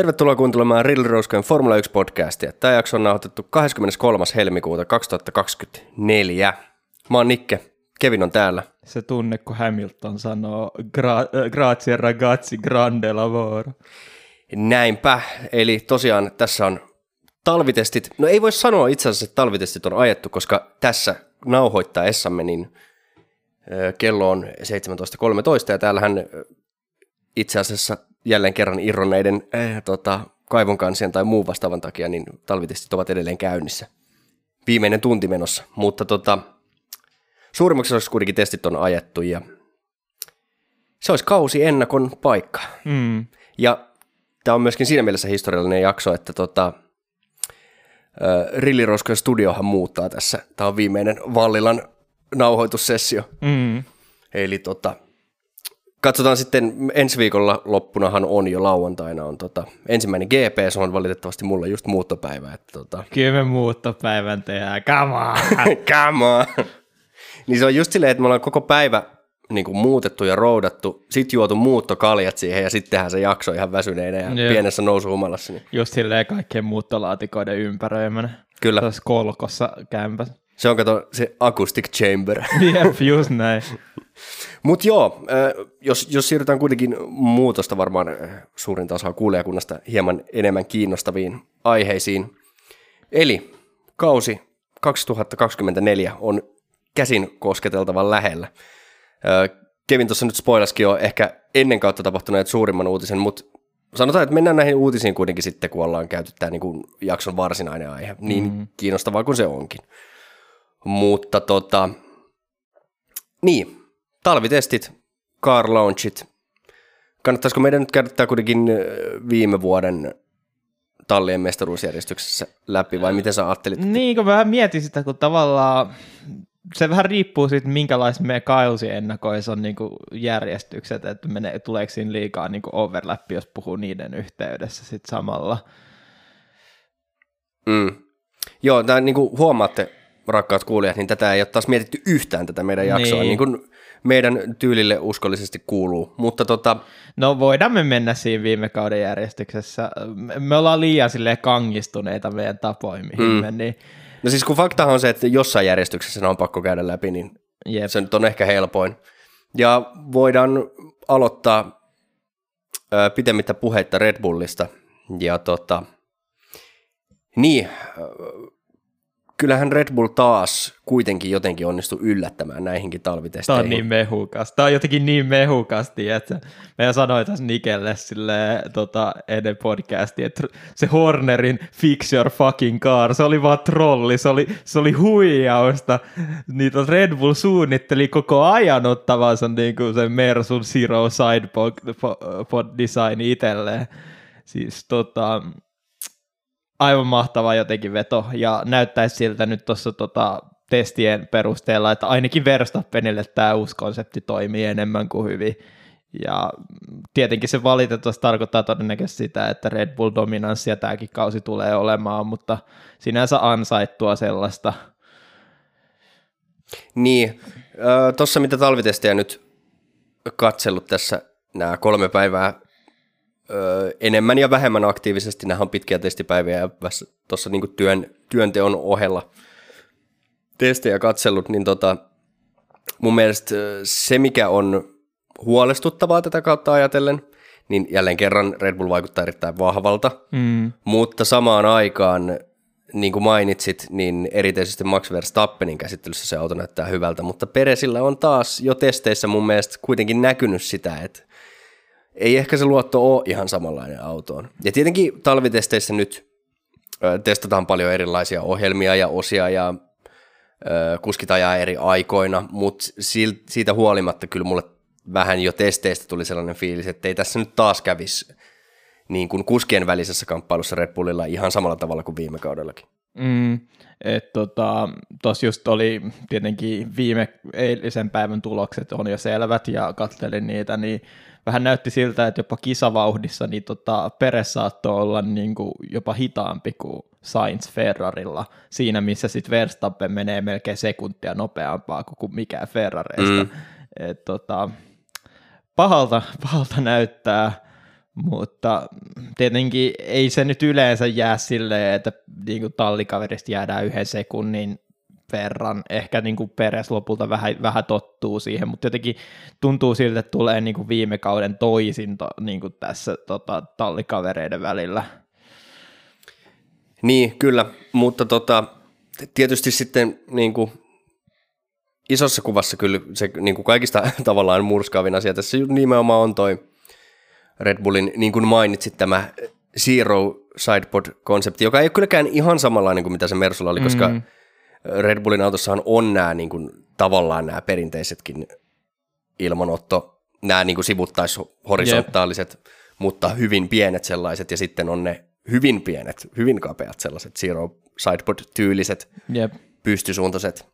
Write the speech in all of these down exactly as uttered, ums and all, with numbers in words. Tervetuloa kuuntelemaan Riddle Rouskan Formula yksi-podcastia. Tämä jakso on nauhoitettu kahdeskymmeneskolmas helmikuuta kaksituhattakahdeskymmentäneljä. Mä oon Nikke, Kevin on täällä. Se tunne, kun Hamilton sanoo Gra- grazie ragazzi, grande lavoro. Näinpä, eli tosiaan tässä on talvitestit. No ei voi sanoa itse asiassa, että talvitestit on ajettu, koska tässä nauhoittaessamme niin kello on seitsemäntoista kolmetoista ja täällähän itse asiassa jälleen kerran irronneiden äh, tota, kaivonkansien tai muun vastaavan takia, niin talvitestit ovat edelleen käynnissä. Viimeinen tunti menossa, mutta tota, suurimmaksi osaksi kuitenkin testit on ajettu ja se olisi kausi ennakon paikka. Mm. Ja tämä on myöskin siinä mielessä historiallinen jakso, että tota, äh, Rilliroskojen studiohan muuttaa tässä. Tämä on viimeinen Vallilan nauhoitussessio. Mm. Eli tota... Katsotaan sitten, ensi viikolla loppunahan on jo lauantaina on tota, ensimmäinen G P, se on valitettavasti mulle just muuttopäivä. Että tota. Kyllä me muuttopäivän tehdään, come on! Come on! Niin se on just silleen, että me ollaan koko päivä niin kuin muutettu ja roudattu, sit juotu muuttokaljat siihen ja sittenhän se jakso ihan väsyneenä ja Jep. pienessä nousuhumalassa. Niin. Just silleen kaikkien muuttolaatikoiden ympäröimänä. Kyllä. Tässä kolkossa kämpässä. Se on kato se acoustic chamber. Jep, just näin. Mutta joo, jos, jos siirrytään kuitenkin muutosta varmaan suurinta osaa kuulijakunnasta hieman enemmän kiinnostaviin aiheisiin. Eli kausi kaksituhattakaksikymmentäneljä on käsin kosketeltavan lähellä. Kevin tuossa nyt spoilasikin jo ehkä ennen kautta tapahtuneet suurimman uutisen, mutta sanotaan, että mennään näihin uutisiin kuitenkin sitten, kun ollaan käyty tämä niin kuin jakson varsinainen aihe, niin mm-hmm. kiinnostavaa kuin se onkin. Mutta tota, niin. Talvitestit, car launchit. Kannattaisiko meidän nyt käydä tämä kuitenkin viime vuoden tallien mestaruusjärjestyksessä läpi, vai miten sä ajattelit? Niin, kun mä vähän mietin sitä, kun tavallaan se vähän riippuu siitä, minkälaista meidän kausiennakoissa on niin kuin järjestykset, että menee, tuleeko siinä liikaa niin kuin overlappi, jos puhuu niiden yhteydessä sitten samalla. Mm. Joo, tämä niin kuin huomaatte, rakkaat kuulijat, niin tätä ei ole taas mietitty yhtään tätä meidän jaksoa, niin, niin kuin meidän tyylille uskollisesti kuuluu, mutta tota... No voidaan me mennä siinä viime kauden järjestyksessä. Me ollaan liian silleen kangistuneita meidän tapoihin, mihin mm. niin... No siis kun faktahan on se, että jossain järjestyksessä on pakko käydä läpi, niin Jep. se nyt on ehkä helpoin. Ja voidaan aloittaa äh, pitemmittä puheitta Red Bullista. Ja tota... Niin... Äh, Kyllähän Red Bull taas kuitenkin jotenkin onnistui yllättämään näihinkin talvitesteihin. Tämä on niin mehukas. Tämä on jotenkin niin mehukasti, että me sanoin tässä Nikelle sille, tota, ennen podcastia, että se Hornerin fix your fucking car, se oli vaan trolli, se oli, se oli huijausta. Niitä Red Bull suunnitteli koko ajan ottavansa niin kuin sen Mersun Zero Sidepod Design itselleen. Siis tota... Aivan mahtava jotenkin veto, ja näyttäisi siltä nyt tuossa tota, testien perusteella, että ainakin Verstappenille tämä uusi konsepti toimii enemmän kuin hyvin. Ja tietenkin se valitettavasti tarkoittaa todennäköisesti sitä, että Red Bull-dominanssia tämäkin kausi tulee olemaan, mutta sinänsä ansaittua sellaista. Niin, äh, tuossa mitä talvitestejä nyt katsellut tässä nämä kolme päivää, Öö, enemmän ja vähemmän aktiivisesti, nämä on pitkiä testipäiviä ja tuossa niinku työn, työnteon ohella testejä katsellut, niin tota, mun mielestä se, mikä on huolestuttavaa tätä kautta ajatellen, niin jälleen kerran Red Bull vaikuttaa erittäin vahvalta, mm. mutta samaan aikaan, niin kuin mainitsit, niin erityisesti Max Verstappenin käsittelyssä se auto näyttää hyvältä, mutta Perezillä on taas jo testeissä mun mielestä kuitenkin näkynyt sitä, että ei ehkä se luotto ole ihan samanlainen autoon. Ja tietenkin talvitesteissä nyt ö, testataan paljon erilaisia ohjelmia ja osia ja ö, kuskit ajaa eri aikoina, mutta si- siitä huolimatta kyllä mulle vähän jo testeistä tuli sellainen fiilis, että ei tässä nyt taas kävisi niin kuin kuskien välisessä kamppailussa Red Bullilla ihan samalla tavalla kuin viime kaudellakin. Mm, et tota, tos just oli tietenkin viime eilisen päivän tulokset on jo selvät ja katselin niitä, niin vähän näytti siltä, että jopa kisavauhdissa niin tota, Perez saattoi olla niin kuin jopa hitaampi kuin Sainz Ferrarilla, siinä missä sitten Verstappen menee melkein sekuntia nopeampaa kuin mikään Ferrareista. Mm. Et tota, pahalta, pahalta näyttää, Mutta tietenkin ei se nyt yleensä jää silleen, että niin kuin tallikaverista jäädään yhden sekunnin verran. Ehkä niin kuin Perez lopulta vähän, vähän tottuu siihen, mutta jotenkin tuntuu siltä, että tulee niin kuin viime kauden toisinto niin kuin tässä tota, tallikavereiden välillä. Niin, kyllä, mutta tota, tietysti sitten niin kuin isossa kuvassa kyllä se niin kuin kaikista tavallaan murskaavin asia tässä nimenomaan on toi Red Bullin, niin kuin mainitsit, tämä Zero Sidepod-konsepti, joka ei ole kylläkään ihan samanlainen kuin mitä se Mersulla oli, mm. koska Red Bullin autossahan on nämä niin kuin, tavallaan nämä perinteisetkin ilmanotto, nämä niin kuin sivuttaishorisontaaliset, yep. mutta hyvin pienet sellaiset, ja sitten on ne hyvin pienet, hyvin kapeat sellaiset Zero Sidepod-tyyliset, yep. pystysuuntaiset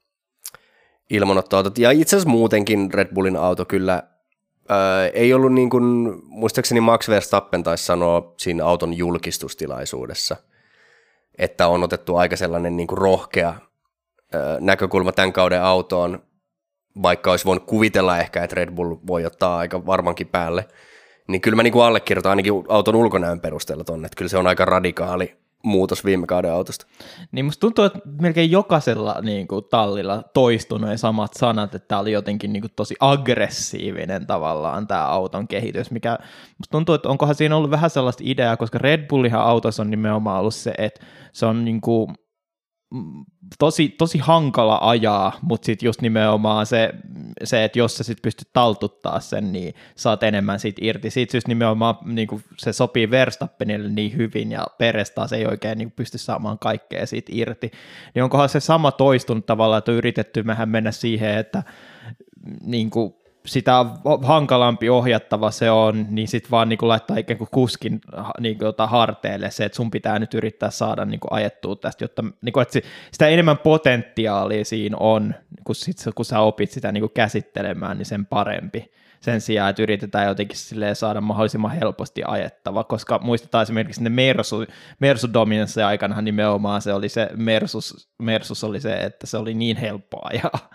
ilmanottoautot, ja itse asiassa muutenkin Red Bullin auto kyllä Öö, ei ollut niin kuin, muistaakseni Max Verstappen taisi sanoa siinä auton julkistustilaisuudessa, että on otettu aika sellainen niin kuin rohkea öö, näkökulma tämän kauden autoon, vaikka olisi voinut kuvitella ehkä, että Red Bull voi ottaa aika varmankin päälle, niin kyllä mä niin kuin allekirjoitan ainakin auton ulkonäön perusteella tuonne, että kyllä se on aika radikaali muutos viime kauden autosta. Niin musta tuntuu, että melkein jokaisella niin kuin, tallilla toistunut ne samat sanat, että tämä oli jotenkin niin kuin, tosi aggressiivinen tavallaan tämä auton kehitys, mikä musta tuntuu, että onkohan siinä ollut vähän sellaista ideaa, koska Red Bullihan autossa on nimenomaan ollut se, että se on niin kuin, tosi, tosi hankala ajaa, mutta sitten just nimenomaan se, se, että jos sä sit pystyt taltuttaa sen, niin saat enemmän siitä irti. Siitä syystä nimenomaan niin kun se sopii Verstappenille niin hyvin, ja Perez taas ei oikein niin kun pysty saamaan kaikkea siitä irti. Niin onkohan se sama toistunut tavallaan, että on yritetty mehän mennä siihen, että niin kuin sitä hankalampi ohjattava se on, niin sitten vaan niinku laittaa ikään kuin kuskin niinku harteille se, että sun pitää nyt yrittää saada niinku ajettua tästä, jotta niinku, että sitä enemmän potentiaalia siinä on, kun, sit, kun sä opit sitä niinku käsittelemään, niin sen parempi. Sen sijaan, että yritetään jotenkin saada mahdollisimman helposti ajettava, koska muistetaan esimerkiksi ne Mersu, Mersu-dominanssi aikanahan nimenomaan se oli se, Mersus, Mersus oli se, että se oli niin helppoa ajaa.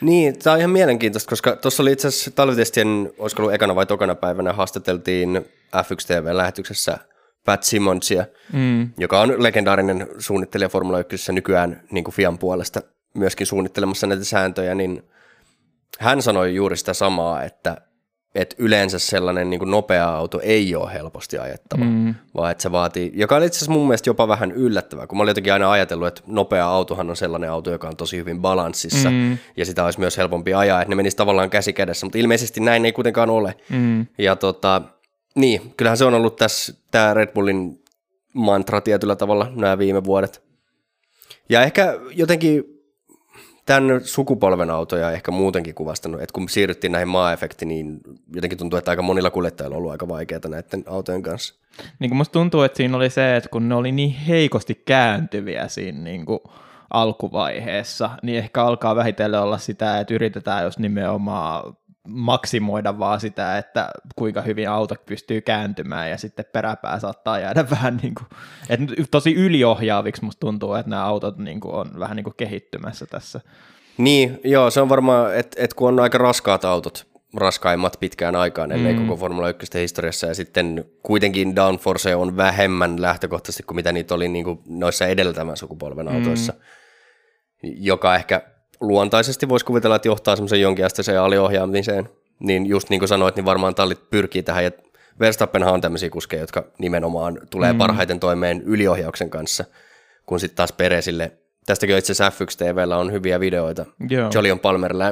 Niin, tämä on ihan mielenkiintoista, koska tuossa oli itse asiassa talvitestien, olisiko ollut ekana vai tokana päivänä, haastateltiin F yksi T V-lähetyksessä Pat Simmonsia, mm. joka on legendaarinen suunnittelija Formula yhdessä nykyään niin kuin Fian puolesta myöskin suunnittelemassa näitä sääntöjä, niin hän sanoi juuri sitä samaa, että, että yleensä sellainen niin kuin nopea auto ei ole helposti ajettava, mm. vaan että se vaatii, joka oli itse asiassa mun mielestä jopa vähän yllättävää, kun mä olin jotenkin aina ajatellut, että nopea autohan on sellainen auto, joka on tosi hyvin balanssissa, mm. ja sitä olisi myös helpompi ajaa, että ne menisi tavallaan käsi kädessä, mutta ilmeisesti näin ei kuitenkaan ole. Mm. Ja tota, niin, kyllähän se on ollut tässä tämä Red Bullin mantra tietyllä tavalla nämä viime vuodet. Ja ehkä jotenkin tämän sukupolven autoja ehkä muutenkin kuvastanut, että kun siirryttiin näihin maa-efektiin, niin jotenkin tuntuu, että aika monilla kuljettajilla on ollut aika vaikeaa näiden autojen kanssa. Niin kuin musta tuntuu, että siinä oli se, että kun ne oli niin heikosti kääntyviä siinä niin kuin alkuvaiheessa, niin ehkä alkaa vähitellen olla sitä, että yritetään jos nimenomaan maksimoida vaan sitä, että kuinka hyvin auto pystyy kääntymään, ja sitten peräpää saattaa jäädä vähän niin kuin, että tosi yliohjaaviksi musta tuntuu, että nämä autot niin kuin on vähän niin kuin kehittymässä tässä. Niin, joo, se on varmaan, että et kun on aika raskaat autot, raskaimmat pitkään aikaan, ellei mm. koko Formula yksi historiassa, ja sitten kuitenkin downforce on vähemmän lähtökohtaisesti kuin mitä niitä oli niin kuin noissa edeltävän sukupolven autoissa, mm. joka ehkä luontaisesti voisi kuvitella, että johtaa semmoisen jonkinasteiseen aliohjaamiseen, niin just niin kuin sanoit, niin varmaan tallit pyrkii tähän, ja Verstappenhan on tämmöisiä kuskeja, jotka nimenomaan tulee mm. parhaiten toimeen yliohjauksen kanssa, kun sitten taas Perezille, tästäkin on itse asiassa F yksi T V:llä on hyviä videoita, Jolion Palmerilla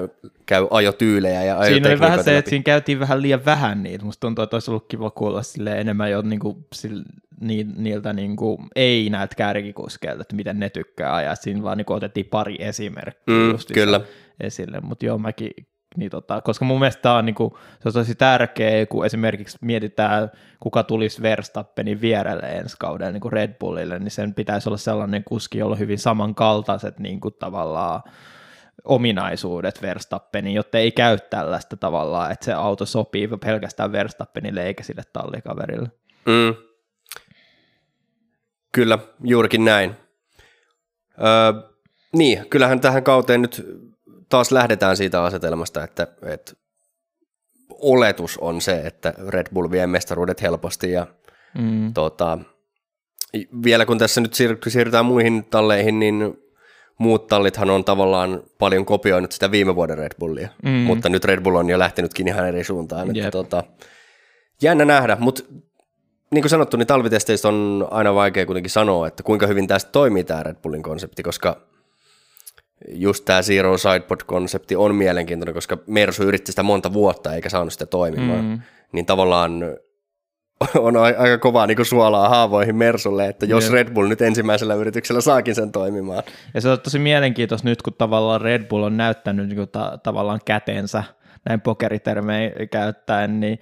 käy ajotyylejä ja ajotekniikoita. Siinä oli vähän se, että siinä käytiin vähän liian vähän niitä, musta tuntuu, että olisi ollut kiva kuulla enemmän jo niin kuin sille, niiltä niin kuin, ei näiltä kärkikuskeilta, että miten ne tykkää ajaa. Siinä vaan niin kuin, otettiin pari esimerkkiä mm, just esille, mutta joo mäkin, niin tota, koska mun mielestä tämä on, niin kuin, se on tosi tärkeä, kun esimerkiksi mietitään, kuka tulisi Verstappenin vierelle ensi kaudella niin kuin Red Bullille, niin sen pitäisi olla sellainen kuski, jolla on hyvin samankaltaiset niin kuin, tavallaan ominaisuudet Verstappenin, jotta ei käy tällaista tavallaan, että se auto sopii pelkästään Verstappenille eikä sille tallikaverille. Mm. Kyllä, juurikin näin. Öö, niin, kyllähän tähän kauteen nyt taas lähdetään siitä asetelmasta, että, että oletus on se, että Red Bull vie mestaruudet helposti ja mm. tota, vielä kun tässä nyt siir- siirrytään muihin talleihin, niin muut tallithan on tavallaan paljon kopioinut sitä viime vuoden Red Bullia, mm. mutta nyt Red Bull on jo lähtenytkin ihan eri suuntaan. Yep. Että, tota, jännä nähdä, mutta niin kuin sanottu, niin talvitesteistä on aina vaikea kuitenkin sanoa, että kuinka hyvin tästä toimii tämä Red Bullin konsepti, koska just tämä Zero Sidepod-konsepti on mielenkiintoinen, koska Mersu yritti sitä monta vuotta eikä saanut sitä toimimaan, mm. niin tavallaan on aika kovaa niin kuin suolaa haavoihin Mersulle, että jos Jep. Red Bull nyt ensimmäisellä yrityksellä saakin sen toimimaan. Ja se on tosi mielenkiintoista nyt, kun tavallaan Red Bull on näyttänyt niin kuin ta- tavallaan kätensä näin pokeritermejä käyttäen, niin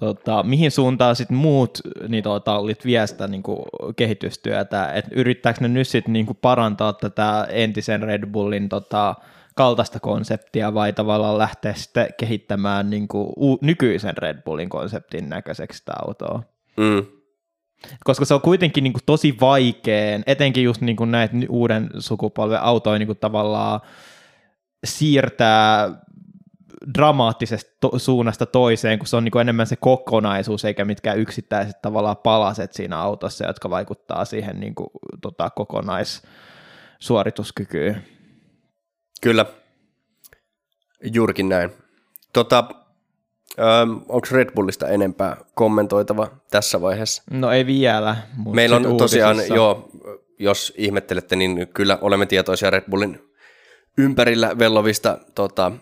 tota, mihin suuntaan sitten muut niin tallit vie sitä niin kuin kehitystyötä, että yrittääkö ne nyt sitten niin kuin parantaa tätä entisen Red Bullin tota, kaltaista konseptia vai tavallaan lähteä sitten kehittämään niin kuin u- nykyisen Red Bullin konseptin näköiseksi sitä autoa? Mm. Koska se on kuitenkin niin kuin tosi vaikeen, etenkin just niin kuin näitä uuden sukupolven autoja niin kuin tavallaan siirtää dramaattisesta to- suunnasta toiseen, kun se on niinku enemmän se kokonaisuus, eikä mitkään yksittäiset tavallaan palaset siinä autossa, jotka vaikuttaa siihen niinku, tota, kokonaissuorituskykyyn. Kyllä, juurikin näin. Tota, onko Red Bullista enempää kommentoitava tässä vaiheessa? No ei vielä. Meillä on tosiaan, joo, jos ihmettelette, niin kyllä olemme tietoisia Red Bullin ympärillä vellovista tota,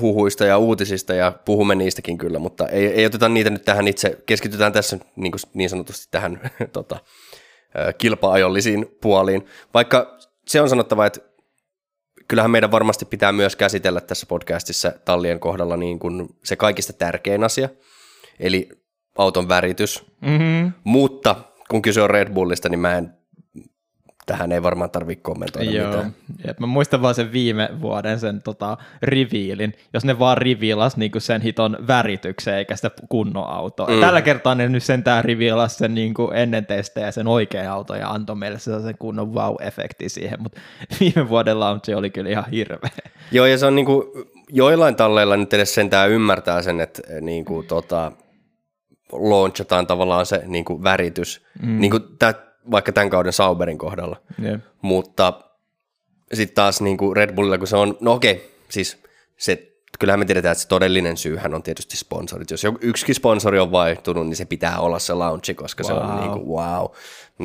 huhuista ja uutisista ja puhumme niistäkin kyllä, mutta ei, ei oteta niitä nyt tähän itse, keskitytään tässä niin, kuin niin sanotusti tähän tota, kilpa-ajollisiin puoliin, vaikka se on sanottava, että kyllähän meidän varmasti pitää myös käsitellä tässä podcastissa tallien kohdalla niin kuin se kaikista tärkein asia, eli auton väritys, mm-hmm. mutta kun kyse on Red Bullista, niin mä en tähän ei varmaan tarvitse kommentoida Joo. mitään. Jep, mä muistan vaan sen viime vuoden sen tota, revealin, jos ne vaan revealas niin sen hiton värityksen eikä sitä kunnon autoa. Mm. Tällä kertaa ne nyt sentään revealas sen niin ennen testejä sen oikean auton ja antoi meille sen kunnon wow-efekti siihen, mutta viime vuoden launchi oli kyllä ihan hirveä. Joo, ja se on niin kuin, joillain talleilla nyt edes sentään ymmärtää sen, että niin kuin, tota, launchataan tavallaan se niin kuin, väritys. Mm. Niin kuin, tää vaikka tämän kauden Sauberin kohdalla, yeah. mutta sitten taas niin kuin Red Bullilla, kun se on, no okei, siis se, kyllähän me tiedetään, että se todellinen syyhän on tietysti sponsorit. Jos yksikin sponsori on vaihtunut, niin se pitää olla se launchi, koska wow. se on niin kuin wow.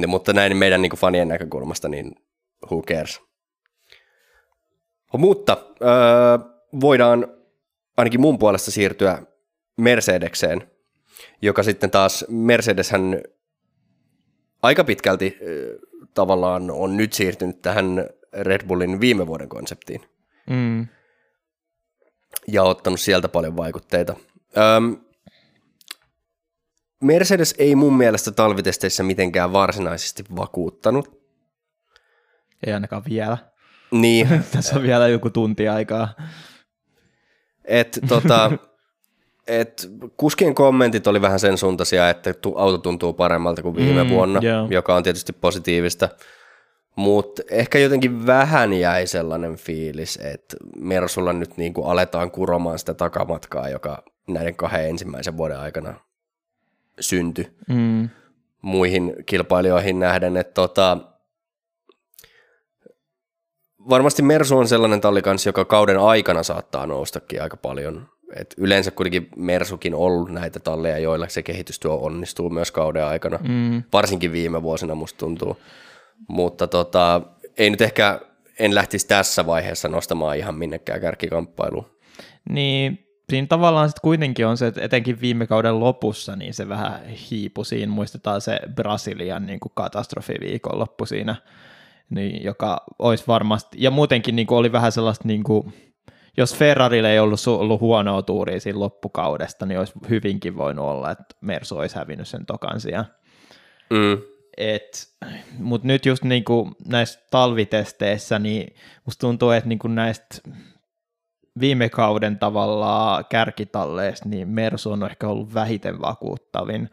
Ja, mutta näin meidän niin kuin fanien näkökulmasta, niin who cares. Mutta äh, voidaan ainakin mun puolesta siirtyä Mercedekseen, joka sitten taas, Mercedeshän aika pitkälti tavallaan on nyt siirtynyt tähän Red Bullin viime vuoden konseptiin mm. ja ottanut sieltä paljon vaikutteita. Öm, Mercedes ei mun mielestä talvitesteissä mitenkään varsinaisesti vakuuttanut. Ei ainakaan vielä. Niin. Tässä on vielä joku tunti aikaa. Et tota... Et kuskien kommentit oli vähän sen suuntaisia, että auto tuntuu paremmalta kuin viime mm, vuonna, yeah. joka on tietysti positiivista, mutta ehkä jotenkin vähän jäi sellainen fiilis, että Mersulla nyt niinku aletaan kuromaan sitä takamatkaa, joka näiden kahden ensimmäisen vuoden aikana syntyi mm. muihin kilpailijoihin nähden. Et tota, varmasti Mersu on sellainen tallikans, joka kauden aikana saattaa noustakin aika paljon. Et yleensä kuitenkin Mersukin on ollut näitä talleja, joilla se kehitystyö onnistuu myös kauden aikana, mm. varsinkin viime vuosina musta tuntuu, mutta tota, ei nyt ehkä, en lähtisi tässä vaiheessa nostamaan ihan minnekään kärkikamppailuun. Niin, siinä tavallaan sitten kuitenkin on se, että etenkin viime kauden lopussa niin se vähän hiipui siinä, muistetaan se Brasilian niin kuin katastrofiviikonloppu siinä, niin, joka olisi varmasti, ja muutenkin niin kuin oli vähän sellaista niin kuin, jos Ferrarille ei ollut, ollut huonoa tuuria siinä loppukaudesta, niin olisi hyvinkin voinut olla, että Mersu olisi hävinnyt sen tokan sijaan. Mm. Mutta nyt just niinku näissä talvitesteissä, niin musta tuntuu, että niinku näistä viime kauden tavallaan kärkitalleista, niin Mersu on ehkä ollut vähiten vakuuttavin.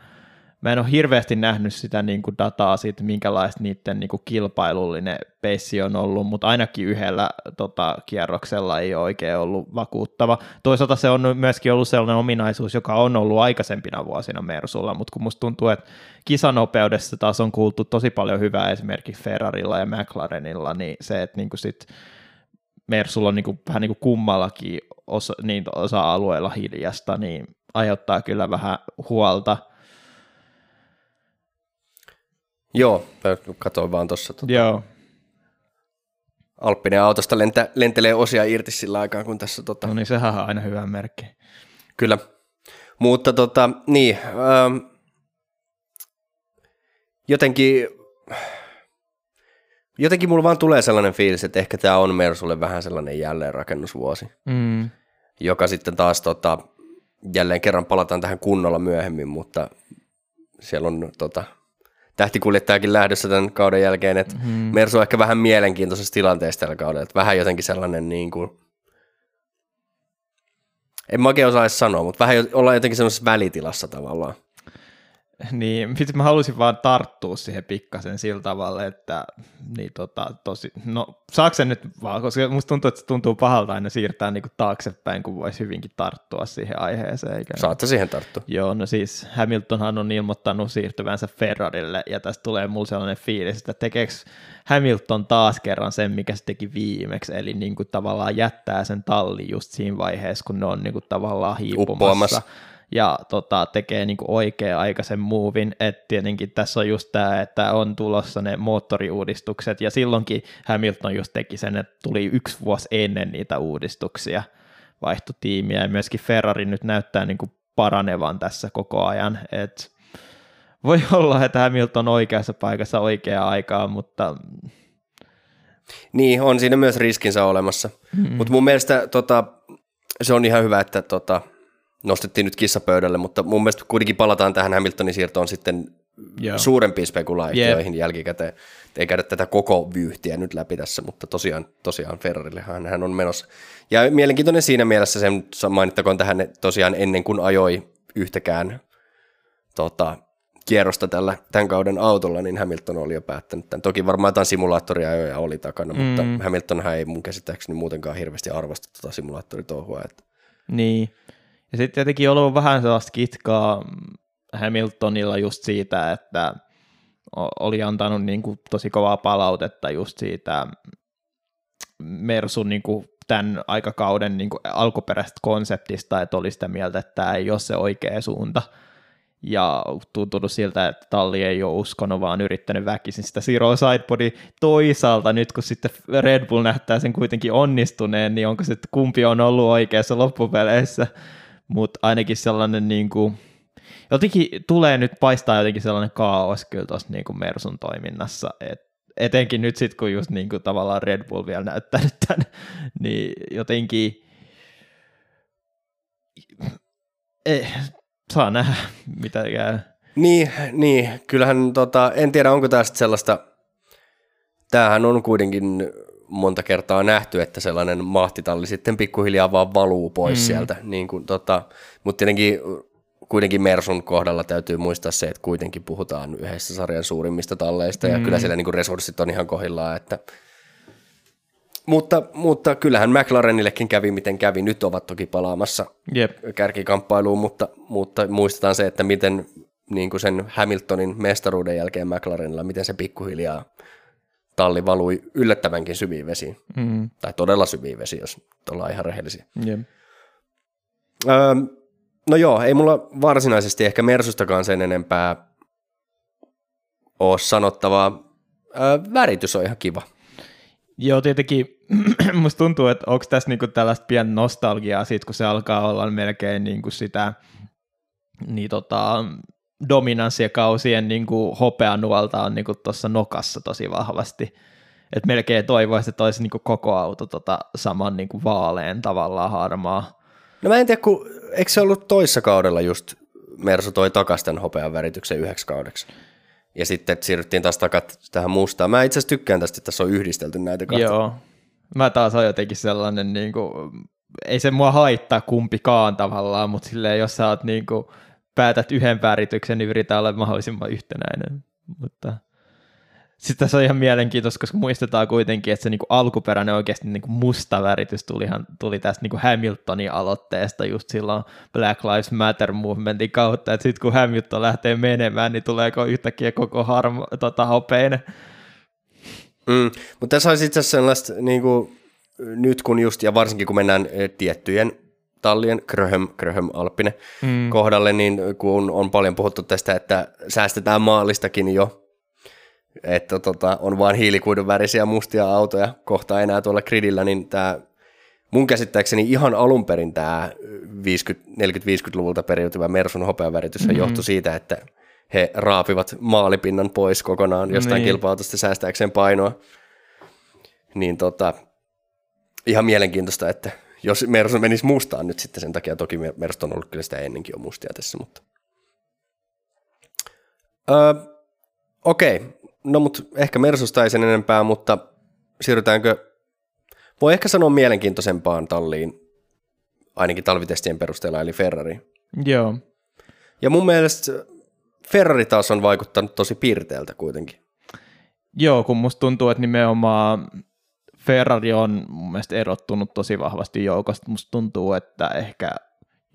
mä en ole hirveästi nähnyt sitä niin kuin dataa siitä, minkälaista niiden niin kuin kilpailullinen peissi on ollut, mutta ainakin yhdellä tota, kierroksella ei ole oikein ollut vakuuttava. Toisaalta se on myöskin ollut sellainen ominaisuus, joka on ollut aikaisempina vuosina Mersulla, mutta kun musta tuntuu, että kisanopeudessa taas on kuultu tosi paljon hyvää esimerkiksi Ferrarilla ja McLarenilla, niin se, että niin kuin sit Mersulla on niin kuin, vähän niin kuin kummallakin osa, niin osa-alueella hiljasta, niin aiheuttaa kyllä vähän huolta. Joo, katsoin vaan tuossa. Tuota, Alppinen autosta lentä, lentelee osia irti sillä aikaa, kun tässä... Tuota, no niin, sehän on aina hyvä merkki. Kyllä, mutta tota, niin, ähm, jotenkin, jotenkin mulla vaan tulee sellainen fiilis, että ehkä tämä on Mersulle vähän sellainen jälleenrakennusvuosi, mm. joka sitten taas tota, jälleen kerran palataan tähän kunnolla myöhemmin, mutta siellä on... Tota, tähtikuljettajakin lähdössä tämän kauden jälkeen, että mm. Mersu on ehkä vähän mielenkiintoisessa tilanteessa tällä kaudella, että vähän jotenkin sellainen niin kuin, en mä oikein osaa sanoa, mutta vähän ollaan jotenkin sellaisessa välitilassa tavallaan. Niin, mä halusin vaan tarttua siihen pikkasen sillä tavalla, että niin tota, tosi, no saako se nyt vaan, koska musta tuntuu, että se tuntuu pahalta aina siirtää niin kuin taaksepäin, kun voisi hyvinkin tarttua siihen aiheeseen. Eikä? Saatte siihen tarttua. Joo, no siis Hamiltonhan on ilmoittanut siirtyvänsä Ferrarille, ja tästä tulee mulle sellainen fiilis, että tekeekö Hamilton taas kerran sen, mikä se teki viimeksi, eli niin kuin tavallaan jättää sen tallin just siinä vaiheessa, kun ne on niin kuin tavallaan hiipumassa. Uppoamassa. Ja tota, tekee niinku oikea-aikaisen muuvin, että tietenkin tässä on just tämä, että on tulossa ne moottoriuudistukset, ja silloinkin Hamilton just teki sen, että tuli yksi vuosi ennen niitä uudistuksia vaihtotiimiä, ja myöskin Ferrari nyt näyttää niinku paranevan tässä koko ajan, että voi olla, että Hamilton on oikeassa paikassa oikeaan aikaan, mutta... Niin, on siinä myös riskinsä olemassa, mm-hmm. mutta mun mielestä tota, se on ihan hyvä, että... Tota... nostettiin nyt kissapöydälle, mutta mun mielestä kuitenkin palataan tähän Hamiltonin siirtoon sitten yeah. suurempiin spekulaatioihin yeah. jälkikäteen. Ei käydä tätä koko vyyhtiä nyt läpi tässä, mutta tosiaan, tosiaan Ferrarillehan hän on menossa. Ja mielenkiintoinen siinä mielessä, sen mainittakoon tähän tosiaan ennen kuin ajoi yhtäkään tota, kierrosta tällä, tämän kauden autolla, niin Hamilton oli jo päättänyt tämän. Toki varmaan jotain simulaattoriajoja oli takana, mm. mutta Hamiltonhan ei mun käsittääkseni muutenkaan hirveästi arvosta tota simulaattoritouhua. Että... Niin. Ja sitten tietenkin on ollut vähän sellaista kitkaa Hamiltonilla just siitä, että oli antanut niin kuin tosi kovaa palautetta just siitä Mersun niin kuin tämän aikakauden niin kuin alkuperäisestä konseptista, että oli sitä mieltä, että tämä ei ole se oikea suunta. Ja tuntunut siltä, että talli ei ole uskonut, vaan yrittänyt väkisin sitä Zero Sidebody. Toisaalta nyt, kun sitten Red Bull näyttää sen kuitenkin onnistuneen, niin onko se, että kumpi on ollut oikeassa loppupeleissä? Mutta ainakin sellainen, niin kuin, jotenkin tulee nyt paistaa jotenkin sellainen kaos kyllä tuossa niin kuin Mersun toiminnassa. Et etenkin nyt sitten, kun just niin kuin tavallaan Red Bull vielä näyttää nyt tämän, niin jotenkin... Eh. Saa nähdä, mitä käy. Niin, niin. Kyllähän tota, en tiedä, onko tämä sitten sellaista, tämähän on kuitenkin monta kertaa nähty, että sellainen mahtitalli sitten pikkuhiljaa vaan valuu pois mm. sieltä. Niin kuin, tota, mutta tietenkin kuitenkin Mersun kohdalla täytyy muistaa se, että kuitenkin puhutaan yhdessä sarjan suurimmista talleista, mm. ja kyllä siellä niin kuin resurssit on ihan kohdillaan, että... Mutta, mutta kyllähän McLarenillekin kävi, miten kävi. Nyt ovat toki palaamassa yep. kärkikamppailuun, mutta, mutta muistetaan se, että miten niin kuin sen Hamiltonin mestaruuden jälkeen McLarenilla, miten se pikkuhiljaa talli valui yllättävänkin syviin vesiin. Mm. Tai todella syviin vesiin, jos ollaan ihan rehellisiä. Yep. Öö, no joo, ei mulla varsinaisesti ehkä Mersustakaan sen enempää ole sanottavaa. Öö, väritys on ihan kiva. Joo, tietenkin musta tuntuu, että onko tässä niinku tällaista pientä nostalgiaa siitä, kun se alkaa olla melkein niinku sitä niin tota, dominanssikausien niinku hopeanuolta on niinku tuossa nokassa tosi vahvasti. Et melkein toivoisi, että olisi niinku koko auto tota, saman niinku vaaleen tavallaan harmaa. No mä en tiedä, kun eikö se ollut toissa kaudella just Mersu toi takas tämän hopean värityksen yhdeksi kaudeksi? Ja sitten siirryttiin taas takat tähän mustaan. Mä itse asiassa tykkään tästä, että tässä on yhdistelty näitä kahta. Joo. Mä taas on jotenkin sellainen, niin kuin, ei se mua haittaa kumpikaan tavallaan, mutta silleen, jos sä oot niin kuin, päätät yhden väärityksen, niin yritä olla mahdollisimman yhtenäinen. Mutta sitten tässä on ihan mielenkiintoista, koska muistetaan kuitenkin, että se niinku alkuperäinen oikeasti niinku musta väritys tuli, tuli tästä niinku Hamiltonin aloitteesta just silloin Black Lives Matter movementin kautta, että sitten kun Hamilton lähtee menemään, niin tuleeko yhtäkkiä koko harma, tota, hopeinen. Mm, mutta tässä olisi itse asiassa sellaista, niin kuin, nyt kun just, ja varsinkin kun mennään tiettyjen tallien, kröhöm, kröhöm alppinen mm. kohdalle, niin kun on paljon puhuttu tästä, että säästetään maalistakin jo, että tota, on vaan hiilikuidun värisiä mustia autoja kohta enää tuolla gridillä, niin tämä mun käsittääkseni ihan alun perin tämä neljäkymmentä-viisikymmentäluvulta periytyvä Mersun hopeaväritys mm-hmm. johtui siitä, että he raapivat maalipinnan pois kokonaan jostain niin. kilpa-autosta säästääkseen painoa. Niin tota, ihan mielenkiintoista, että jos Mersu menisi mustaan nyt sitten sen takia, toki Mersu on ollut kyllä sitä ennenkin jo mustia tässä, mutta öö, okei, okay. No mut ehkä Mersusta ei sen enempää, mutta siirrytäänkö, voi ehkä sanoa mielenkiintoisempaan talliin, ainakin talvitestien perusteella, eli Ferrari. Joo. Ja mun mielestä Ferrari taas on vaikuttanut tosi piirteeltä kuitenkin. Joo, kun musta tuntuu, että nimenomaan Ferrari on mun mielestä erottunut tosi vahvasti joukosta. Musta tuntuu, että ehkä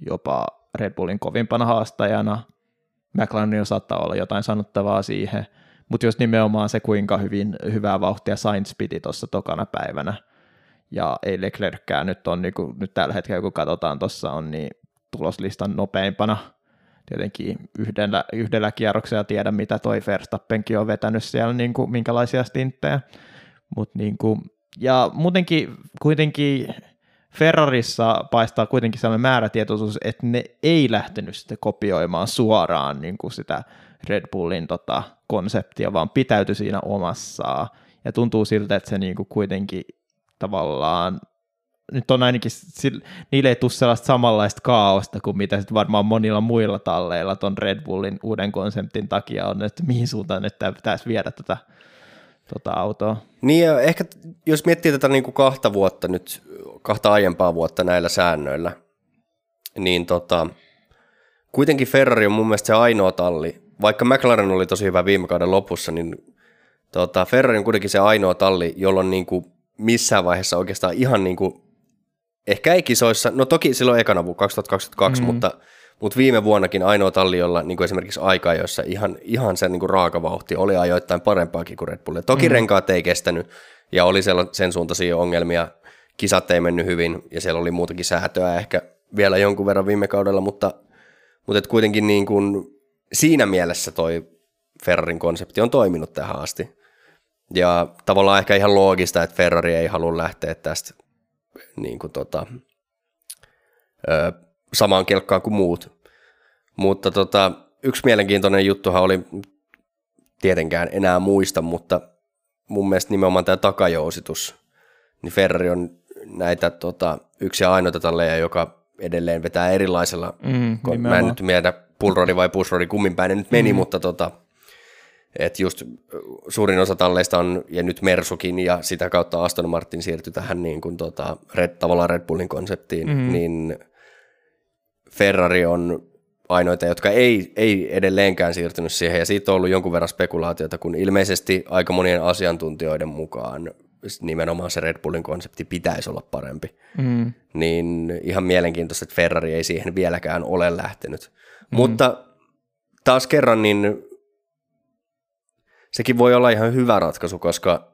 jopa Red Bullin kovimpana haastajana McLaren saattaa olla jotain sanottavaa siihen, mutta just nimenomaan se, kuinka hyvin, hyvää vauhtia Sainz piti tuossa tokana päivänä, ja ei Leclercää nyt on, niin kuin, nyt tällä hetkellä kun katsotaan tuossa on, niin tuloslistan nopeimpana, tietenkin yhdellä, yhdellä kierroksella tiedä, mitä toi Verstappenkin on vetänyt siellä, niin kuin, minkälaisia stinttejä, mut niin kuin, ja muutenkin kuitenkin Ferrarissa paistaa kuitenkin sellainen määrätietoisuus, että ne ei lähtenyt sitten kopioimaan suoraan niin kuin sitä Red Bullin tota, konseptia, vaan pitäytyi siinä omassaan. Ja tuntuu siltä, että se niin kuin kuitenkin tavallaan, nyt on ainakin, niille ei tule sellaista samanlaista kaaosta kuin mitä sitten varmaan monilla muilla talleilla ton Red Bullin uuden konseptin takia on, että mihin suuntaan nyt pitäisi viedä tätä tota autoa. Niin ja ehkä jos miettii tätä niin kuin kahta vuotta nyt, kahta aiempaa vuotta näillä säännöillä, niin tota, kuitenkin Ferrari on mun mielestä se ainoa talli, vaikka McLaren oli tosi hyvä viime kauden lopussa, niin tota, Ferrari on kuitenkin se ainoa talli, jolloin niin kuin missään vaiheessa oikeastaan ihan niin kuin, ehkä ei kisoissa, no toki silloin ekana vuonna kaksituhattakaksikymmentäkaksi, mm-hmm. mutta, mutta viime vuonnakin ainoa talli, jolla niin kuin esimerkiksi aikaa, jossa ihan, ihan se niin kuin raakavauhti oli ajoittain parempaakin kuin Red Bull. Toki mm-hmm. renkaat ei kestänyt ja oli siellä sen suuntaisia ongelmia, kisat ei mennyt hyvin ja siellä oli muutakin säätöä ehkä vielä jonkun verran viime kaudella, mutta, mutta et kuitenkin niin kuin siinä mielessä toi Ferrarin konsepti on toiminut tähän asti. Ja tavallaan ehkä ihan loogista, että Ferrari ei halua lähteä tästä niin kuin tota, ö, samaan kelkkaan kuin muut. Mutta tota, yksi mielenkiintoinen juttuhan oli, tietenkään enää muista, mutta mun mielestä nimenomaan tämä takajousitus, niin Ferrari on näitä tota, yksi ja ainoita talleja, joka edelleen vetää erilaisella, mm, kun mä en nyt miedä pullrodi vai pusrodi, kummin päin ne nyt meni, mm. mutta tota, et just suurin osa talleista on, ja nyt Mersukin, ja sitä kautta Aston Martin siirtyi tähän niin kuin tota, red, tavallaan Red Bullin konseptiin, mm-hmm. niin Ferrari on ainoita, jotka ei, ei edelleenkään siirtynyt siihen, ja siitä on ollut jonkun verran spekulaatiota, kun ilmeisesti aika monien asiantuntijoiden mukaan nimenomaan se Red Bullin konsepti pitäisi olla parempi. Mm. Niin ihan mielenkiintoista, että Ferrari ei siihen vieläkään ole lähtenyt. Mm. Mutta taas kerran, niin sekin voi olla ihan hyvä ratkaisu, koska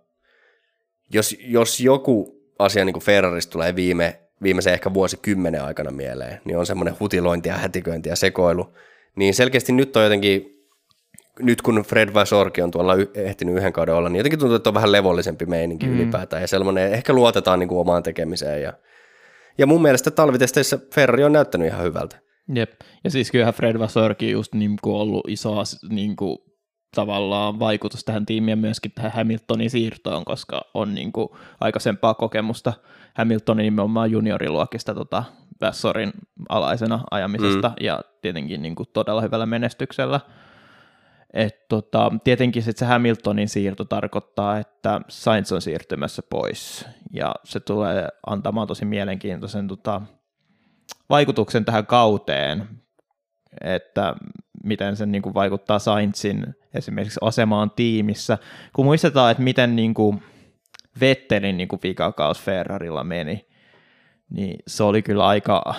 jos, jos joku asia niin kuin Ferrarista tulee viime, viimeisen ehkä vuosikymmenen aikana mieleen, niin on semmoinen hutilointi ja hätiköinti ja sekoilu, niin selkeästi nyt on jotenkin, nyt kun Fred Vasseurkin on tuolla ehtinyt yhden kauden olla, niin jotenkin tuntuu, että on vähän levollisempi meininki mm. ylipäätään, ja sellainen ehkä luotetaan niin kuin omaan tekemiseen, ja, ja mun mielestä talvitesteissä Ferrari on näyttänyt ihan hyvältä. Jep, ja siis kyllähän Fred Vasseurkin just niin kuin ollut iso niin kuin tavallaan vaikutus tähän tiimiin ja myöskin tähän Hamiltonin siirtoon, koska on niin kuin aikaisempaa kokemusta Hamiltonin nimenomaan junioriluokista tota Vasseurin alaisena ajamisesta, mm. ja tietenkin niin kuin todella hyvällä menestyksellä. Et tota, tietenkin se Hamiltonin siirto tarkoittaa, että Sainz on siirtymässä pois, ja se tulee antamaan tosi mielenkiintoisen tota, vaikutuksen tähän kauteen, että miten se niin kuin vaikuttaa Sainzin esimerkiksi asemaan tiimissä. Kun muistetaan, että miten niin kuin Vettelin niin kuin vikakaus Ferrarilla meni, niin se oli kyllä aika,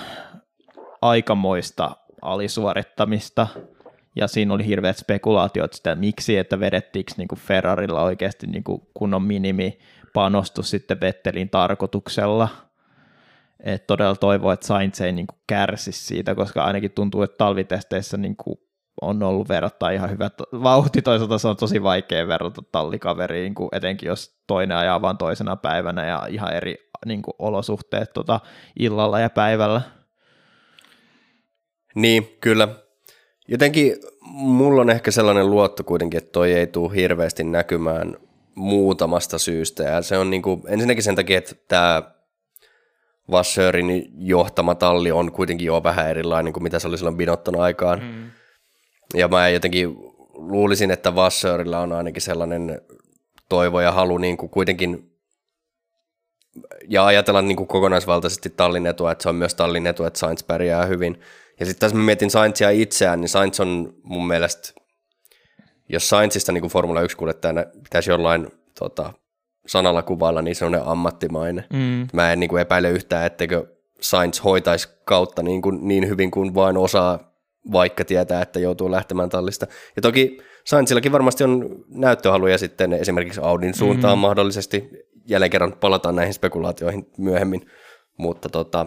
aikamoista alisuorittamista, ja siinä oli hirveät spekulaatiot sitä, miksi, että vedettiinkö niin kuin Ferrarilla oikeasti niin kuin kunnon minimipanostus sitten Vettelin tarkoituksella. Et todella toivoo, että Sainz ei niin kuin kärsisi siitä, koska ainakin tuntuu, että talvitesteissä niin kuin on ollut verrattain ihan hyvä vauhti. Toisaalta se on tosi vaikea verrata tallikaveriin, kun etenkin jos toinen ajaa vaan toisena päivänä ja ihan eri niin kuin olosuhteet tota, illalla ja päivällä. Niin, kyllä. Jotenkin mulla on ehkä sellainen luotto kuitenkin, että toi ei tule hirveästi näkymään muutamasta syystä. Ja se on niin kuin, ensinnäkin sen takia, että tämä Vasseurin johtama talli on kuitenkin jo vähän erilainen kuin mitä se oli silloin Binotton aikaan. Mm. Ja mä jotenkin luulisin, että Vasseurilla on ainakin sellainen toivo ja halu niin kuin kuitenkin, ja ajatellaan niin kuin kokonaisvaltaisesti tallin etua, että se on myös tallin etu, että Sainz pärjää hyvin. Ja sitten tässä mä mietin Sainzia itseään, niin Sainz on mun mielestä, jos Sainzista niin kuin Formula yksi-kuljettajana pitäisi jollain tota, sanalla kuvailla, niin se on ammattimainen. Mm. Mä en niin kuin epäile yhtään, etteikö Sainz hoitaisi kautta niin, kuin, niin hyvin kuin vain osaa, vaikka tietää, että joutuu lähtemään tallista. Ja toki Sainzillakin varmasti on näyttöhaluja sitten esimerkiksi Audin suuntaan mm-hmm. mahdollisesti. Jälleen kerran palataan näihin spekulaatioihin myöhemmin, mutta tota,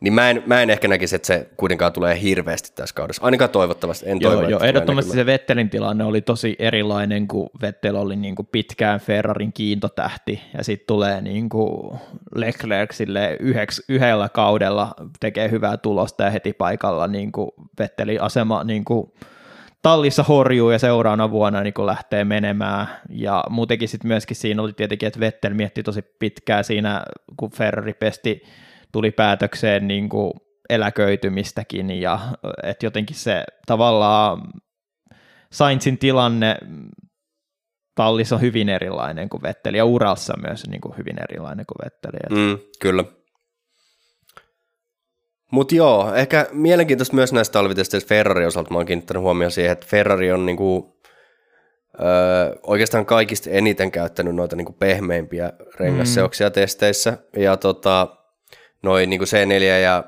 niin mä en, mä en ehkä näkisi, että se kuitenkaan tulee hirveästi tässä kaudessa. Ainakaan toivottavasti. En joo, toivo, joo ehdottomasti se Vettelin tilanne oli tosi erilainen, kun Vettel oli niin kuin pitkään Ferrarin kiintotähti, ja sitten tulee niin kuin Leclerc sille yhdeks, yhdellä kaudella tekee hyvää tulosta, ja heti paikalla niin kuin Vettelin asema niin kuin tallissa horjuu, ja seuraavana vuonna niin kuin lähtee menemään. Ja muutenkin sitten myöskin siinä oli tietenkin, että Vettel mietti tosi pitkään siinä, kun Ferrari pesti tuli päätökseen niin kuin eläköitymistäkin, ja että jotenkin se tavallaan Sainzin tilanne tallissa on hyvin erilainen kuin Vetteli, ja urassa myös niin kuin hyvin erilainen kuin Vetteli. Mm, kyllä. Mutta joo, ehkä mielenkiintoista myös näistä talvitesteistä Ferrari osalta, mä oon kiinnittänyt huomioon siihen, että Ferrari on niin kuin, Öö, oikeastaan kaikista eniten käyttänyt noita niin kuin pehmeimpiä rengasseoksia mm. testeissä, ja tota noin niin kuin C neljä ja,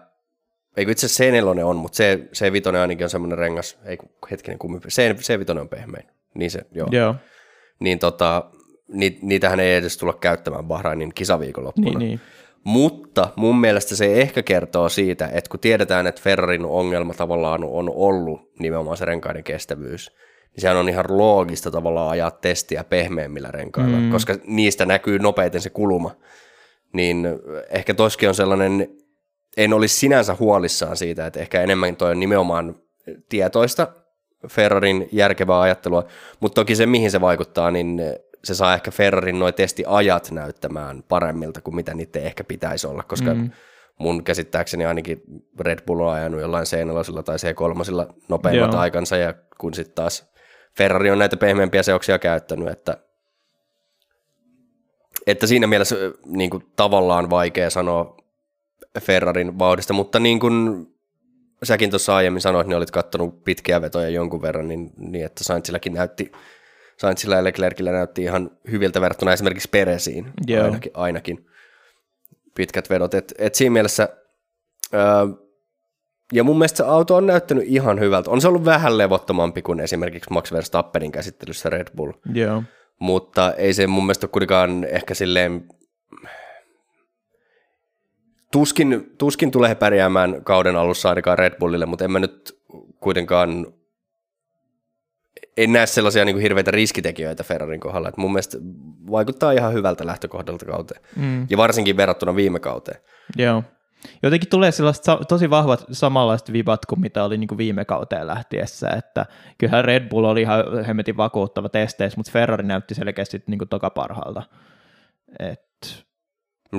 ei itse asiassa C neljä on, mutta C viisi ainakin on semmoinen rengas, ei hetkinen kumminkin, C viisi on pehmein, niin se, joo. Yeah. Niin tota, ni, niitähän ei edes tulla käyttämään Bahrainin kisaviikonloppuna. Niin, niin. Mutta mun mielestä se ehkä kertoo siitä, että kun tiedetään, että Ferrarin ongelma tavallaan on ollut nimenomaan se renkaiden kestävyys, niin sehän on ihan loogista tavallaan ajaa testiä pehmeämmillä renkailla, mm. koska niistä näkyy nopeiten se kuluma. Niin ehkä toskin on sellainen, en olisi sinänsä huolissaan siitä, että ehkä enemmän toi on nimenomaan tietoista Ferrarin järkevää ajattelua, mutta toki se mihin se vaikuttaa, niin se saa ehkä Ferrarin noi testiajat näyttämään paremmilta kuin mitä niitä ehkä pitäisi olla, koska mm. mun käsittääkseni ainakin Red Bull on ajanut jollain C neljä tai C kolme nopeimmat Joo. aikansa, ja kun sitten taas Ferrari on näitä pehmeämpiä seoksia käyttänyt, että Että siinä mielessä niin kuin, tavallaan vaikea sanoa Ferrarin vauhdista, mutta niin kuin säkin tuossa aiemmin sanoit, niin olit katsonut pitkiä vetoja jonkun verran, niin, niin että Sainzillakin näytti, Sainzilla ja Leclercillä näytti ihan hyviltä verrattuna esimerkiksi Pereziin, ainakin, ainakin pitkät vedot. Et, et siinä mielessä, ää, ja mun mielestä se auto on näyttänyt ihan hyvältä. On se ollut vähän levottomampi kuin esimerkiksi Max Verstappenin käsittelyssä Red Bull. Joo. Mutta ei se mun mielestä kuitenkaan ehkä silleen, tuskin, tuskin tulee pärjäämään kauden alussa ainakaan Red Bullille, mutta en mä nyt kuitenkaan, en näe sellaisia niin kuin hirveitä riskitekijöitä Ferrarin kohdalla, että mun mielestä vaikuttaa ihan hyvältä lähtökohdalta kauteen, mm. ja varsinkin verrattuna viime kauteen. Joo. Jotenkin tulee sellaista tosi vahvat samanlaiset vibat kuin mitä oli niin kuin viime kauteen lähtiessä, että kyllähän Red Bull oli ihan hemmetin vakuuttava testeissä, mutta Ferrari näytti selkeästi niin kuin toka parhaalta. Et...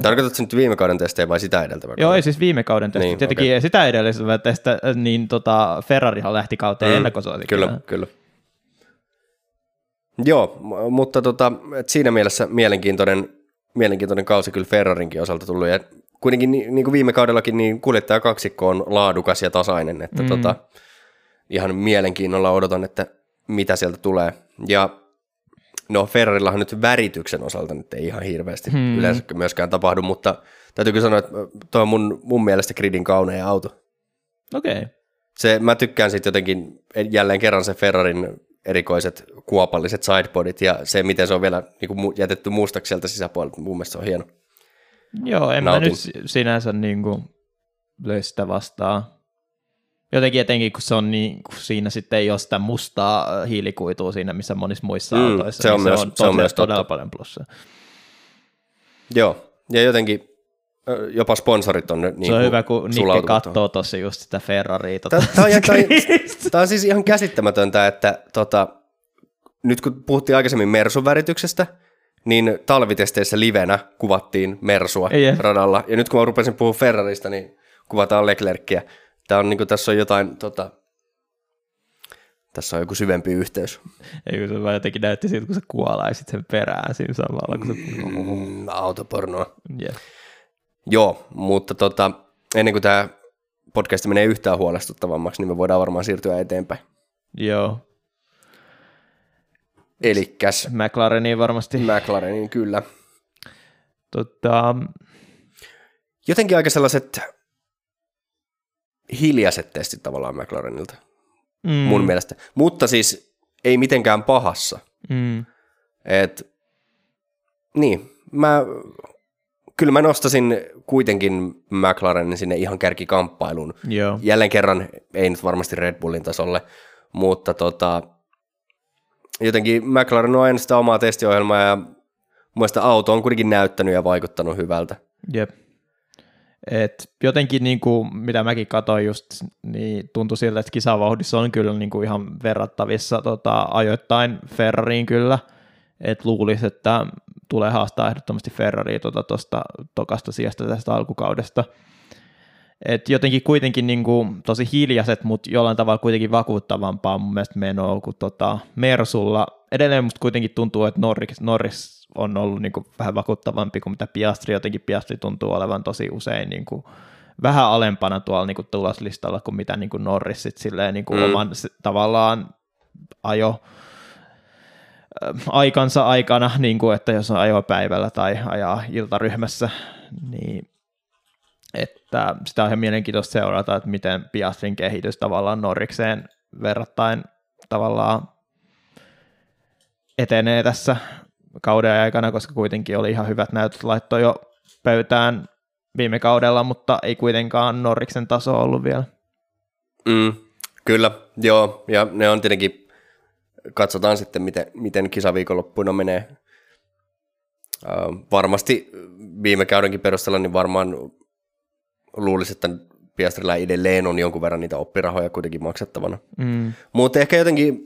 Tarkoitatko nyt viime kauden testejä vai sitä edeltävää? Joo, ei siis viime kauden testejä. Niin, tietenkin okay. Sitä edeltävää testejä, niin tota Ferrarihan lähti kauteen mm, ennakkosuosikina. Kyllä, kyllä. Joo, mutta tota, siinä mielessä mielenkiintoinen, mielenkiintoinen kausi kyllä Ferrarinkin osalta tullut, ja kuitenkin niin, niin kuin viime kaudellakin niin kuljettaja kaksikko on laadukas ja tasainen, että mm. tota, ihan mielenkiinnolla odotan, että mitä sieltä tulee. Ja no Ferrarillahan nyt värityksen osalta nyt ei ihan hirveästi hmm. yleensä myöskään tapahdu, mutta täytyykö sanoa, että tuo on mun, mun mielestä gridin kaunein auto. Okei. Okay. Se, mä tykkään sitten jotenkin jälleen kerran se Ferrarin erikoiset kuopalliset sidepodit ja se, miten se on vielä niin kuin jätetty mustaksi sieltä sisäpuolelta. Mun mielestä se on hieno. Joo, en Nautin. Mä nyt sinänsä niin kuin löisi sitä vastaan. Jotenkin etenkin, kun se on niin, kun siinä sitten ei ole sitä mustaa hiilikuitua siinä, missä monissa muissa mm, autoissa. Se on, niin myös, se on, se on myös todella totta. Paljon plussia. Joo, ja jotenkin jopa sponsorit on nyt niin sulautunut. Se on ku, hyvä, kun Nikke katsoo tuossa just sitä Ferraria. Tota, tämä, on, tämä, on, tämä on siis ihan käsittämätöntä, että tota, nyt kun puhuttiin aikaisemmin Mersun värityksestä, niin talvitesteissä livenä kuvattiin Mersua yeah. radalla. Ja nyt kun mä rupesin puhumaan Ferrarista, niin kuvataan Leclerckiä. Tämä on niin kuin, tässä on jotain, tota, tässä on joku syvempi yhteys. Eikö se vaan jotenkin näytti siltä, kun sä kuolaisit sen perään siinä samalla, kun sä... Mm, autopornoa. Yeah. Joo, mutta tota, ennen kuin tämä podcast menee yhtään huolestuttavammaksi, niin me voidaan varmaan siirtyä eteenpäin. Joo. Elikäs. McLareniin varmasti. McLareniin, kyllä. Tota... Jotenkin aika sellaiset... hiljaiset testit tavallaan McLarenilta, mm. mun mielestä. Mutta siis ei mitenkään pahassa. Mm. Et, niin, mä, kyllä mä nostasin kuitenkin McLarenin sinne ihan kärkikamppailuun. Joo. Jälleen kerran, ei nyt varmasti Red Bullin tasolle, mutta tota, jotenkin McLaren on aina sitä omaa testiohjelmaa ja muista auto on kuitenkin näyttänyt ja vaikuttanut hyvältä. Jep. Et jotenkin, niin kuin, mitä mäkin katsoin just, niin tuntui siltä, että kisavauhdissa on kyllä niin kuin ihan verrattavissa tota, ajoittain Ferrariin kyllä. Et luulisi, että tulee haastaa ehdottomasti Ferrariin tuosta tota, tokasta sijasta tästä alkukaudesta. Et jotenkin kuitenkin niin kuin, tosi hiljaiset, mutta jollain tavalla kuitenkin vakuuttavampaa mun mielestä menoa kuin tota, Mersulla. Edelleen musta kuitenkin tuntuu, että Norris, Norris on ollut niin kuin vähän vakuuttavampi kuin mitä Piastri, jotenkin Piastri tuntuu olevan tosi usein niin kuin vähän alempana tuolla niin kuin tuloslistalla kuin mitä niin kuin Norris sit silleen niin kuin mm. oman tavallaan ajo aikansa aikana, niin kuin että jos on ajopäivällä tai ajaa iltaryhmässä, niin että sitä on ihan mielenkiintoista seurata, että miten Piastrin kehitys tavallaan Norrikseen verrattain tavallaan etenee tässä kauden aikana, koska kuitenkin oli ihan hyvät näytöt laittoi jo pöytään viime kaudella, mutta ei kuitenkaan Norriksen taso ollut vielä. Mm, kyllä, joo, ja ne on tietenkin, katsotaan sitten, miten, miten kisaviikonloppuna menee. Äh, varmasti viime kaudenkin perusteella, niin varmaan luulisi, että Piastrilla edelleen on jonkun verran niitä oppirahoja kuitenkin maksettavana. Mm. Mutta ehkä jotenkin,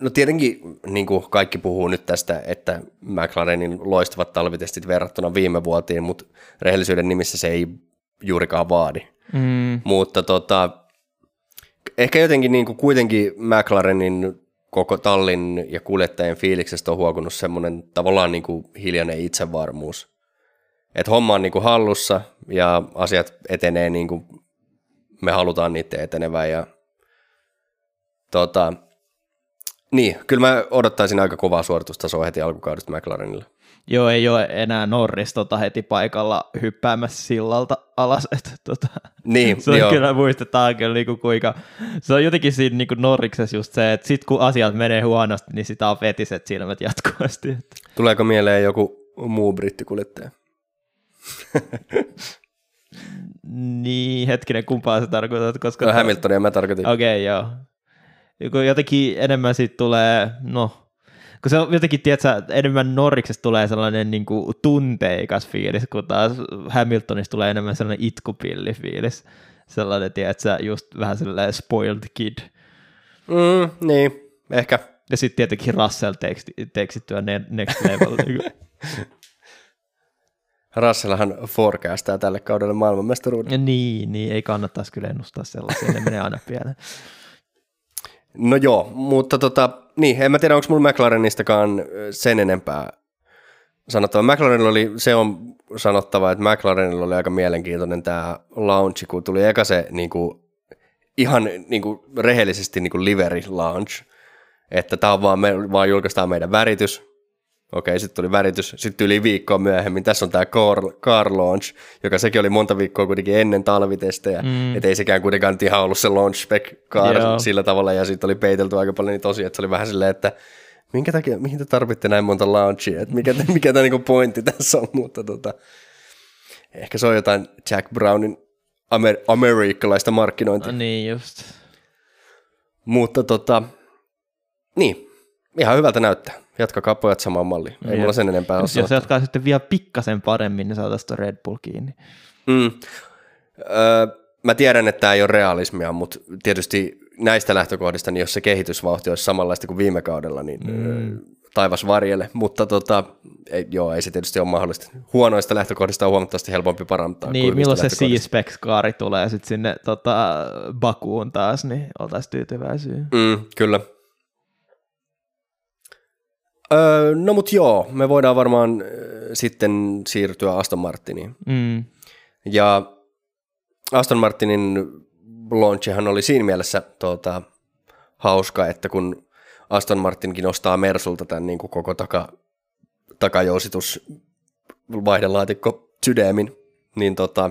no tietenkin niin kuin kaikki puhuu nyt tästä, että McLarenin loistavat talvitestit verrattuna viime vuotiin, mutta rehellisyyden nimissä se ei juurikaan vaadi. Mm. Mutta tota, ehkä jotenkin niin kuin kuitenkin McLarenin koko tallin ja kuljettajien fiiliksestä on huokunut semmoinen tavallaan niin kuin hiljainen itsevarmuus. Että homma on niin kuin hallussa ja asiat etenee niin kuin me halutaan niiden etenevän ja tota... Niin, kyllä mä odottaisin aika kovaa suoritustasoa heti alkukaudesta McLarenilla. Joo, ei ole enää Norris tota, heti paikalla hyppäämässä sillalta alas. Että, tota, niin, se on jo. Kyllä muistetaan kyllä niin kuin, kuinka, se on jotenkin siinä niin kuin Norriksessa just se, että sit kun asiat menee huonosti, niin sitä on vetiset silmät jatkuvasti. Että. Tuleeko mieleen joku muu brittikuljettaja? Niin, hetkinen, kumpaa sä tarkoitat? Koska no, Hamiltonia mä tarkoitin. Okei, okay, joo. Jotenkin enemmän siitä tulee, no, kun se on jotenkin, tiedätkö, enemmän Norriksesta tulee sellainen niin kuin tunteikas fiilis, kun taas Hamiltonista tulee enemmän sellainen itkupilli fiilis. Sellainen, tiedätkö, just vähän sellainen spoiled kid. Mm, niin, ehkä. Ja sitten tietenkin Russell tekstittyä next level. Niin Russellhan forecastaa tälle kaudelle maailmanmestaruuden. Niin, niin, ei kannattaisi kyllä ennustaa sellaisia, ne menee aina pieleen. No joo, mutta tota, niin, en mä tiedä, onko mulla McLarenistakaan sen enempää sanottava. McLarenilla oli, se on sanottava, että McLarenilla oli aika mielenkiintoinen tämä launch, kun tuli eka se niin kuin, ihan niin kuin, rehellisesti niin kuin livery launch, että tämä on vaan, me, vaan julkaistaan meidän väritys. Okei, sitten tuli väritys, sitten yli viikkoa myöhemmin. Tässä on tämä car, car launch, joka sekin oli monta viikkoa kuitenkin ennen talvitestejä, mm. ettei sekään kuitenkaan nyt ihan ollut se launch spec car Joo. sillä tavalla, ja siitä oli peitelty aika paljon niin tosiaan, että se oli vähän silleen, että minkä takia, mihin te tarvitte näin monta launchia, että mikä, mikä tämä niinku pointti tässä on, mutta tota, ehkä se on jotain Jack Brownin amer, amerikkalaista markkinointia. No niin just. Mutta tota, niin. Ihan hyvältä näyttää. Jatkakaa pojat samaan malliin. Ei mulla sen enempää ole. Jos jatkaa sitten vielä pikkasen paremmin, niin saataisiin tuon Red Bull kiinni. Mm. Öö, mä tiedän, että tämä ei ole realismia, mutta tietysti näistä lähtökohdista, niin jos se kehitysvauhti olisi samanlaista kuin viime kaudella, niin mm. taivas varjelle. Mutta tota, ei, joo, ei se tietysti ole mahdollista. Huonoista lähtökohdista on huomattavasti helpompi parantaa. Niin, milloin se C-Specs-kaari tulee sitten sinne tota, Bakuun taas, niin oltaisiin tyytyväisiä. Mm, kyllä. Öö, no mut joo, me voidaan varmaan öö, sitten siirtyä Aston Martiniin. Mm. Ja Aston Martinin launchihan oli siinä mielessä tuota, hauska, että kun Aston Martinkin ostaa Mersulta tämän niin kuin koko taka, takajousitus vaihdelaatikko sydämin, niin tota,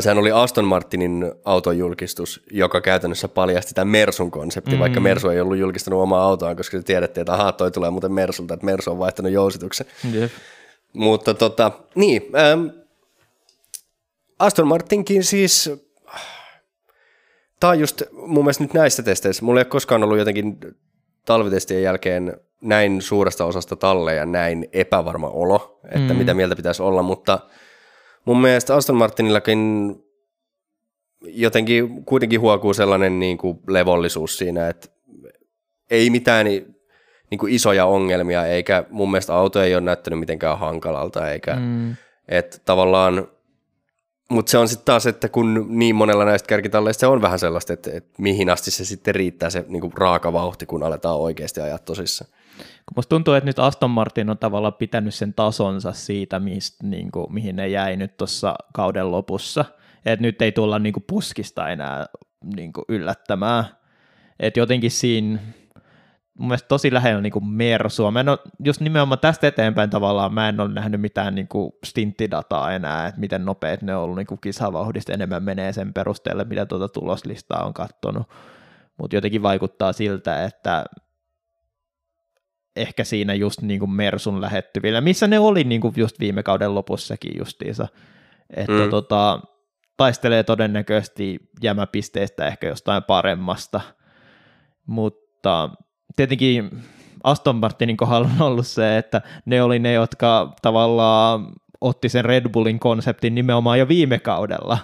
sehän oli Aston Martinin autojulkistus, joka käytännössä paljasti tämän Mersun konsepti, mm. vaikka Mersu ei ollut julkistanut omaa autoaan, koska se tiedettiin, että ahaa, toi tulee muuten Mersulta, että Mersu on vaihtanut jousituksen. Yep. Mutta tota, niin, ähm, Aston Martinkin siis, tämä on just mun mielestä nyt näissä testeissä, mulla ei ole koskaan ollut jotenkin talvitestien jälkeen näin suuresta osasta talleja näin epävarma olo, että mm. mitä mieltä pitäisi olla, mutta mun mielestä Aston Martinillakin jotenkin kuitenkin huokuu sellainen niin kuin levollisuus siinä, että ei mitään niin kuin isoja ongelmia, eikä mun mielestä auto ei ole näyttänyt mitenkään hankalalta, eikä mm. että tavallaan, mutta se on sitten taas, että kun niin monella näistä kärkitalleista se on vähän sellaista, että, että mihin asti se sitten riittää se niin kuin raaka vauhti, kun aletaan oikeasti ajaa tosissaan. Musta tuntuu, että nyt Aston Martin on tavallaan pitänyt sen tasonsa siitä, mistä, niin kuin, mihin ne jäi nyt tuossa kauden lopussa. Et nyt ei tulla niin kuin puskista enää niin kuin yllättämään. Et jotenkin siinä mun mielestä tosi lähellä niin kuin Mersua. Mä en ole, just nimenomaan tästä eteenpäin tavallaan mä en ole nähnyt mitään niin kuin stinttidataa enää, että miten nopeat ne on ollut niin kuin kisavauhdista enemmän menee sen perusteella, mitä tuota tuloslistaa on katsonut. Mutta jotenkin vaikuttaa siltä, että ehkä siinä just niin kuin Mersun lähettyvillä, missä ne oli niin kuin just viime kauden lopussakin justiinsa, että mm. tota, taistelee todennäköisesti jämäpisteistä ehkä jostain paremmasta, mutta tietenkin Aston Martinin kohdalla on ollut se, että ne oli ne, jotka tavallaan otti sen Red Bullin konseptin nimenomaan jo viime kaudella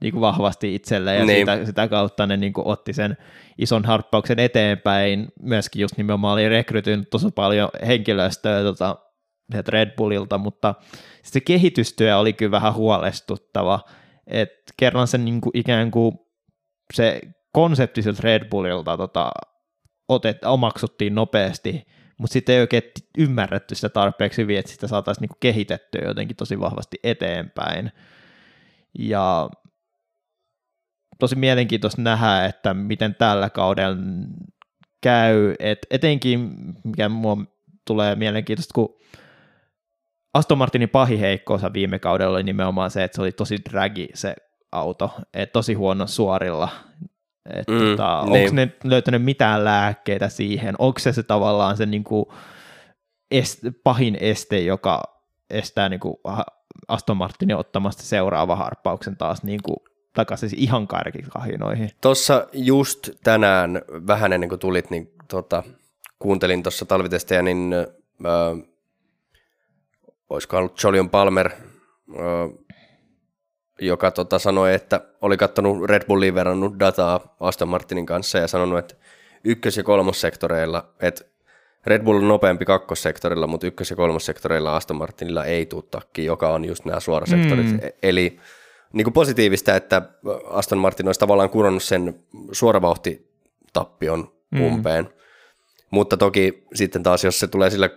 niin kuin vahvasti itselleen, ja niin. sitä, sitä kautta ne niin kuin otti sen ison harppauksen eteenpäin, myöskin just nimenomaan oli rekrytynyt tosi paljon henkilöstöä tota, Red Bullilta, mutta se kehitystyö oli kyllä vähän huolestuttava, että kerran se niin kuin ikään kuin se konsepti sieltä Red Bullilta tota, otet, omaksuttiin nopeasti, mutta sitten ei oikein ymmärretty sitä tarpeeksi hyvin, että sitä saataisiin niin kuin kehitettyä jotenkin tosi vahvasti eteenpäin, ja tosi mielenkiintoista nähdä, että miten tällä kaudella käy, että etenkin, mikä mua tulee mielenkiintoista, kun Aston Martinin pahin heikkousa viime kaudella oli nimenomaan se, että se oli tosi dragi se auto, että tosi huono suorilla, että mm, tota, onko niin. ne löytänyt mitään lääkkeitä siihen, onko se se tavallaan se niinku est, pahin este, joka estää niinku Aston Martinin ottamasta seuraava harppauksen taas niinku takaisin ihan karkikahinoihin. Tuossa just tänään, vähän ennen kuin tulit, niin tota, kuuntelin tuossa talvitestejä, niin äh, olisiko ollut Jolion Palmer, äh, joka tota, sanoi, että oli katsonut Red Bulliin verrannut dataa Aston Martinin kanssa ja sanonut, että ykkös- ja kolmossektoreilla, että Red Bull on nopeampi kakkossektorilla, mutta ykkös- ja kolmossektoreilla Aston Martinilla ei tule takkiin, joka on just nämä suorasektorit. Mm. Eli niin kuin positiivista, että Aston Martin olisi tavallaan kuronnut sen suoravauhtitappion mm. umpeen, Mutta toki sitten taas, jos se tulee sillä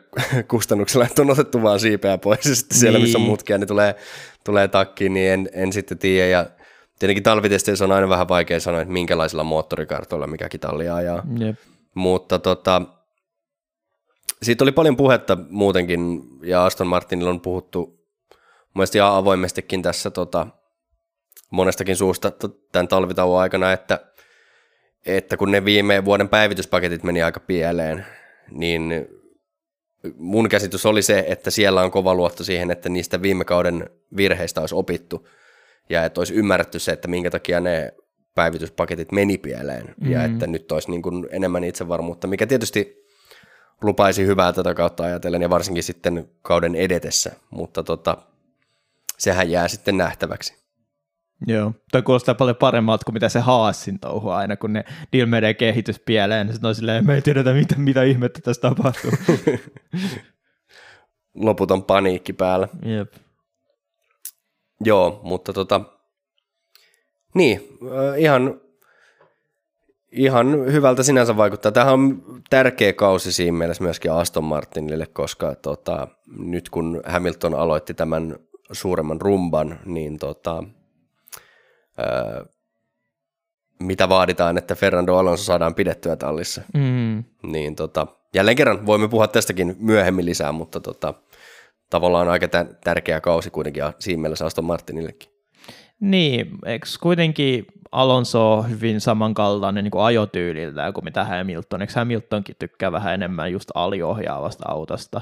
kustannuksella, että on otettu vaan siipeä pois ja sitten siellä, niin. missä on mutkia, niin tulee, tulee takkiin, niin en, en sitten tiedä. Ja tietenkin talvitesteissä on aina vähän vaikea sanoa, että minkälaisilla moottorikartoilla mikäkin tallia ajaa. Jep. Mutta tota, siitä oli paljon puhetta muutenkin, ja Aston Martinilla on puhuttu mun mielestä ihan avoimestikin tässä tota, monestakin suusta tämän talvitauon aikana, että että kun ne viime vuoden päivityspaketit meni aika pieleen, niin mun käsitys oli se, että siellä on kova luotto siihen, että niistä viime kauden virheistä olisi opittu ja että olisi ymmärretty se, että minkä takia ne päivityspaketit meni pieleen mm-hmm. ja että nyt olisi niin kuin enemmän itsevarmuutta, mikä tietysti lupaisi hyvää tätä kautta ajatellen ja varsinkin sitten kauden edetessä, mutta tota, sehän jää sitten nähtäväksi. Joo, toi kuulostaa paljon paremmalta kuin mitä se Haasin touhu aina, kun ne deal menee kehitys pieleen, niin sitten on silleen, me ei tiedetä mitä, mitä ihmettä tässä tapahtuu. Loputon paniikki päällä. Jep. Joo, mutta tota, niin, äh, ihan, ihan hyvältä sinänsä vaikuttaa. Tämähän on tärkeä kausi siinä mielessä myöskin Aston Martinille, koska tota, nyt kun Hamilton aloitti tämän suuremman rumban, niin tota, Öö, mitä vaaditaan, että Fernando Alonso saadaan pidettyä tallissa. Mm. Niin tota, jälleen kerran voimme puhua tästäkin myöhemmin lisää, mutta tota, tavallaan aika tär- tärkeä kausi kuitenkin siinä mielessä Aston Martinillekin. Niin, eikö kuitenkin Alonso on hyvin samankaltainen niin kuin ajotyyliltään kuin mitä Hamilton? Eikö Hamiltonkin tykkää vähän enemmän just aliohjaavasta autosta?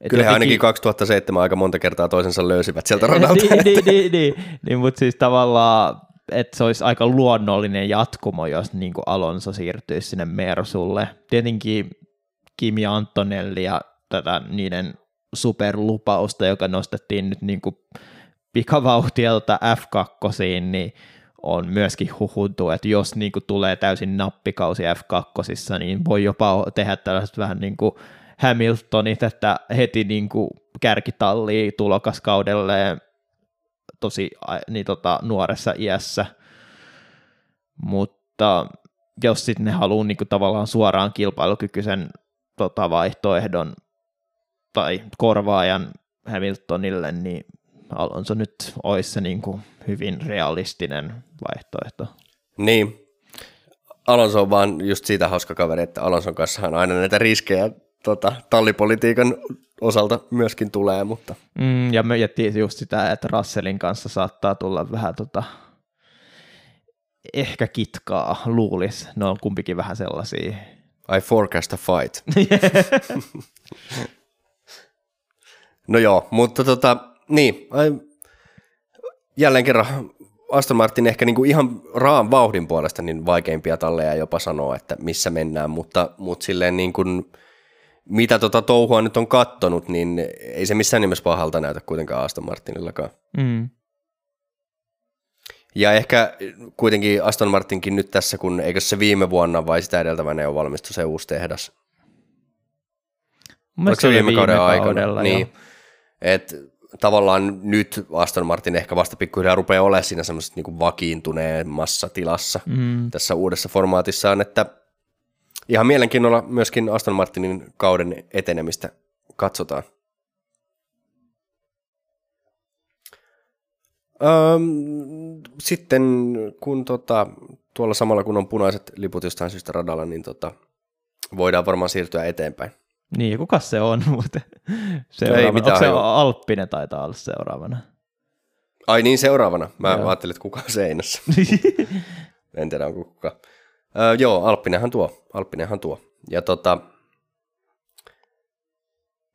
Et Kyllähän jotenkin... ainakin kaksituhattaseitsemän aika monta kertaa toisensa löysivät sieltä radalta. Niin, niin, niin, niin. niin, mutta siis tavallaan, että se olisi aika luonnollinen jatkumo, jos niin kuin Alonso siirtyisi sinne Mersulle. Tietenkin Kimi Antonelli ja tätä niiden superlupausta, joka nostettiin nyt niin kuin pikavauhtielta F kakkoseen, niin on myöskin huhuntu, että jos niin kuin tulee täysin nappikausi F kakkosessa, niin voi jopa tehdä tällaiset vähän niin kuin Hamiltonit, että heti niin kuin kärkitalliin tulokaskaudelleen tosi niin tota, nuoressa iässä, mutta jos sitten ne haluaa niin kuin tavallaan suoraan kilpailukykyisen tota, vaihtoehdon tai korvaajan Hamiltonille, niin Alonso nyt olisi se niin kuin hyvin realistinen vaihtoehto. Niin, Alonso on vaan just siitä hauska kaveri, että Alonson kanssa on aina näitä riskejä, Tota, tallipolitiikan osalta myöskin tulee, mutta... Mm, ja me jättiin just sitä, että Russellin kanssa saattaa tulla vähän tota, ehkä kitkaa, luulisi. Ne on kumpikin vähän sellaisia. I forecast a fight. No joo, mutta tota, niin, jälleen kerran Aston Martin ehkä niinku ihan raan vauhdin puolesta niin vaikeimpia talleja jopa sanoa, että missä mennään, mutta, mutta silleen niin kuin... Mitä tota touhua nyt on kattonut, niin ei se missään nimessä pahalta näytä kuitenkaan Aston Martinillakaan. Mm. Ja ehkä kuitenkin Aston Martinkin nyt tässä, kun eikö se viime vuonna vai sitä edeltävänä ei ole valmistu se uusi tehdas? Oliko se viime kauden aikana? Niin. Et tavallaan nyt Aston Martin ehkä vasta pikkuhiljaa rupeaa olemaan siinä semmoisessa niin kuin vakiintuneemmassa tilassa mm. tässä uudessa formaatissaan, että ihan mielenkiinnolla myöskin Aston Martinin kauden etenemistä katsotaan. Öm, sitten kun tota, tuolla samalla kun on punaiset liput jostain syystä radalla, niin tota, voidaan varmaan siirtyä eteenpäin. Niin, kuka se on muuten? Ei mitään. Onko se Alppinen taitaa olla seuraavana? Ai niin, seuraavana. Mä Joo. ajattelin, että kuka on seinässä. En tiedä, onko kuka. Öö, joo, Alppinenhan tuo, Alppinenhan tuo. Ja tota,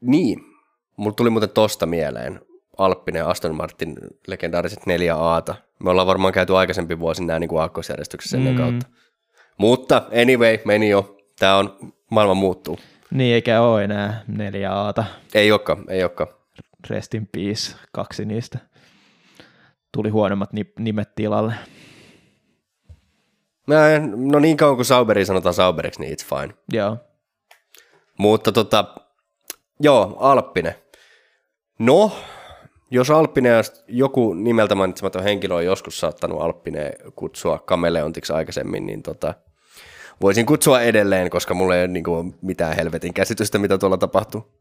niin, mulla tuli muuten tosta mieleen, Alppinen ja Aston Martin, legendaariset neljä A:ta. Me ollaan varmaan käyty aikaisempi vuosi nämä niin kuin aakkosjärjestyksessä ennen mm. kautta. Mutta anyway, meni jo. Tää on, maailma muuttuu. Niin, eikä ole enää neljä A:ta. Ei olekaan, ei olekaan. Rest in peace, kaksi niistä. Tuli huonommat nimet tilalle. No niin kauan kuin Sauberiin sanotaan Sauberiksi, niin it's fine. Joo. Mutta tota, joo, Alppinen. No, jos Alppinen ja joku nimeltä mainitsematon henkilö on joskus saattanut Alppinen kutsua kameleontiksi aikaisemmin, niin tota, voisin kutsua edelleen, koska mulla ei ole niin kuin mitään helvetin käsitystä, mitä tuolla tapahtuu.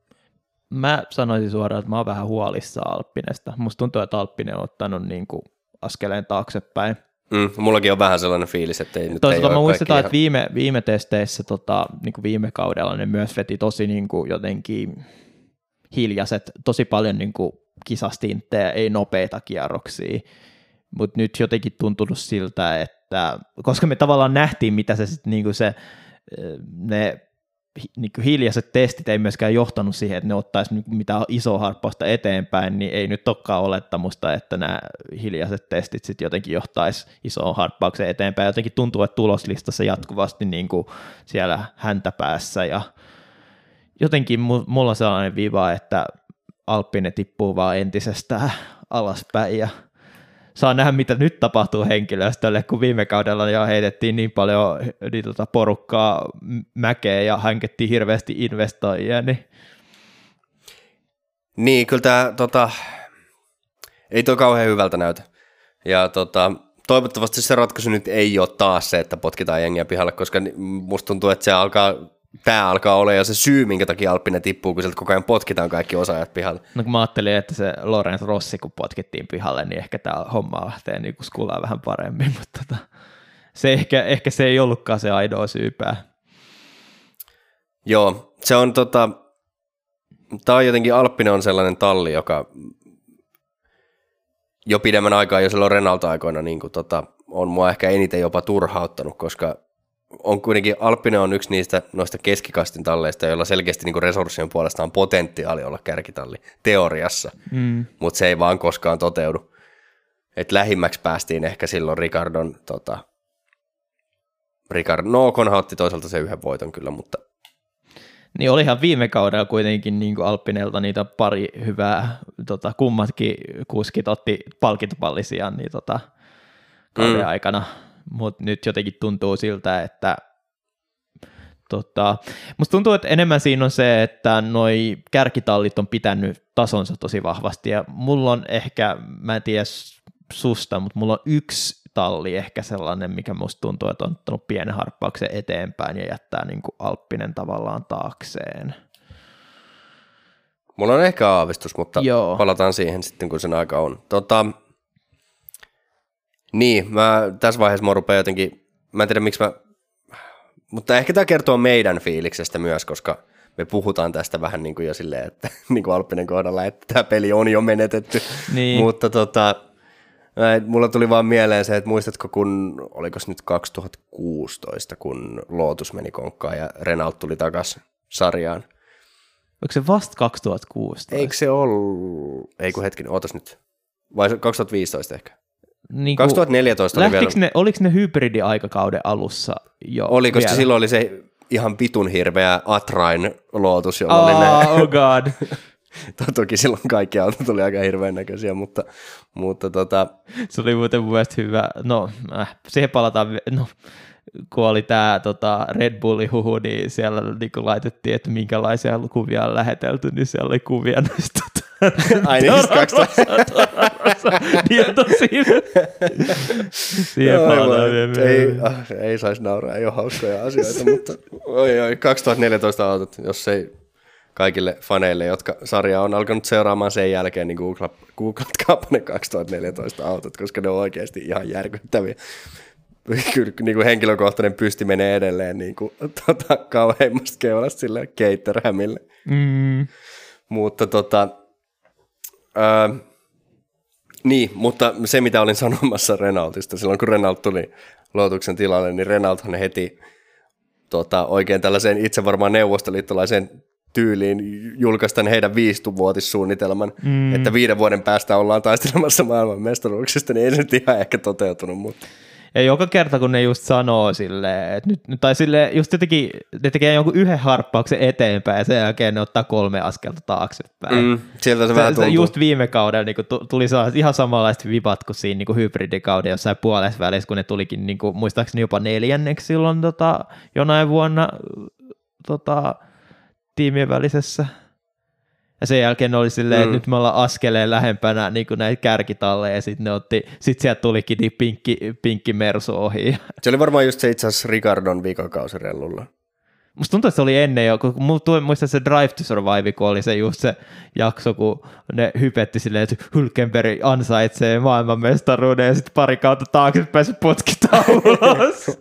Mä sanoisin suoraan, että mä oon vähän huolissa Alpinesta. Musta tuntuu, että Alpine on ottanut niin kuin askeleen taaksepäin. Mm, mullakin on vähän sellainen fiilis, että ei nyt ei ole mä muistetaan, ihan... että viime, viime testeissä, tota, niin kuin viime kaudella, ne myös veti tosi niin kuin jotenkin hiljaiset, tosi paljon niin kuin kisastinttejä, ei nopeita kierroksia. Mutta nyt jotenkin tuntunut siltä, että koska me tavallaan nähtiin, mitä se sitten niin kuin se, ne niin kuin hiljaiset testit ei myöskään johtanut siihen, että ne ottaisi mitään isoa harppausta eteenpäin, niin ei nyt olekaan olettamusta, että nämä hiljaiset testit sitten jotenkin johtaisi isoon harppaukseen eteenpäin. Jotenkin tuntuu, että tuloslistassa jatkuvasti niin kuin siellä häntä päässä ja jotenkin mulla on sellainen viva, että Alpine tippuu vaan entisestään alaspäin ja saa nähdä, mitä nyt tapahtuu henkilöstölle, kun viime kaudella jo heitettiin niin paljon niitä porukkaa mäkeä ja hankettiin hirveästi investoijia. Niin, niin kyllä tämä tota, ei tuo kauhean hyvältä näytä. Ja tota, toivottavasti se ratkaisu nyt ei ole taas se, että potkitaan jengiä pihalle, koska musta tuntuu, että se alkaa... Tämä alkaa olla jo se syy, minkä takia Alpine tippuu, kun sieltä koko ajan potkitaan kaikki osaajat pihalle. No kun mä ajattelin, että se Lorenz Rossi, kun potkittiin pihalle, niin ehkä tämä homma lähtee niin skulaa vähän paremmin, mutta tota, se ehkä, ehkä se ei ollutkaan se ainoa syypää. Joo, se on tota, tämä on jotenkin, Alpine on sellainen talli, joka jo pidemmän aikaa, jo silloin Renaulta aikoina, niin kuin tota, on mua ehkä eniten jopa turhauttanut, koska on kuitenkin, Alpine on yksi niistä noista keskikastin talleista, joilla selkeästi niin kuin resurssien puolesta on potentiaali olla kärkitalli teoriassa, mm. mutta se ei vaan koskaan toteudu. Et lähimmäksi päästiin ehkä silloin Ricciardon, tota, Ricard, no Konhan otti toisaalta se yhden voiton kyllä, mutta... Niin olihan viime kaudella kuitenkin niin kuin Alpinelta niitä pari hyvää, tota, kummatkin kuskit otti palkintopallisia niin tota, kauden mm. aikana. Mutta nyt jotenkin tuntuu siltä, että tota, musta tuntuu, että enemmän siinä on se, että noi kärkitallit on pitänyt tasonsa tosi vahvasti ja mulla on ehkä, mä en tiedä susta, mutta mulla on yksi talli ehkä sellainen, mikä musta tuntuu, että on ottanut pienen harppauksen eteenpäin ja jättää niinku Alppinen tavallaan taakseen. Mulla on ehkä aavistus, mutta joo, palataan siihen sitten, kun sen aika on. Tota... Niin, mä, tässä vaiheessa mä rupean jotenkin, mä en tiedä miksi mä, mutta ehkä tämä kertoo meidän fiiliksestä myös, koska me puhutaan tästä vähän niin kuin jo silleen, että niin kuin Alppinen kohdalla, että tämä peli on jo menetetty, niin. Mutta tota, mulla tuli vaan mieleen se, että muistatko kun, oliko se nyt kaksituhattakuusitoista, kun Lotus meni konkkaan ja Renault tuli takaisin sarjaan. Oliko se vasta kaksituhattakuusitoista? Eikö se ollut, ei kun hetken, ootas nyt, vai kaksituhattaviisitoista ehkä? Niin kaksituhattaneljätoista oli vielä... Ne, oliko ne hybridiaikakauden alussa jo? Oli, koska vielä? Silloin oli se ihan pitun hirveä Atrain Lotus, jolla oh, oli ne... Oh god. Toki silloin kaikki autot oli aika hirveän näköisiä, mutta... mutta tota... Se oli muuten mun mielestä hyvä. No, äh, siihen palataan... No, kun oli tämä tota, Red Bullin huhu, niin siellä niin laitettiin, että minkälaisia kuvia on lähetelty, niin siellä oli kuvia näistä... Ai niin, ei saisi nauraa, ei ole hauskoja asioita, mutta oi, oi, kaksituhattaneljätoista autot, jos ei kaikille faneille, jotka sarjaa on alkanut seuraamaan sen jälkeen, niin googlatkaapa ne kaksituhattaneljätoista autot, koska ne on oikeasti ihan järkyttäviä. Kyllä niin henkilökohtainen pysti menee edelleen niin kuin, tota, kauheimmasta keulasta sille Caterhamille. Mm. Mutta tota, ää, niin, mutta se mitä olin sanomassa Renaultista, silloin kun Renault tuli Lotuksen tilalle, niin Renaulthan heti tota, oikein tällaiseen itse varmaan neuvostoliittolaiseen tyyliin julkaistaan heidän viisivuotissuunnitelman, mm. että viiden vuoden päästä ollaan taistelemassa maailman mestaruuksista, niin ei se nyt ihan ehkä toteutunut, mutta... Ja joka kerta, kun ne just sanoo silleen, että nyt, tai silleen, just jotenkin ne tekee jonkun yhden harppauksen eteenpäin ja sen jälkeen ne ottaa kolme askelta taaksepäin. Mm, sieltä se, se vähän tuntuu. Just viime kaudella niin kuin, tuli ihan samanlaiset vibat kuin siinä niin kuin hybridikauden jossain puolessa välissä, kun ne tulikin niin kuin, muistaakseni jopa neljänneksi silloin tota, jonain vuonna tota, tiimien välisessä. Ja sen jälkeen oli silleen, mm. että nyt me ollaan askeleen lähempänä niin kuin näitä kärkitalleja, ja sitten sit sieltä tulikin niin pinkki, pinkki Mersu ohi. Se oli varmaan just se itse asiassa Ricciardon viikokausirellulla. Musta tuntuu, että se oli ennen jo, kun muistan se Drive to Survive, kun oli se just se jakso, kun ne hypetti silleen, että Hülkenberg ansaitsee maailmanmestaruuden, ja sitten pari kautta taakse pääsi potkitaan ulos.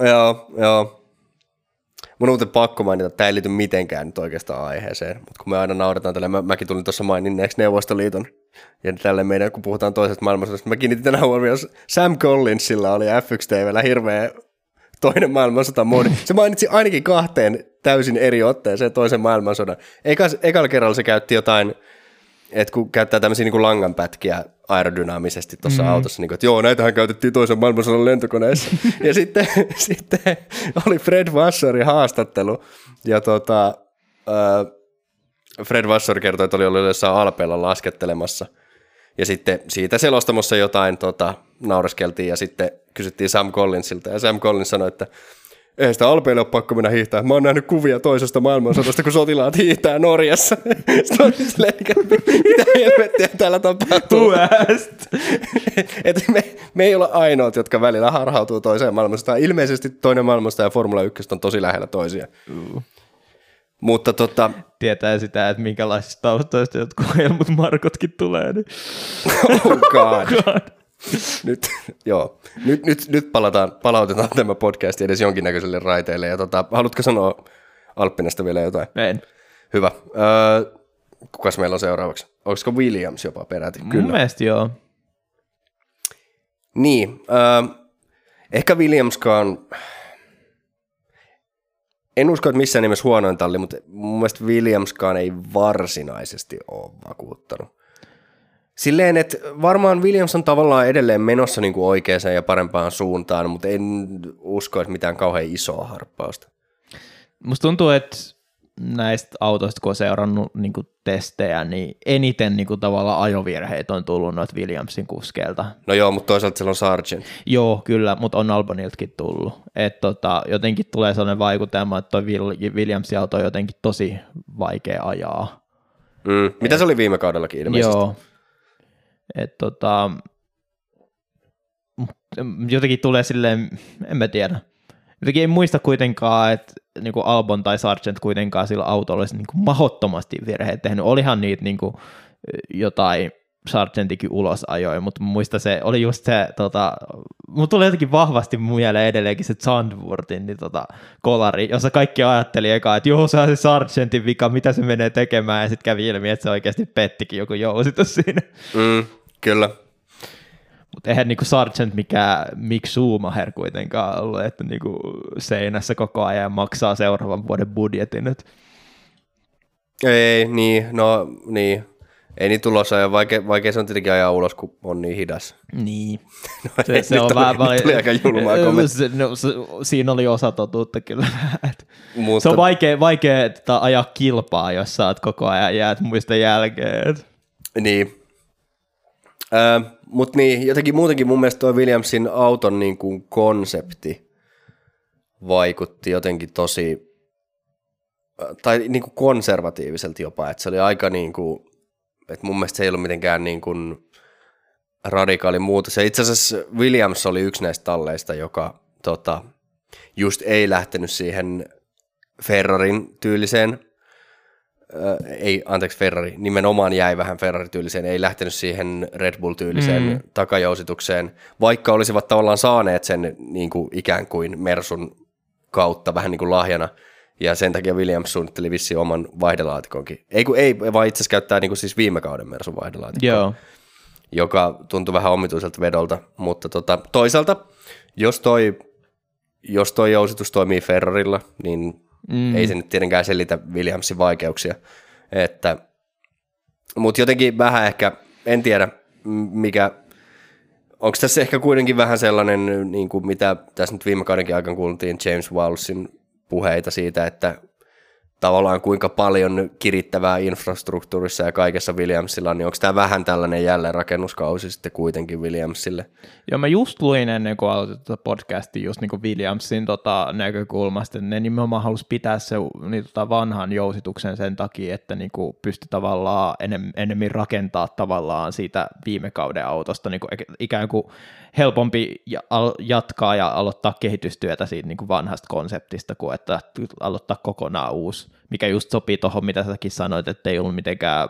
Joo, joo. Mun on muuten pakko mainita, että tämä ei liity mitenkään nyt oikeastaan aiheeseen, mutta kun me aina nauretaan tällä, mä, mäkin tulin tuossa maininneeksi Neuvostoliiton, ja tällä meidän, kun puhutaan toisesta maailmansodasta, mä kiinnitin tänä huomioon, jos Sam Collinsilla oli F yksi T V:llä hirveä toinen maailmansota modi. Se mainitsi ainakin kahteen täysin eri otteeseen toisen maailmansodan. Eka, ekalla kerralla se käytti jotain, että kun käyttää tämmöisiä niin kuin langanpätkiä aerodynaamisesti tuossa mm. autossa, niin kuin, että joo, näitähän käytettiin toisen maailmansodan lentokoneessa. ja sitten, sitten oli Fred Vasseurin haastattelu, ja tota, äh, Fred Vasseur kertoi, että oli ollut jossain Alpeella laskettelemassa, ja sitten siitä selostamassa jotain tota, naureskeltiin, ja sitten kysyttiin Sam Collinsilta, ja Sam Collins sanoi, että ei sitä Alpeille ole pakko mennä hiihtää. Mä oon nähnyt kuvia toisesta maailmansodasta, kun sotilaat hiihtää Norjassa. Sitten on silleen, mitä helvettiä täällä tapahtuu. Et me, me ei olla ainoat, jotka välillä harhautuu toiseen maailmansotaan. Ilmeisesti toinen maailmansota ja Formula yksi on tosi lähellä toisia. Mm. Mutta tota... Tietää sitä, että minkälaisista taustoista jotkut Helmut Markotkin tulee. Niin. Oh god. Oh god. Nyt, joo. Nyt, nyt, nyt palataan, palautetaan tämä podcast edes jonkinnäköiselle raiteille. Ja tota, haluatko sanoa Alpinesta vielä jotain? En. Hyvä. Öö, kukas meillä on seuraavaksi? Olisiko Williams jopa peräti? Mun Kyllä. mielestä joo. Niin. Öö, ehkä Williamskaan... En usko, että missään nimessä huonoin talli, mutta mun mielestä Williamskaan ei varsinaisesti ole vakuuttanut. Silleen, että varmaan Williams on tavallaan edelleen menossa niin kuin oikeaan ja parempaan suuntaan, mutta en usko, että mitään kauhean isoa harppausta. Musta tuntuu, että näistä autoista, kun on seurannut niin kuin testejä, niin eniten niin kuin tavallaan ajovirheitä on tullut noita Williamsin kuskeilta. No joo, mutta toisaalta siellä on Sargeant. Joo, kyllä, mutta on Alboniltakin tullut. Et tota, jotenkin tulee sellainen vaikutelma, että toi Williamsin auto on jotenkin tosi vaikea ajaa. Mm. Mitä Et, se oli viime kaudellakin ilmeisesti? Joo. Et tota, jotenkin tulee silleen, en mä tiedä. Jotenkin en muista kuitenkaan, että niinku Albon tai Sargeant kuitenkaan sillä autolla olisi niinku mahdottomasti virheet tehnyt. Olihan niitä niinku jotain Sargeantikin ulos ajoi, mutta muista se, oli just se, tota, mun tuli jotenkin vahvasti mieleen edelleenkin se Zandvoortin niin tota, kolari, jossa kaikki ajatteli eka, että joo, se on se Sargeantin vika, mitä se menee tekemään, ja sitten kävi ilmi, että se oikeasti pettikin joku jousitus siinä. Mm, kyllä. Mutta eihän niinku Sargeant mikään Mick Schumacher kuitenkaan ollut, että niinku seinässä koko ajan maksaa seuraavan vuoden budjetin. Et. Ei, niin, no niin. Ei niin tulossa ajan, vaikea, vaikea se on tietenkin ajaa ulos, kun on niin hidas. Niin. No, se, ei, se nyt on oli, vähän, nyt oli aika julmaa kommentti. No, se, siinä oli osa totuutta kyllä. Mutta, se on vaikea, vaikea tota, ajaa kilpaa, jos sä oot koko ajan jäät muista jälkeen. Niin. Äh, Mutta niin, jotenkin muutenkin mun mielestä tuo Williamsin auton niin kuin konsepti vaikutti jotenkin tosi, tai niin kuin konservatiiviselta jopa, että se oli aika niin kuin, että mun mielestä se ei ollut mitenkään niin kuin radikaali muutos. Ja itse asiassa Williams oli yksi näistä talleista, joka tota, just ei lähtenyt siihen Ferrarin tyyliseen, äh, ei anteeksi Ferrari, nimenomaan jäi vähän Ferrari-tyyliseen, ei lähtenyt siihen Red Bull-tyyliseen mm. takajousitukseen, vaikka olisivat tavallaan saaneet sen niin kuin ikään kuin Mersun kautta vähän niin kuin lahjana. Ja sen takia Williams suunnitteli vissiin oman vaihdelaatikkonkin. Ei kun ei, vaan itse asiassa käyttää niin kuin siis viime kauden Mersun vaihdelaatikkoa, Joo. joka tuntui vähän omituiselta vedolta. Mutta tota, toisaalta, jos toi, jos toi jousitus toimii Ferrarilla, niin mm. ei se nyt tietenkään selitä Williamsin vaikeuksia. Mutta jotenkin vähän ehkä, en tiedä mikä... Onko tässä ehkä kuitenkin vähän sellainen, niin kuin mitä tässä nyt viime kaudenkin aikaan kuultiin James Walshin puheita siitä, että tavallaan kuinka paljon kirittävää infrastruktuurissa ja kaikessa Williamsilla, niin onko tämä vähän tällainen jälleenrakennuskausi sitten kuitenkin Williamsille? Joo, mä just luin ennen kuin aloitin tuota podcastia just niin kuin Williamsin tota näkökulmasta, ne nimenomaan halusi pitää se niin tota vanhan jousituksen sen takia, että niin kuin pysty tavallaan enem, enemmän rakentaa tavallaan siitä viime kauden autosta, niin kuin ikään kuin helpompi jatkaa ja aloittaa kehitystyötä siitä niin kuin vanhasta konseptista, kuin että aloittaa kokonaan uusi, mikä just sopii tuohon, mitä säkin sanoit, että ei ollut mitenkään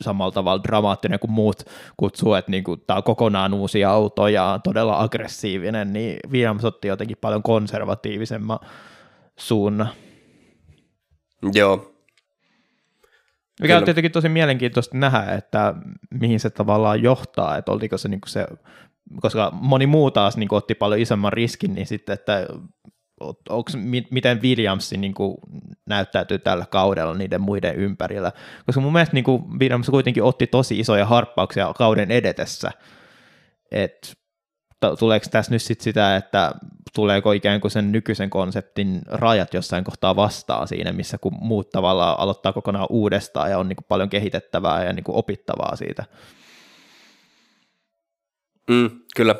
samalla tavalla dramaattinen kuin muut kutsuu, että niin tämä on kokonaan uusi auto ja todella aggressiivinen, niin Williams otti jotenkin paljon konservatiivisemman suunnan. Joo. Mikä on tietenkin tosi mielenkiintoista nähdä, että mihin se tavallaan johtaa, että oliko se, niin kuin se koska moni muu taas niin kuin otti paljon isomman riskin, niin sitten, että Onks, miten Williams niin kuin näyttäytyy tällä kaudella niiden muiden ympärillä, koska mun mielestä niin kuin Williams kuitenkin otti tosi isoja harppauksia kauden edetessä, että tuleeko tässä nyt sit sitä, että tuleeko ikään kuin sen nykyisen konseptin rajat jossain kohtaa vastaan siinä, missä kun muut tavallaan aloittaa kokonaan uudestaan ja on niin kuin paljon kehitettävää ja niin kuin opittavaa siitä. Mm, kyllä.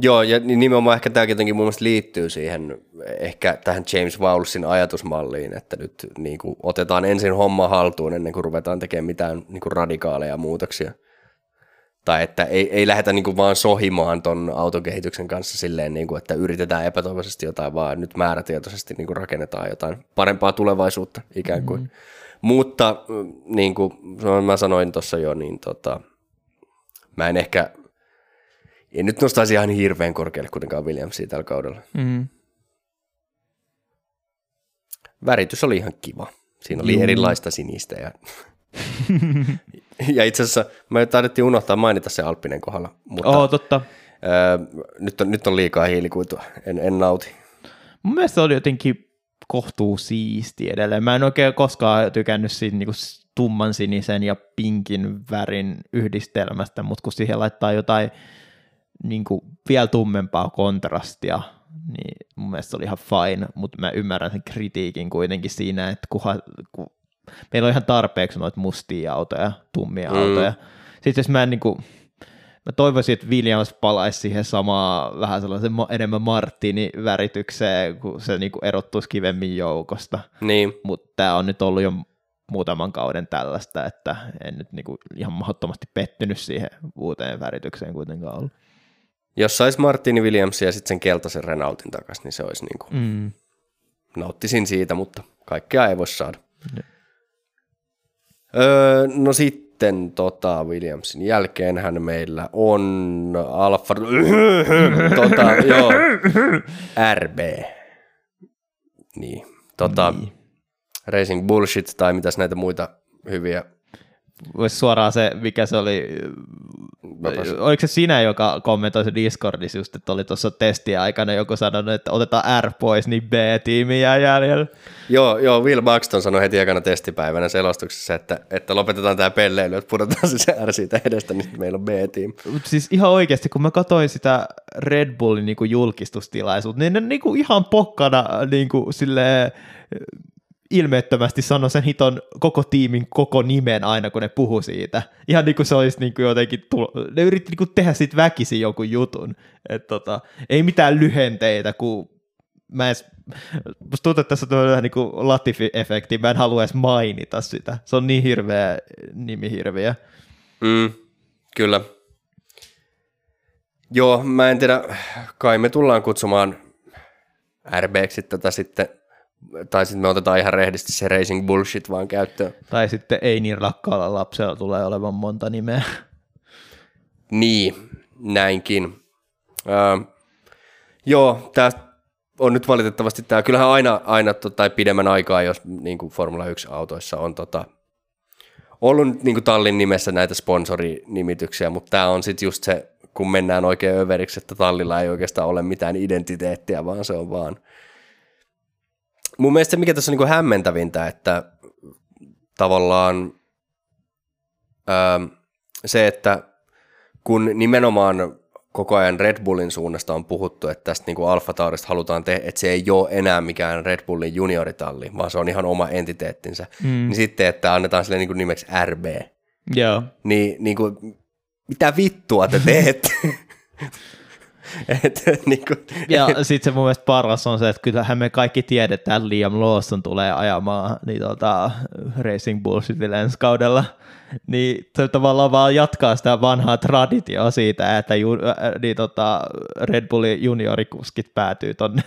Joo, ja nimenomaan ehkä tämä jotenkin mun mielestä liittyy siihen, ehkä tähän James Vowlesin ajatusmalliin, että nyt niin kuin otetaan ensin homma haltuun ennen kuin ruvetaan tekemään mitään niin kuin radikaaleja muutoksia. Tai että ei, ei lähdetä niin kuin vaan sohimaan ton autokehityksen kanssa silleen, niin kuin, että yritetään epätoivoisesti jotain, vaan nyt määrätietoisesti niin kuin rakennetaan jotain parempaa tulevaisuutta ikään kuin. Mm-hmm. Mutta niin kuin mä sanoin tuossa jo, niin tota, mä en ehkä... Ja nyt nostaisi ihan hirveän korkealle kuitenkaan Williamsia tällä kaudella. Mm. Väritys oli ihan kiva. Siinä oli mm. erilaista sinistä. Ja, ja itse asiassa me taidettiin unohtaa mainita se Alpinen kohdalla. Mutta, Oo, totta. Öö, nyt, on, nyt on liikaa hiilikuitua. En, en nauti. Mun mielestä se oli jotenkin kohtuu siisti edelleen. Mä en oikein koskaan tykännyt siitä niinku tumman sinisen ja pinkin värin yhdistelmästä, mutta kun siihen laittaa jotain niin kuin vielä tummempaa kontrastia, niin mun mielestä se oli ihan fine, mutta mä ymmärrän sen kritiikin kuitenkin siinä, että kunhan, kun meillä on ihan tarpeeksi noita mustia autoja, tummia mm. autoja. Sitten jos mä en niin kuin, mä toivoisin, että Williams palaisi siihen samaan vähän sellaisen enemmän Martinin väritykseen, kun se niin kuin erottuisi kivemmin joukosta. Niin. Mutta tää on nyt ollut jo muutaman kauden tällaista, että en nyt niin kuin ihan mahdottomasti pettynyt siihen uuteen väritykseen kuitenkaan ollut. Jos saisi Martini Williamsia ja sitten sen keltaisen Renaultin takaisin, niin se olisi niin kuin, mm. nauttisin siitä, mutta kaikkea ei voi saada. Mm. Öö, no sitten tota Williamsin jälkeenhän meillä on Alfa, tota, joo, R B, niin, tota, niin. Racing Bullshit tai mitäs näitä muita hyviä. Voisi suoraan se, mikä se oli, Bottas. Oliko se sinä, joka kommentoi se Discordissa just, että oli tuossa testin aikana joku sanonut, että otetaan R pois, niin B-tiimi jää jäljellä. Joo, joo, Will Buxton sanoi heti ekana testipäivänä selostuksessa, että, että lopetetaan tämä pelleily, että pudotaan se R siitä edestä, niin meillä on B-tiimi. Siis ihan oikeasti, kun mä katsoin sitä Red Bullin niin kuin julkistustilaisuutta, niin ne niin kuin ihan pokkana niin kuin silleen ilmeettömästi sanoi sen hiton koko tiimin koko nimen aina, kun ne puhu siitä. Ihan niin kuin se olisi niin kuin jotenkin, tulo... ne yritti niin kuin tehdä siitä väkisin jonkun jutun. Et tota, ei mitään lyhenteitä, kun mä edes, musta tuntuu, että tässä on tämmöinen niin kuin Latifi-efekti, mä en halua edes mainita sitä. Se on niin hirveä nimihirviä. Mm, kyllä. Joo, mä en tiedä, kai me tullaan kutsumaan R B:ksi tätä sitten. Tai sitten me otetaan ihan rehdisti se Racing Bullshit vaan käyttöön. Tai sitten ei niin rakkaalla lapsella tulee olevan monta nimeä. Niin, näinkin. Öö, joo, tämä on nyt valitettavasti tämä. Kyllähän aina, aina tai pidemmän aikaa, jos niin kuin Formula yksi-autoissa on tota, ollut niin kuin tallin nimessä näitä sponsorinimityksiä, mutta tämä on sitten just se, kun mennään oikein överiksi, että tallilla ei oikeastaan ole mitään identiteettiä, vaan se on vaan... Mun mielestä se, mikä tässä on niin kuin hämmentävintä, että tavallaan öö, se, että kun nimenomaan koko ajan Red Bullin suunnasta on puhuttu, että tästä niin kuin Alfa Taurista halutaan tehdä, että se ei ole enää mikään Red Bullin junioritalli, vaan se on ihan oma entiteettinsä. Mm. Niin sitten, että annetaan sille niin kuin nimeksi är bee. Joo. Niin, niin kuin, mitä vittua te teette? Et, niin kuin, ja sitten se mun mielestä paras on se, että kyllähän me kaikki tiedetään, että Liam Lawson tulee ajamaan niin tuota, Racing Bullshitille ensi kaudella. Niin se tavallaan vaan jatkaa sitä vanhaa traditioa siitä, että ju, äh, niin, tota, Red Bullin juniorikuskit päätyy tonne.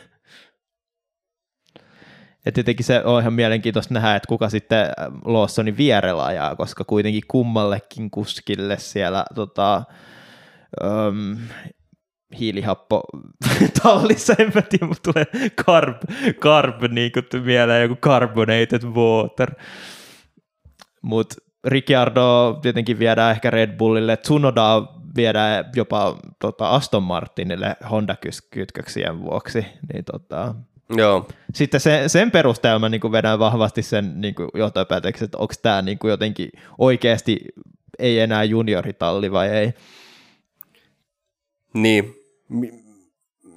Et tietenkin se on ihan mielenkiintoista nähdä, että kuka sitten Lawsonin vierellä ajaa, koska kuitenkin kummallekin kuskille siellä tota, öm, hiilihappo tallissa, en mä tiedä, mutta tulee carb, carb niin kuin mieleen, joku carbonated water. Mut Ricciardo tietenkin viedään ehkä Red Bullille, Tsunoda viedään jopa tota Aston Martinille Honda-kytköksien vuoksi. Niin tota. Joo. Sitten sen, sen perusteella mä niin vedän vahvasti sen niin johtopäätöksen, että onko tämä niin jotenkin oikeasti ei enää junioritalli vai ei. Niin.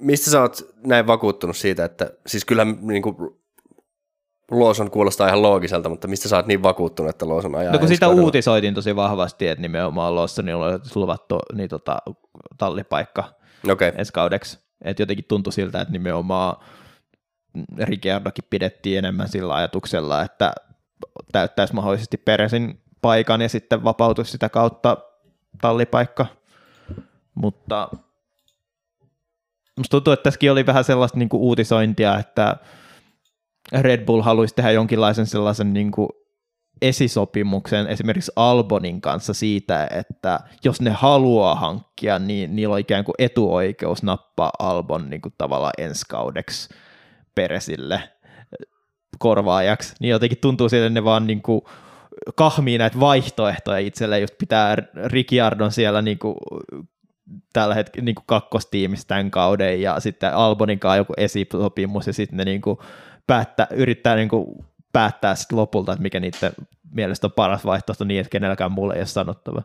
Mistä sä oot näin vakuuttunut siitä, että siis kyllä niin kuin Lawson kuulostaa ihan loogiselta, mutta mistä sä oot niin vakuuttunut, että Lawson ajaa? No kun sitä kaudella uutisoitiin tosi vahvasti, että nimenomaan Lawsonilla on luvattu niin tota, tallipaikka okay ensi kaudeksi. Että jotenkin tuntui siltä, että nimenomaan Ricciardokin pidettiin enemmän sillä ajatuksella, että täyttäisi mahdollisesti Perezin paikan ja sitten vapautuisi sitä kautta tallipaikka. Mutta musta tuntuu, että tässäkin oli vähän sellaista niin kuin uutisointia, että Red Bull haluaisi tehdä jonkinlaisen sellaisen niin kuin esisopimuksen esimerkiksi Albonin kanssa siitä, että jos ne haluaa hankkia, niin niillä on ikään kuin etuoikeus nappaa Albon niin kuin tavallaan ensi kaudeksi Perezille korvaajaksi. Niin jotenkin tuntuu siltä, että ne vaan niin kuin kahmii näitä vaihtoehtoja itselleen, just pitää Ricciardon siellä niin kuin tällä hetkellä niin kuin kakkostiimissä tämän kauden ja sitten Albonin kanssa joku esisopimus ja sitten ne niin kuin päättää, yrittää niin kuin päättää sitten lopulta, että mikä niiden mielestä on paras vaihtoehto niin, että kenelläkään mulle ei ole sanottava.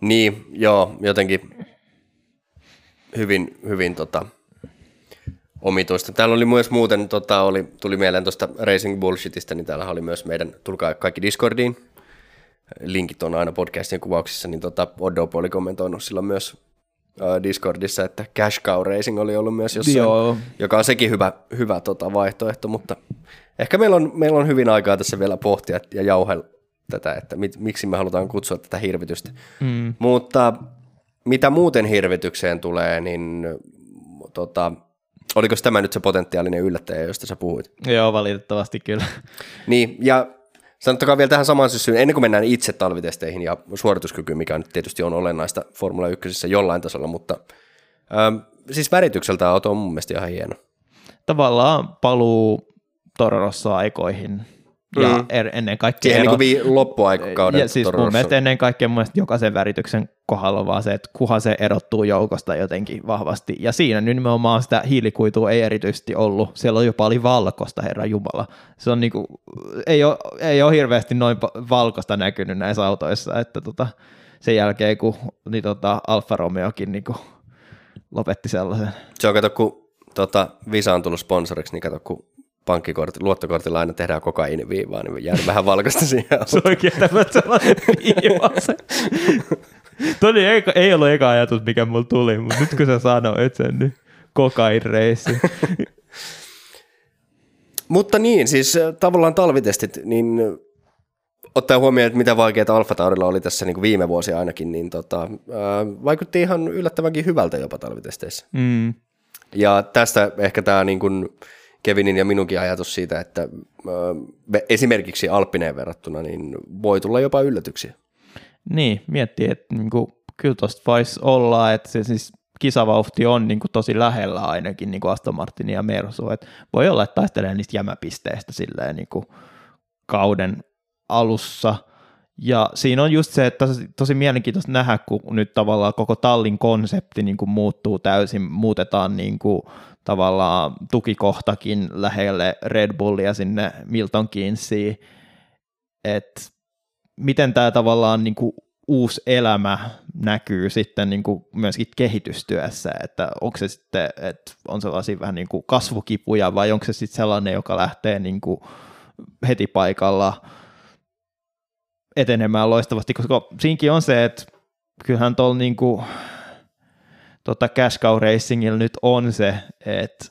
Niin, joo, jotenkin hyvin, hyvin tota, omituista. Täällä oli myös muuten, tota, oli, tuli mieleen tuosta Racing Bullshitista, niin täällä oli myös meidän, tulkaa kaikki Discordiin, linkit on aina podcastin kuvauksissa, niin tota, Oddopo oli kommentoinut silloin myös ä, Discordissa, että Cash Cow Racing oli ollut myös jossain, joo, joka on sekin hyvä, hyvä tota, vaihtoehto, mutta ehkä meillä on, meillä on hyvin aikaa tässä vielä pohtia ja jauhella tätä, että mit, miksi me halutaan kutsua tätä hirvitystä. Mm. Mutta mitä muuten hirvitykseen tulee, niin tota, oliko tämä nyt se potentiaalinen yllättäjä, josta sä puhuit? Joo, valitettavasti kyllä. Niin, ja sanottakaa vielä tähän samaan syssyyn, ennen kuin mennään itse talvitesteihin ja suorituskykyyn, mikä nyt tietysti on olennaista Formula yksi jollain tasolla, mutta ähm, siis väritykseltä auto on mun mielestä ihan hieno. Tavallaan paluu Toro Rosso-aikoihin ja mm. er, ennen kaikkea ero, niin kuin loppuaikokauden ja siis Toro Rosso. Mun mielestä ennen kaikkea mun mielestä jokaisen värityksen kohdalla on vaan se, että kuhan se erottuu joukosta jotenkin vahvasti. Ja siinä nimenomaan sitä hiilikuitua ei erityisesti ollut. Siellä on jopa oli valkoista, herra jumala. Se on niinku, ei ole, ei ole hirveästi noin valkoista näkynyt näissä autoissa, että tota, sen jälkeen kun niin tota, Alfa Romeokin niinku lopetti sellaisen. Se on, kato, kun tota, Visa on tullut sponsoriksi, niin kato, kun pankkikortti, luottokortilla aina tehdään kokaiiniviivaa, niin jäädään vähän valkoista siihen autoon. Se on kieltämättä sellainen viiva. Toni, ei, ei ollut eka ajatus, mikä mulla tuli, mutta nyt kun sä sanoit sen, niin kokainreissi. Mutta niin, siis tavallaan talvitestit, niin ottaen huomioon, että mitä vaikeaa Alfa Taurilla oli tässä niin kuin viime vuosi ainakin, niin tota, vaikutti ihan yllättävänkin hyvältä jopa talvitesteissä. Mm. Ja tästä ehkä tämä niin kuin Kevinin ja minunkin ajatus siitä, että esimerkiksi Alpineen verrattuna niin voi tulla jopa yllätyksiä. Niin, miettii, että niinku, kyllä tuosta voisi olla, että se siis kisavauhti on niinku tosi lähellä ainakin niinku Aston Martinin ja Mersu. Et voi olla, että taistelee niistä jämäpisteistä silleen, niinku, kauden alussa. Ja siinä on just se, että tosi, tosi mielenkiintoista nähdä, kun nyt tavallaan koko tallin konsepti niinku muuttuu täysin, muutetaan niinku tavallaan tukikohtakin lähelle Red Bullia sinne Milton Keynesiin, että miten tämä tavallaan niin kuin uusi elämä näkyy sitten niin kuin myöskin kehitystyössä, että onko se sitten, että on sellaisia vähän niin kuin kasvukipuja vai onko se sitten sellainen, joka lähtee niin kuin heti paikalla etenemään loistavasti, koska siinkin on se, että kyllähän tuolla niin kuin tota cash cow racingilla nyt on se, että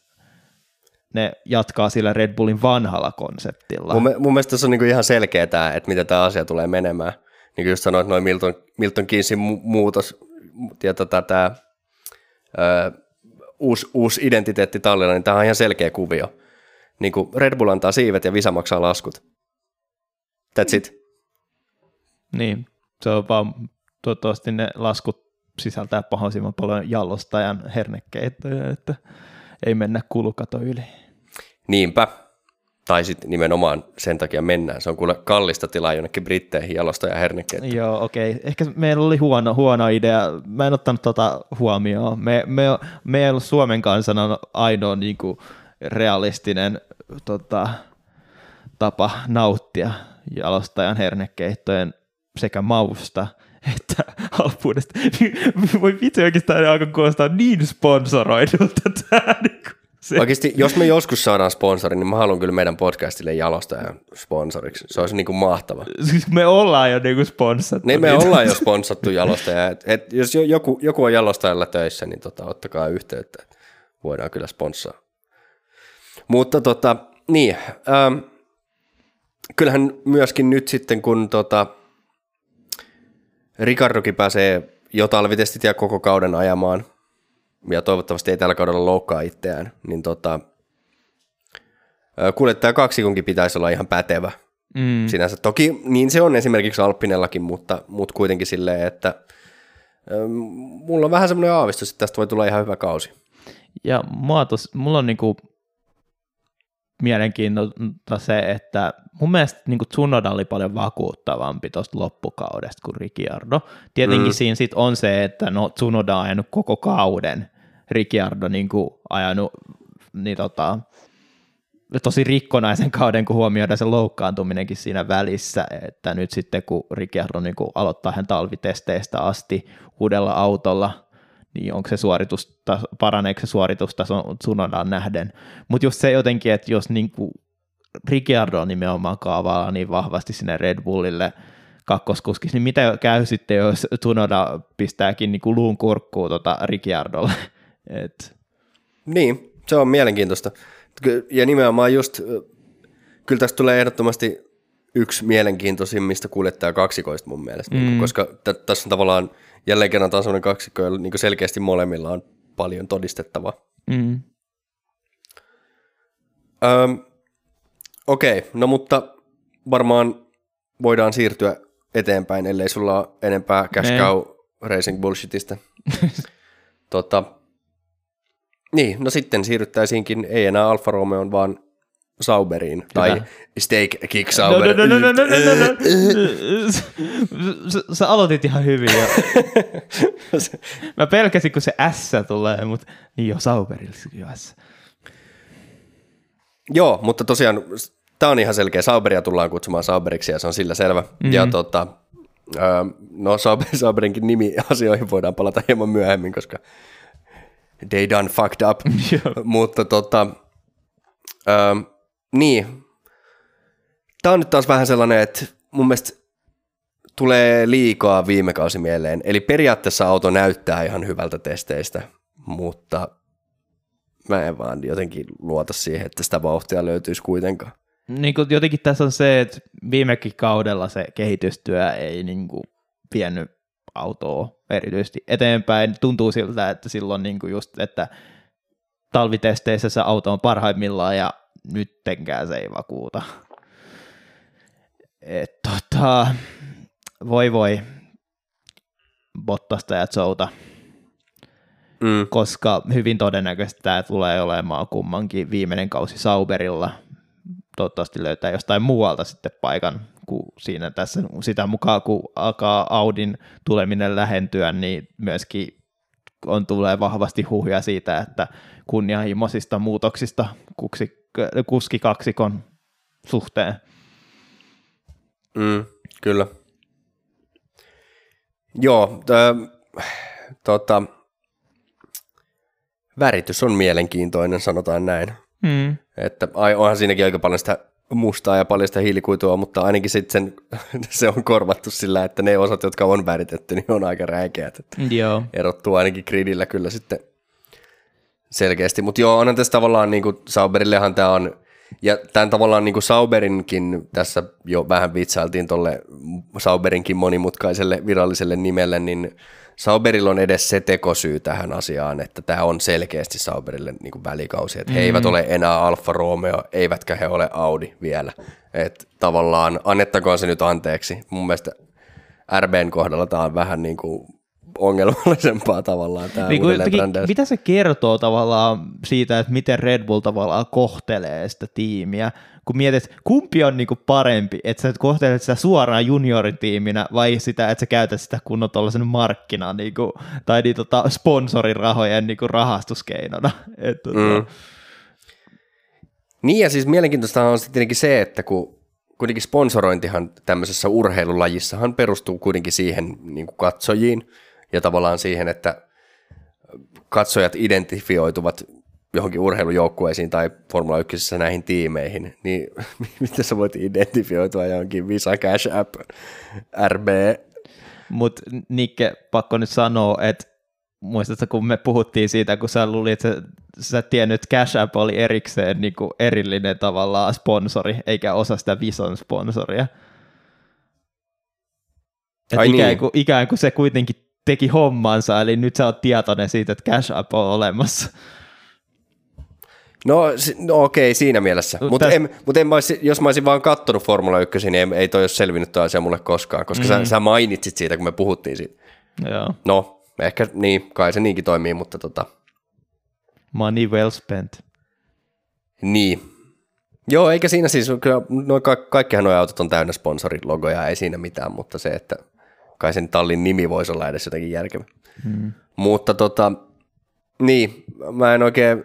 ne jatkaa sillä Red Bullin vanhalla konseptilla. Mun, mun mielestä se on niinku ihan selkeä tämä, että miten tämä asia tulee menemään. Niin kuin just sanoit, noin Milton, Milton Keynesin muutos ja tota, tämä ö, uusi, uusi identiteetti tallella, niin tämä on ihan selkeä kuvio. Niin kuin Red Bull antaa siivet ja Visa maksaa laskut. That's it. Niin, se on vaan toivottavasti ne laskut sisältää pahoisimman paljon jalostajan hernekeittoja, että ei mennä kulukato yli. Niinpä. Tai sitten nimenomaan sen takia mennään. Se on kuule kallista tilaa jonnekin britteihin jalostajan hernekeittoja. Joo, okei. Okay. Ehkä meillä oli huono, huono idea. Mä en ottanut tota huomioon. Me, me, me ei ollut Suomen kansana ainoa niin kuin realistinen tota, tapa nauttia jalostajan hernekeittojen sekä mausta että alpuudesta. Voi vitsi, oikeastaan alkoi kuulostaa niin sponsoroidulta tämä. Oikeasti, jos me joskus saadaan sponsorin, niin mä haluan kyllä meidän podcastille jalostajan sponsoriksi. Se olisi niin kuin mahtava. Me ollaan jo niin kuin sponsattu. Niin, me ollaan jo sponsattu jalostaja. Et, et, jos joku, joku on jalostajalla töissä, niin tota, ottakaa yhteyttä. Voidaan kyllä sponssaa. Mutta tota, niin. Ähm, kyllähän myöskin nyt sitten, kun tota, Ricardokin pääsee jo talvitestit ja koko kauden ajamaan, ja toivottavasti ei tällä kaudella loukkaa itseään, niin tota, kuljettaja kaksikonkin pitäisi olla ihan pätevä mm. sinänsä. Toki niin se on esimerkiksi Alppinellakin, mutta, mutta kuitenkin silleen, että ähm, mulla on vähän semmoinen aavistus, että tästä voi tulla ihan hyvä kausi. Ja mua tos, mulla on niinku mielenkiintoista se, että mun mielestä niin kuin Tsunoda oli paljon vakuuttavampi tuosta loppukaudesta kuin Ricciardo. Tietenkin mm. siinä sit on se, että no, Tsunoda on ajanut koko kauden, Ricciardo niin kuin ajanut niin tota, tosi rikkonaisen kauden, kun huomioidaan se loukkaantuminenkin siinä välissä, että nyt sitten kun Ricciardo niin kuin aloittaa hän talvitesteistä asti uudella autolla, niin onko se suoritustaso, paraneeko se suoritustaso Tsunodaan nähden. Mutta just se jotenkin, että jos niinku Ricciardo nimenomaan kaavaa niin vahvasti sinne Red Bullille kakkoskuskiksi, niin mitä käy sitten, jos Tsunoda pistääkin niinku luun kurkkuun tota Ricciardolle? Et. Niin, se on mielenkiintoista. Ja nimenomaan just, kyllä tästä tulee ehdottomasti yksi mielenkiintoisimmista kuljettaja kaksikoista mun mielestä, mm. koska t- tässä on tavallaan jälleen kerran taas sellainen kaksikko, jolla niin selkeästi molemmilla on paljon todistettavaa. Mm. Öm, okei, no mutta varmaan voidaan siirtyä eteenpäin, ellei sulla ole enempää cash cow racing bullshitista. tota, niin, no sitten siirryttäisiinkin, ei enää Alfa Romeoon, vaan Sauberiin. Kyllä. Tai Steak Kick Sauber. No, no, no, no, no, no, no. S- sä aloitit ihan hyvin. Ja mä pelkäsin, kun se S tulee, mutta niin jo Sauberilla jo S. Joo, mutta tosiaan tää on ihan selkeä. Sauberia tullaan kutsumaan Sauberiksi ja se on sillä selvä. Mm-hmm. Ja tota, no Sauberinkin nimi asioihin voidaan palata hieman myöhemmin, koska they done fucked up. Mutta tota, Öm, niin, tämä on nyt taas vähän sellainen, että mun mielestä tulee liikaa viime kausi mieleen, eli periaatteessa auto näyttää ihan hyvältä testeistä, mutta mä en vaan jotenkin luota siihen, että sitä vauhtia löytyisi kuitenkaan. Niin kuin jotenkin tässä on se, että viimekin kaudella se kehitystyö ei niin kuin vienyt autoa erityisesti eteenpäin, tuntuu siltä, että silloin niin kuin just, että talvitesteissä se auto on parhaimmillaan ja nyttenkään se ei vakuuta. Et tota, voi voi Bottasta ja Tsouta, mm. koska hyvin todennäköisesti tämä tulee olemaan kummankin viimeinen kausi Sauberilla. Toivottavasti löytää jostain muualta sitten paikan, kun siinä tässä sitä mukaan, kun alkaa Audin tuleminen lähentyä, niin myöskin on tulee vahvasti huhuja siitä, että kunnianhimoisista muutoksista kuksi, kuski kaksikon suhteen. Mm, kyllä. Joo, tää, tota, väritys on mielenkiintoinen, sanotaan näin. Mm. Että onhan siinäkin aika paljon sitä mustaa ja paljon sitä hiilikuitua, mutta ainakin sitten se on korvattu sillä, että ne osat, jotka on väritetty, niin on aika räikeät. Joo. Erottuu ainakin gridillä kyllä sitten selkeästi. Mutta joo, onhan tässä tavallaan, niin kuin Sauberillehan tämä on, ja tämän tavallaan niin kuin Sauberinkin, tässä jo vähän vitsailtiin tuolle Sauberinkin monimutkaiselle viralliselle nimelle, niin Sauberilla on edes se tekosyy tähän asiaan, että tämä on selkeästi Sauberille niin kuin välikausi, että he mm. eivät ole enää Alfa Romeo, eivätkä he ole Audi vielä. Että tavallaan annettakoon se nyt anteeksi. Mun mielestä R B:n kohdalla tämä on vähän niin kuin ongelmallisempaa tavallaan tämä niin uudelleenbrändäys. Mitä se kertoo tavallaan siitä, että miten Red Bull tavallaan kohtelee sitä tiimiä? Kun mietit, kumpi on niinku parempi, että sä kohtelet sitä suoraan junioritiiminä vai sitä, että sä käytät sitä kunnon tuollaisen markkinan niinku, tai niin, tota, sponsorirahojen niinku rahastuskeinona. Et, tota. mm. Niin ja siis mielenkiintoista on sitten tietenkin se, että kun kuitenkin sponsorointihan tämmöisessä urheilulajissahan perustuu kuitenkin siihen niinku katsojiin ja tavallaan siihen, että katsojat identifioituvat johonkin urheilujoukkueisiin tai Formula yksi näihin tiimeihin, niin miten sä voit identifioitua johonkin Visa Cash App R B? Mutta Nikke, pakko nyt sanoa, että muistatko, kun me puhuttiin siitä, kun sä luulit, että sä tiennyt, että Cash App oli erikseen niin kuin erillinen tavallaan sponsori, eikä osa sitä Visan sponsoria. Ai niin. Ikään kuin, ikään kuin se kuitenkin teki hommansa, eli nyt sä oot tietoinen siitä, että Cash App on olemassa. No, no okei, siinä mielessä, mutta mut jos mä olisin vaan kattonut Formula yksi, niin ei, ei toi ole selvinnyt toi asia mulle koskaan, koska mm-hmm. sä, sä mainitsit siitä, kun me puhuttiin siitä. Joo. No, ehkä niin, kai se niinkin toimii, mutta tota. Money well spent. Niin. Joo, eikä siinä siis, kyllä noi, ka, kaikkihan nuo autot on täynnä sponsorilogoja, ei siinä mitään, mutta se, että kai sen tallin nimi voisi olla edes jotenkin järkevä. Mm. Mutta tota, niin, mä en oikein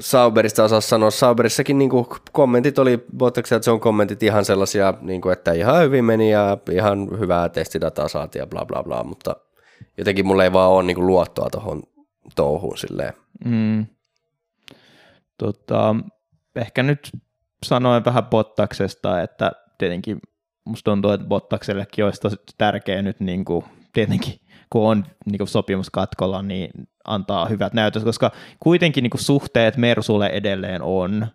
Sauberista osaa sanoa. Sauberissakin niin kuin kommentit oli, Bottaksen se on kommentit ihan sellaisia, niin kuin, että ihan hyvin meni ja ihan hyvää testidataa saatiin ja bla bla bla, mutta jotenkin mulla ei vaan ole niin kuin luottoa tuohon touhuun silleen. Mm. Tota, ehkä nyt sanoin vähän Bottaksesta, että tietenkin musta tuntuu, että Bottaksellekin olisi tosi tärkeä nyt niin kuin, tietenkin kun on niin kuin sopimuskatkolla, niin antaa hyvät näytöt, koska kuitenkin niin kuin suhteet Mersulle edelleen on,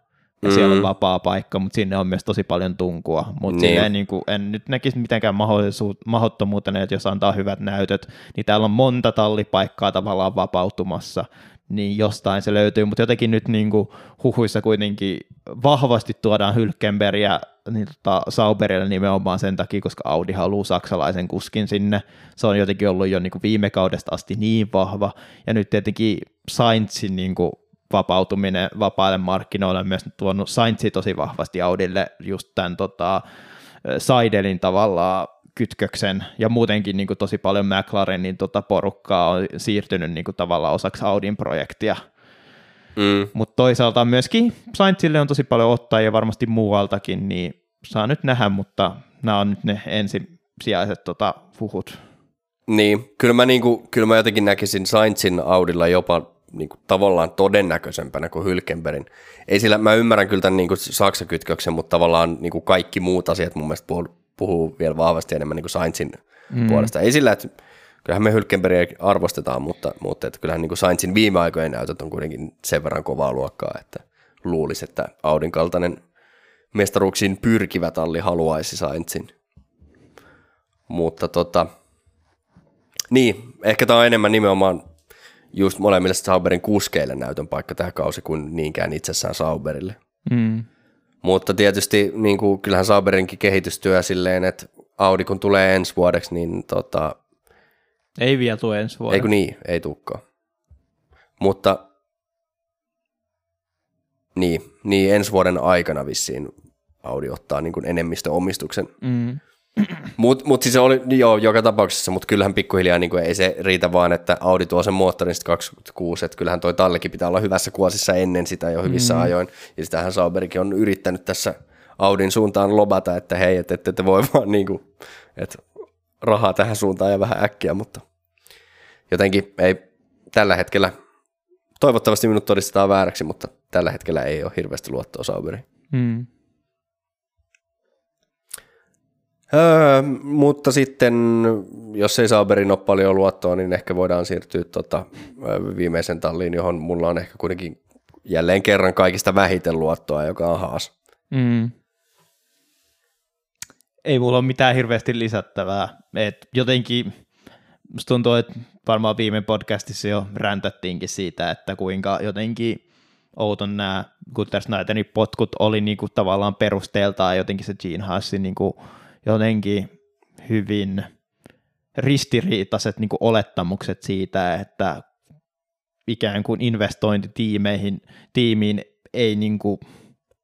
ja mm. siellä on vapaa paikka, mutta sinne on myös tosi paljon tunkua, mutta niin. Niin kuin, en nyt näkisi mitenkään mahdottomuutena, että jos antaa hyvät näytöt, niin täällä on monta tallipaikkaa tavallaan vapautumassa, niin jostain se löytyy, mutta jotenkin nyt niin kuin huhuissa kuitenkin vahvasti tuodaan Hülkenbergiä niin tota, Sauberille nimenomaan sen takia, koska Audi haluaa saksalaisen kuskin sinne. Se on jotenkin ollut jo niin kuin viime kaudesta asti niin vahva, ja nyt tietenkin Sainzin niin kuin vapautuminen vapaille markkinoille on myös tuonut Sainzia tosi vahvasti Audille just tämän tota, Saidelin tavallaan kytköksen, ja muutenkin niin kuin tosi paljon McLarenin tota, porukkaa on siirtynyt niin kuin tavallaan osaksi Audin projektia. Mm. Mutta toisaalta myöskin Sainzille on tosi paljon ottaa ja varmasti muualtakin, niin saa nyt nähdä, mutta nämä on nyt ne ensisijaiset tota, huhut. Niin, kyllä mä, niinku, kyllä mä jotenkin näkisin Sainzin Audilla jopa niinku, tavallaan todennäköisempänä kuin Hülkenbergin. Ei sillä, mä ymmärrän kyllä tämän niinku, Saksa-kytköksen, mutta tavallaan niinku, kaikki muut asiat mun mielestä puhuu, puhuu vielä vahvasti enemmän niinku Sainzin mm. puolesta. Ei sillä, että kyllähän me Hülkenbergiä arvostetaan, mutta, mutta että kyllähän niin kuin Sainzin viime aikojen näytöt on kuitenkin sen verran kovaa luokkaa, että luulisi, että Audin kaltainen mestaruuksiin pyrkivä talli haluaisi Sainzin. Mutta tota, niin, ehkä tämä on enemmän nimenomaan just molemmille Sauberin kuskeille näytön paikka tähän kausi kuin niinkään itsessään Sauberille. Mm. Mutta tietysti niin kuin, kyllähän Sauberinkin kehitystyö silleen, että Audi kun tulee ensi vuodeksi, niin tota, ei vielä tule ensi vuoden. Eiku niin, ei tulekaan. Mutta niin, niin ensi vuoden aikana vissiin Audi ottaa niin kuin enemmistöomistuksen. Mm. Mut, mut siis se oli, joo, joka tapauksessa, mutta kyllähän pikkuhiljaa niin kuin ei se riitä vaan, että Audi tuo sen moottorin sitten kaksikymmentäkuusi, että kyllähän toi tallikin pitää olla hyvässä kuosissa ennen sitä jo hyvissä mm. ajoin. Ja sitähän Sauberkin on yrittänyt tässä Audin suuntaan lobata, että hei, että ette te voi vaan niin kuin, että rahaa tähän suuntaan ja vähän äkkiä, mutta jotenkin ei tällä hetkellä, toivottavasti minut todistetaan vääräksi, mutta tällä hetkellä ei ole hirveästi luottoa Sauberiin. Mm. Öö, mutta sitten, jos ei Sauberin ole paljon luottoa, niin ehkä voidaan siirtyä tuota viimeisen talliin, johon mulla on ehkä kuitenkin jälleen kerran kaikista vähiten luottoa, joka on Haas. Mm. Ei mulla ole mitään hirveästi lisättävää. Et jotenkin musta tuntuu, että varmaan viime podcastissa jo räntättiinkin siitä, että kuinka jotenkin outon nämä, kun tässä näitä nyt potkut oli niinku tavallaan perusteeltaan jotenkin se Gene Haasin niinku jotenkin hyvin ristiriitaiset niinku olettamukset siitä, että ikään kuin investointitiimeihin tiimiin ei niinku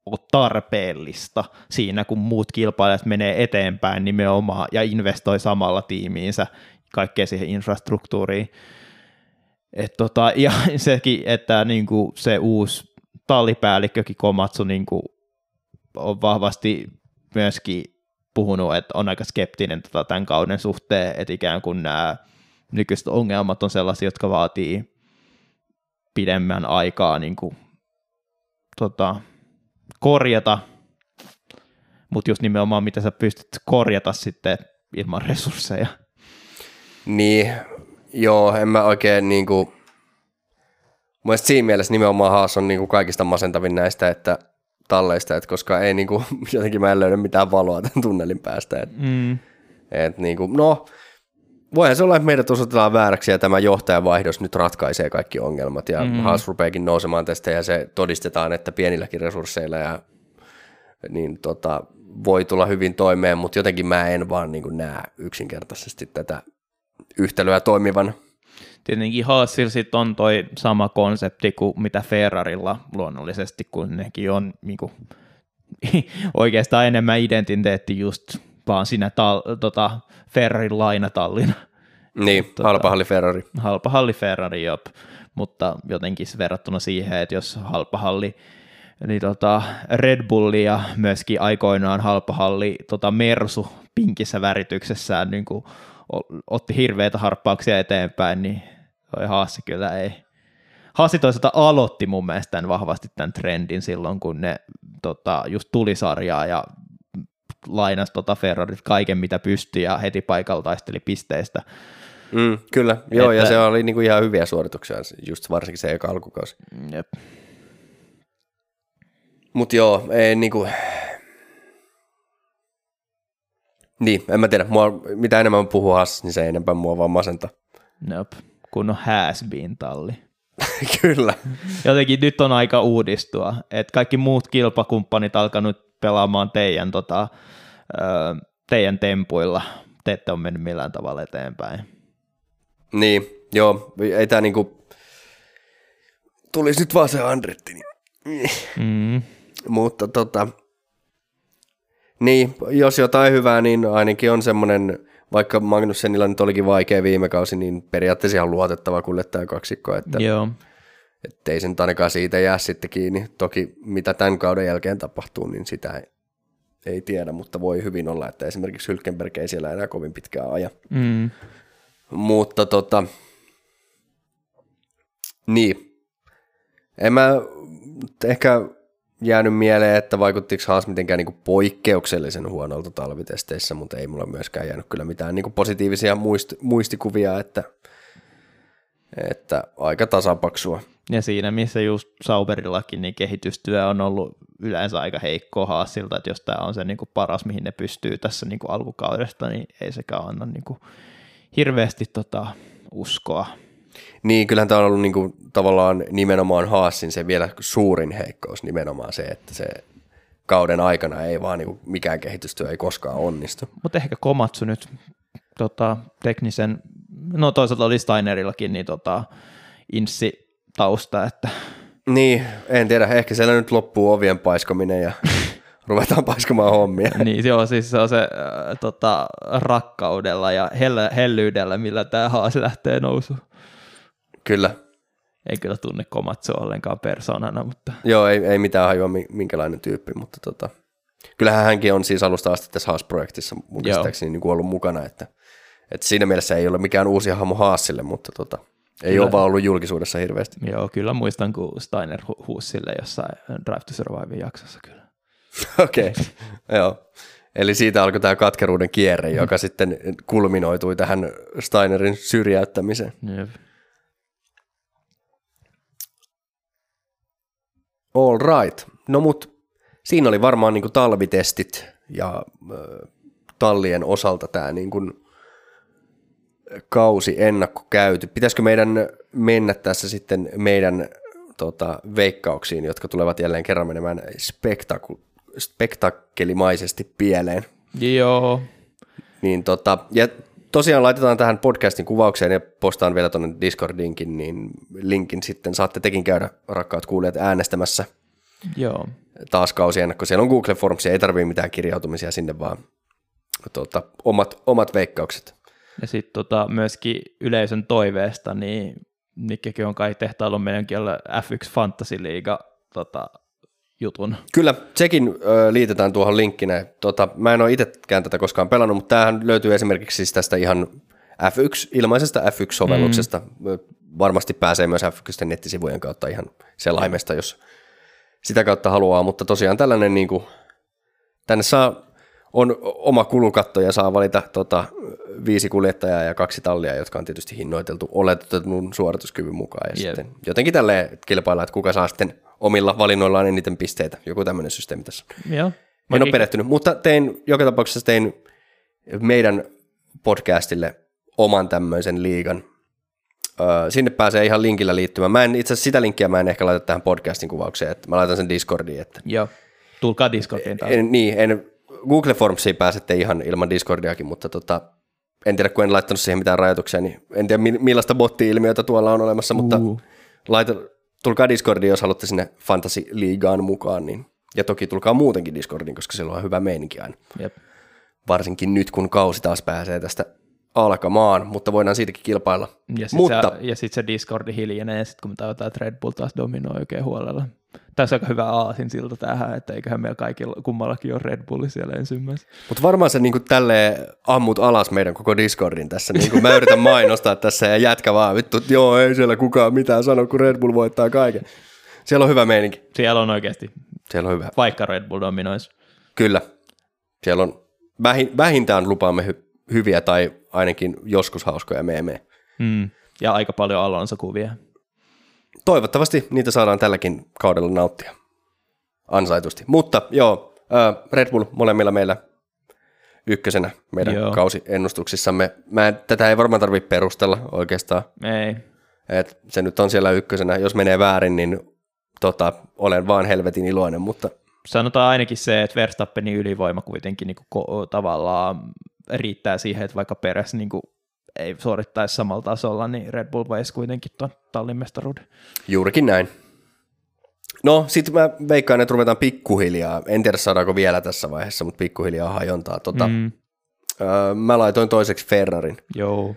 ole tarpeellista siinä, kun muut kilpailijat menee eteenpäin nimenomaan ja investoi samalla tiimiinsä kaikkeen siihen infrastruktuuriin. Et tota, ja sekin, että niinku se uusi tallipäällikkökin Komatsu niinku on vahvasti myöskin puhunut, että on aika skeptinen tota tämän kauden suhteen, että ikään kuin nämä nykyiset ongelmat on sellaisia, jotka vaatii pidemmän aikaa niinku, tota, korjata, mutta just nimenomaan mitä sä pystyt korjata sitten ilman resursseja. Niin, joo, en mä oikein niinku, mun mielestä siinä mielessä nimenomaan Haas on niinku kaikista masentavin näistä että talleista, että koska ei niinku, jotenkin mä en löydä mitään valoa tämän tunnelin päästä. Et, mm. et niinku, no, voihan se olla, että meidät osoitetaan vääräksi ja tämä johtajavaihdos nyt ratkaisee kaikki ongelmat ja mm. Haas rupeekin nousemaan tästä ja se todistetaan, että pienilläkin resursseilla ja niin tota, voi tulla hyvin toimeen, mutta jotenkin mä en vaan niin kuin näe yksinkertaisesti tätä yhtälöä toimivan. Tietenkin Haasilla sitten on toi sama konsepti kuin mitä Ferrarilla luonnollisesti, kun nekin on niin kuin, oikeastaan enemmän identiteetti just vaan siinä tal- tota, Ferrarin lainatallina. Niin, tota, halpa halli Ferrari. Halpa halli Ferrari, jop. Mutta jotenkin verrattuna siihen, että jos halpa halli niin tota Red Bulli ja myöskin aikoinaan halpa halli tota Mersu pinkissä värityksessään niin kuin otti hirveitä harppauksia eteenpäin, niin toi Haas kyllä ei. Haas toisaalta aloitti mun mielestä tämän vahvasti tämän trendin silloin, kun ne tota, just tuli sarjaa ja lainasi tota Ferrarit kaiken, mitä pystyi, ja heti paikalla taisteli pisteistä. Mm, kyllä, joo, että, ja se oli niinku ihan hyviä suorituksia, just varsinkin se eka alkukausi. Jep. Mut joo, ei niinku... Niin, en mä tiedä, mua, mitä enemmän mä puhun Haas, niin se enempää mua vaan masentaa. Nop, kun on has-been talli. Kyllä. Jotenkin nyt on aika uudistua, että kaikki muut kilpakumppanit alkanut pelaamaan teidän, tota, teidän tempuilla. Te ette ole mennyt millään tavalla eteenpäin. Niin, joo. Ei tää niinku... Tulisi nyt vaan se Andretti. Niin. Mm. Mutta tota... Niin, jos jotain hyvää, niin ainakin on semmoinen, vaikka Magnussenilla nyt olikin vaikea viime kausi, niin periaatteessa ihan luotettava kuljettajakaksikko. Että joo. Että ei se nyt ainakaan siitä jää sitten kiinni. Toki mitä tämän kauden jälkeen tapahtuu, niin sitä ei, ei tiedä, mutta voi hyvin olla, että esimerkiksi Hülkenberg ei siellä enää kovin pitkään aja. Mm. Mutta tota, niin, en mä ehkä jäänyt mieleen, että vaikuttiko Haas mitenkään niinku poikkeuksellisen huonolta talvitesteissä, mutta ei mulla myöskään jäänyt kyllä mitään niinku positiivisia muist- muistikuvia, että että aika tasapaksua. Ja siinä, missä just Sauberillakin, niin kehitystyö on ollut yleensä aika heikkoa Haasilta, että jos tämä on se niin kuin paras, mihin ne pystyy tässä niin kuin alkukaudesta, niin ei sekään anna niin kuin hirveästi tota uskoa. Niin, kyllähän tämä on ollut niin kuin tavallaan nimenomaan Haasin se vielä suurin heikkous, nimenomaan se, että se kauden aikana ei vaan niin kuin mikään kehitystyö ei koskaan onnistu. Mutta ehkä Komatsu nyt tota, teknisen, no toisaalta oli Steinerillakin, niin tota, insi tausta, että... Niin, en tiedä, ehkä siellä nyt loppuu ovien paiskominen ja ruvetaan paiskamaan hommia. Niin, joo, siis se on se äh, tota, rakkaudella ja hell- hellyydellä, millä tämä Haas lähtee nousuun. Kyllä. Ei kyllä tunne Komatsoa ollenkaan persoonana, mutta... Joo, ei, ei mitään hajua minkälainen tyyppi, mutta tota... Kyllähän hänkin on siis alusta asti tässä Haas-projektissa muistaakseni niin kuin ollut mukana, että Et siinä mielessä ei ole mikään uusi hahmo Haasille, mutta tota, ei kyllä ole vaan ollut julkisuudessa hirveästi. Joo, kyllä muistan, kun Steiner hu- huusi sille jossain Drive to Survive -jaksossa kyllä. Okei, okay. Joo. Eli siitä alkoi tämä katkeruuden kierre, joka sitten kulminoitui tähän Steinerin syrjäyttämiseen. Jep. All right. No mut siinä oli varmaan niinku talvitestit ja ö, tallien osalta tämä niinku kausi ennakko käyty. Pitäisikö meidän mennä tässä sitten meidän tota, veikkauksiin, jotka tulevat jälleen kerran menemään spektaku- spektakkelimaisesti pieleen? Joo. Niin tota, ja tosiaan laitetaan tähän podcastin kuvaukseen ja postaan vielä tuonne Discordinkin, niin linkin sitten saatte tekin käydä, rakkaat kuulijat, äänestämässä. Joo. Taas kausiennakko. Siellä on Google Formsia, ei tarvitse mitään kirjautumisia sinne, vaan tuota, omat, omat veikkaukset. Ja sitten tota, myöskin yleisön toiveesta, niin Nikkikin on kai tehtaillut meidänkin olla F yksi Fantasy-liiga tota, jutun. Kyllä, sekin ö, liitetään tuohon linkkinä. Tota, mä en ole itsekään tätä koskaan pelannut, mutta tämähän löytyy esimerkiksi siis tästä ihan F yksi, ilmaisesta F yksi-sovelluksesta. Mm. Varmasti pääsee myös F yksi nettisivujen kautta ihan selaimesta, jos sitä kautta haluaa, mutta tosiaan tällainen niin kuin, tänne saa, on oma kulukatto ja saa valita tota, viisi kuljettajaa ja kaksi tallia, jotka on tietysti hinnoiteltu oletetun suorituskyvyn mukaan. Ja yep. sitten jotenkin tälleen kilpaillaan, että kuka saa sitten omilla valinnoillaan eniten pisteitä. Joku tämmöinen systeemi tässä. Joo. En ole perehtynyt, mutta tein, joka tapauksessa tein meidän podcastille oman tämmöisen liigan. Sinne pääsee ihan linkillä liittymään. Mä en, itse asiassa sitä linkkiä mä en ehkä laita tähän podcastin kuvaukseen, että mä laitan sen Discordiin. Että joo, tulkaa Discordiin. En, niin, en, Google Formsia pääsette ihan ilman Discordiakin, mutta tota, en tiedä, kun en laittanut siihen mitään rajoituksia, niin en tiedä millaista botti-ilmiötä tuolla on olemassa, uh. mutta laita, tulkaa Discordiin, jos haluatte sinne Fantasy-liigaan mukaan, niin, ja toki tulkaa muutenkin Discordiin, koska siellä on hyvä meininki aina. Jep. Varsinkin nyt, kun kausi taas pääsee tästä alkamaan, mutta voidaan siitäkin kilpailla. Ja sitten sit se Discordi hiljenee, sit kun me tajutaan, että Red Bull taas dominoi oikein huolella. Tässä on aika hyvä aasinsilta tähän, että eiköhän meillä kaikilla kummallakin ole Red Bulli siellä ensimmäisenä. Mutta varmaan se niinku tälleen ammut alas meidän koko Discordin tässä. Niinku mä yritän mainostaa tässä ja jätkä vaan vittu, joo ei siellä kukaan mitään sano, kun Red Bull voittaa kaiken. Siellä on hyvä meininki. Siellä on oikeasti. Siellä on hyvä. Vaikka Red Bull dominoisi. Kyllä. Siellä on vähintään lupaamme hy- hyviä tai ainakin joskus hauskoja meemejä. Mm. Ja aika paljon Alonso-kuvia. Toivottavasti niitä saadaan tälläkin kaudella nauttia ansaitusti. Mutta joo, Red Bull molemmilla meillä ykkösenä meidän joo. kausiennustuksissamme. Mä, tätä ei varmaan tarvitse perustella oikeastaan. Ei. Et se nyt on siellä ykkösenä. Jos menee väärin, niin tota, olen vaan helvetin iloinen. Mutta sanotaan ainakin se, että Verstappenin ylivoima kuitenkin niin kuin tavallaan riittää siihen, että vaikka Perez niin kuin ei suorittaisi samalla tasolla, niin Red Bull vaisi kuitenkin tuon tallin mestaruuden. Juurikin näin. No, sitten mä veikkaan, että ruvetaan pikkuhiljaa. En tiedä, saadaanko vielä tässä vaiheessa, mutta pikkuhiljaa hajontaa. Tota, mm. öö, mä laitoin toiseksi Ferrarin. Joo.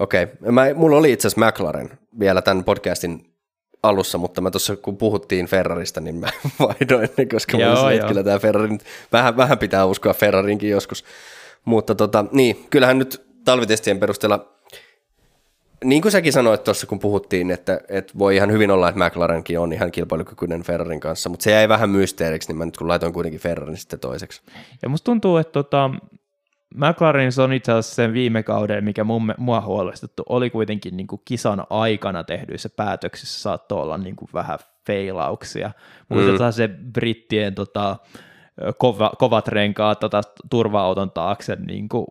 Okei. Okay. Mulla oli itse asiassa McLaren vielä tämän podcastin alussa, mutta mä tuossa kun puhuttiin Ferrarista, niin mä vaihdoin, koska joo, mä olisin, kyllä tämä Ferrari, vähän, vähän pitää uskoa Ferrarinkin joskus. Mutta tota, niin, kyllähän nyt talvitestien perusteella, niin kuin säkin sanoit tuossa, kun puhuttiin, että, että voi ihan hyvin olla, että McLarenkin on ihan kilpailukykyinen Ferrarin kanssa, mutta se jäi vähän mysteeriksi, niin mä nyt kun laitoin kuitenkin Ferrarin sitten toiseksi. Ja musta tuntuu, että tota, McLaren on itse asiassa sen viime kauden, mikä mun, mua huolestuttu, oli kuitenkin niin kuin kisan aikana tehdyissä päätöksissä saattoi olla niin kuin vähän feilauksia. Muistetaan mm. se brittien tota, kova, kovat renkaat tota, turva-auton taakse niin kuin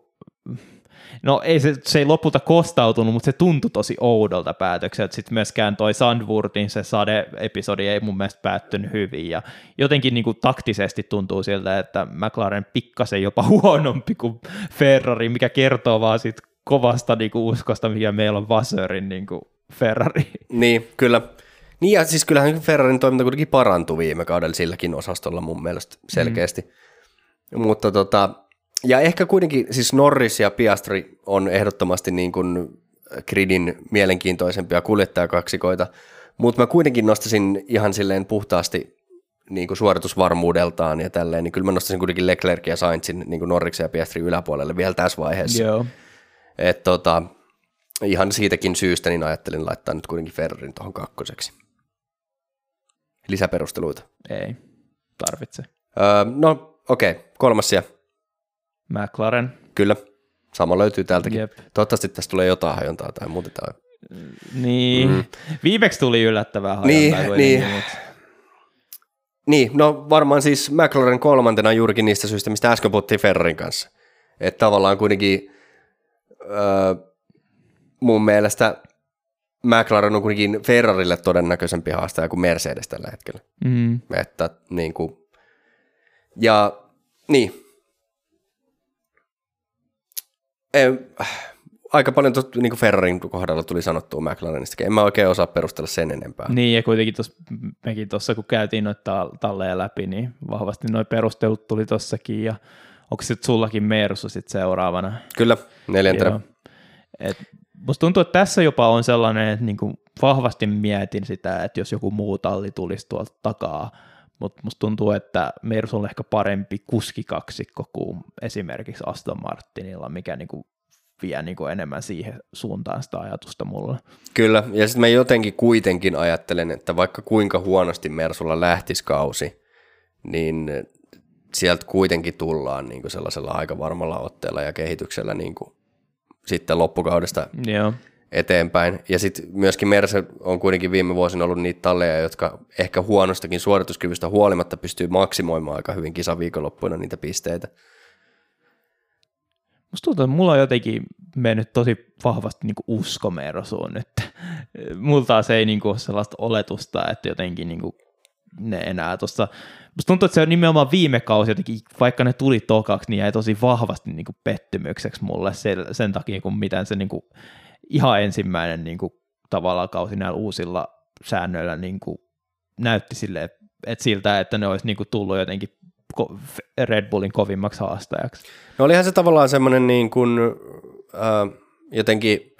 no ei se, se ei lopulta kostautunut, mutta se tuntui tosi oudolta päätökseltä. Sitten myöskään toi Sandwordin se sade-episodi ei mun mielestä päättynyt hyvin. Ja jotenkin niin kuin taktisesti tuntuu siltä, että McLaren pikkasen jopa huonompi kuin Ferrari, mikä kertoo vaan siitä kovasta niin kuin uskosta, mikä meillä on Vasseurin niin kuin Ferrari. Niin, kyllä. Niin ja siis kyllähän Ferrarin toiminta kuitenkin parantui viime kaudella silläkin osastolla mun mielestä selkeästi. Mm. Mutta tota ja ehkä kuitenkin, siis Norris ja Piastri on ehdottomasti niin kuin gridin mielenkiintoisempia kuljettajakaksikoita, mutta mä kuitenkin nostasin ihan silleen puhtaasti niin kuin suoritusvarmuudeltaan ja tälleen, niin kyllä mä nostasin kuitenkin Leclerc ja Sainzin niin kuin Norriksen ja Piastrin yläpuolelle vielä tässä vaiheessa. Joo. Et tota, ihan siitäkin syystä niin ajattelin laittaa nyt kuitenkin Ferrarin tuohon kakkoseksi. Lisäperusteluita? Ei tarvitse. Öö, no okei, okay. Kolmas siellä. McLaren. Kyllä, sama löytyy täältäkin. Jep. Toivottavasti tästä tulee jotain hajontaa tai muuta. Tai... Niin, mm. viimeksi tuli yllättävää hajontaa. Niin, niin. Niin, mutta... niin, no varmaan siis McLaren kolmantena juurikin niistä syistä, mistä äsken puhuttiin Ferrarin kanssa. Että tavallaan kuitenkin öö, mun mielestä McLaren on kuitenkin Ferrarille todennäköisempi haastaja kuin Mercedes tällä hetkellä. Mm. Että niin kuin, ja niin. Ei, aika paljon tuosta niin Ferrarin kohdalla tuli sanottua McLarenistakin. En mä oikein osaa perustella sen enempää. Niin, ja kuitenkin tos, mekin tuossa, kun käytiin noita talleja läpi, niin vahvasti noi perustelut tuli tossakin. Ja onko sitten sullakin Mersu sit seuraavana? Kyllä, neljäntenä. Musta tuntuu, että tässä jopa on sellainen, että niinku vahvasti mietin sitä, että jos joku muu talli tulisi tuolta takaa, mutta musta tuntuu, että Mersu on ehkä parempi kuskikaksikko kuin esimerkiksi Aston Martinilla, mikä niinku vie niinku enemmän siihen suuntaan sitä ajatusta mulla. Kyllä, ja sitten mä jotenkin kuitenkin ajattelen, että vaikka kuinka huonosti Mersulla lähtisi kausi, niin sieltä kuitenkin tullaan niinku sellaisella aika varmalla otteella ja kehityksellä niinku sitten loppukaudesta Joo. eteenpäin. Ja sitten myöskin Mercedes on kuitenkin viime vuosina ollut niitä talleja, jotka ehkä huonostakin suorituskyvystä huolimatta pystyy maksimoimaan aika hyvin kisaviikonloppuina niitä pisteitä. Musta tuntuu, että mulla on jotenkin mennyt tosi vahvasti niinku usko Mersuun nyt. Mulla taas ei niinku ole sellaista oletusta, että jotenkin niinku ne enää tuossa... Musta tuntuu, että se on nimenomaan viime kausi jotenkin, vaikka ne tuli tokaksi, niin jäi tosi vahvasti niin kuin pettymykseksi mulle sen takia, kun miten se niin kuin ihan ensimmäinen niin kuin tavallaan kausi näillä uusilla säännöillä niin kuin näytti silleen, että siltä, että ne olisi niin kuin tullut jotenkin Red Bullin kovimmaksi haastajaksi. No olihan se tavallaan semmoinen niin kuin, äh, jotenkin,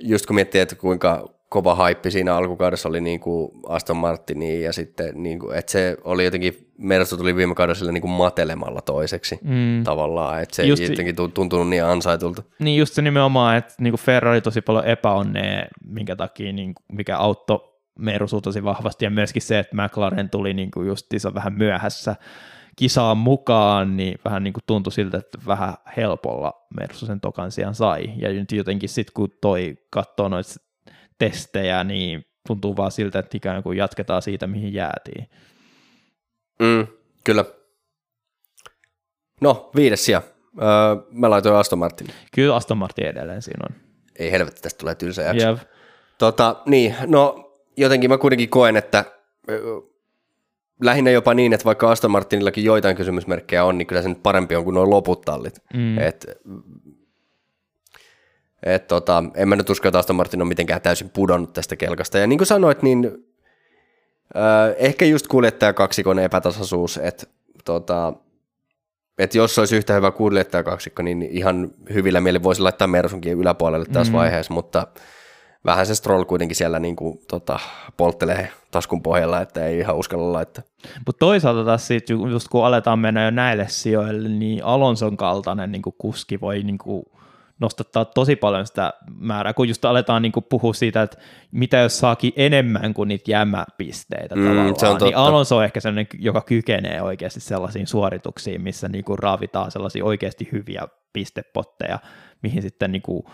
just kun miettii, että kuinka... kova haippi siinä alkukaudessa oli niin kuin Aston Martinin ja sitten niin kuin, että se oli jotenkin, Mersu tuli viime kaudella sille niin kuin matelemalla toiseksi mm. tavallaan, että se just ei jotenkin tuntunut niin ansaitulta. Niin just se nimenomaan, että niin kuin Ferrari tosi paljon epäonnea, minkä takia niin kuin, mikä auttoi Mersu tosi vahvasti ja myöskin se, että McLaren tuli niin kuin justiinsa vähän myöhässä kisaan mukaan, niin vähän niin kuin tuntui siltä, että vähän helpolla Mersu sen tokan sijaan sai ja nyt jotenkin sitten kun toi katsoo noita testejä, niin tuntuu vaan siltä, että ikään kuin jatketaan siitä, mihin jäätiin. Mm, kyllä. No, viides sija. Öö, mä laitoin Aston Martin. Kyllä Aston Martin edelleen siinä on. Ei helvetti, tästä tulee tylsä jakso. Yep. Tota, niin, no jotenkin mä kuitenkin koen, että öö, lähinnä jopa niin, että vaikka Aston Martinillakin joitain kysymysmerkkejä on, niin kyllä se nyt parempi on kuin nuo loput tallit. Mm. Et, Et tota, en mä nyt usko, että Aston Martin on mitenkään täysin pudonnut tästä kelkasta. Ja niin kuin sanoit, niin äh, ehkä just kuljettajakaksikon epätasaisuus, että tota, et jos olisi yhtä hyvä kuljettajakaksikko, niin ihan hyvillä mieli voisi laittaa Mersunkin yläpuolelle tässä mm. vaiheessa, mutta vähän se Stroll kuitenkin siellä niin kuin, tota, polttelee taskun pohjalla, että ei ihan uskalla laittaa. Mutta toisaalta taas siitä, just kun aletaan mennä jo näille sijoille, niin Alonson kaltainen niin kuin kuski voi... Niin kuin nostattaa tosi paljon sitä määrää, kun just aletaan niinku puhua siitä, että mitä jos saakin enemmän kuin niitä jämäpisteitä mm, tavallaan, niin Alonso on ehkä sellainen, joka kykenee oikeasti sellaisiin suorituksiin, missä niinku raavitaan sellaisia oikeasti hyviä pistepotteja, mihin sitten niinku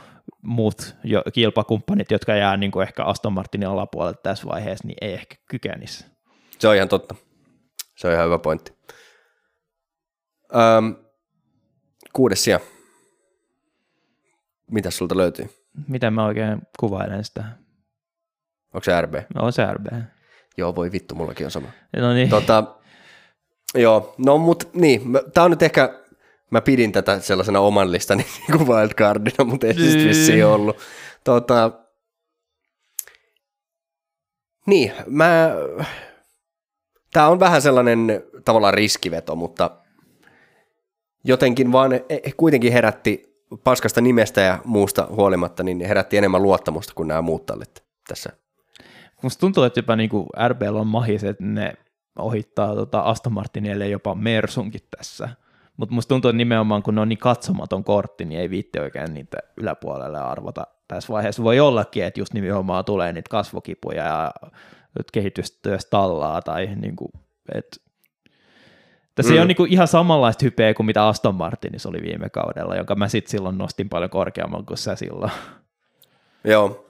muut jo, kilpakumppanit, jotka jää niinku ehkä Aston Martinin alapuolelle tässä vaiheessa, niin ei ehkä kykenisi. Se on ihan totta. Se on ihan hyvä pointti. Öm, kuudes sija. Mitäs sulta löytyy? Miten mä oikein kuvailen sitä? Onko se är bee? No, on se är bee. Joo, voi vittu, mullakin on sama. No niin. Tota, joo, no mut niin, tää on nyt ehkä, mä pidin tätä sellaisena oman listani niin wildcardina, mutta ei siis vissiin ollut. Tota, niin, mä, tää on vähän sellainen tavallaan riskiveto, mutta jotenkin vaan kuitenkin herätti paskasta nimestä ja muusta huolimatta, niin herätti enemmän luottamusta kuin nämä muut tallit tässä. Musta tuntuu, että jopa niin kuin är bee:llä on mahis, että ne ohittaa tota Aston Martinille jopa Mersunkin tässä. Mutta musta tuntuu, että nimenomaan kun ne on niin katsomaton kortti, niin ei viitti oikein niitä yläpuolelle arvota. Tässä vaiheessa voi ollakin, että just nimenomaan tulee niitä kasvokipuja ja kehitystyöstä tallaa tai niin kuin, että tässä mm. ei ole niinku ihan samanlaista hypeä kuin mitä Aston Martinissa oli viime kaudella, jonka mä sitten silloin nostin paljon korkeamman kuin sä silloin. Joo.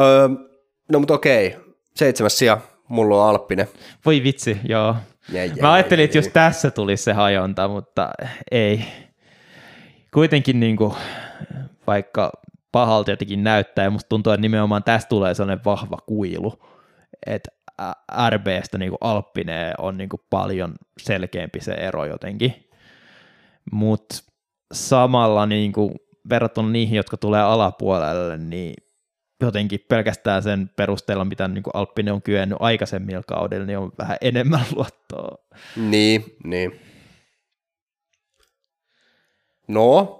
Öö, no mutta okei, seitsemäs sija, mulla on Alppinen. Voi vitsi, joo. Jä, jä, mä ajattelin, jä, jä. että jos tässä tulisi se hajonta, mutta ei. Kuitenkin niinku, vaikka pahalta jotenkin näyttää, ja musta tuntuu, että nimenomaan tässä tulee sellainen vahva kuilu, että RBstä niin kuin Alppineen on niin kuin paljon selkeämpi se ero jotenkin, mutta samalla niin kuin verrattuna niihin, jotka tulee alapuolelle, niin jotenkin pelkästään sen perusteella, mitä niin kuin Alppinen on kyennyt aikaisemmilla kaudella, niin on vähän enemmän luottoa. Niin, niin. No,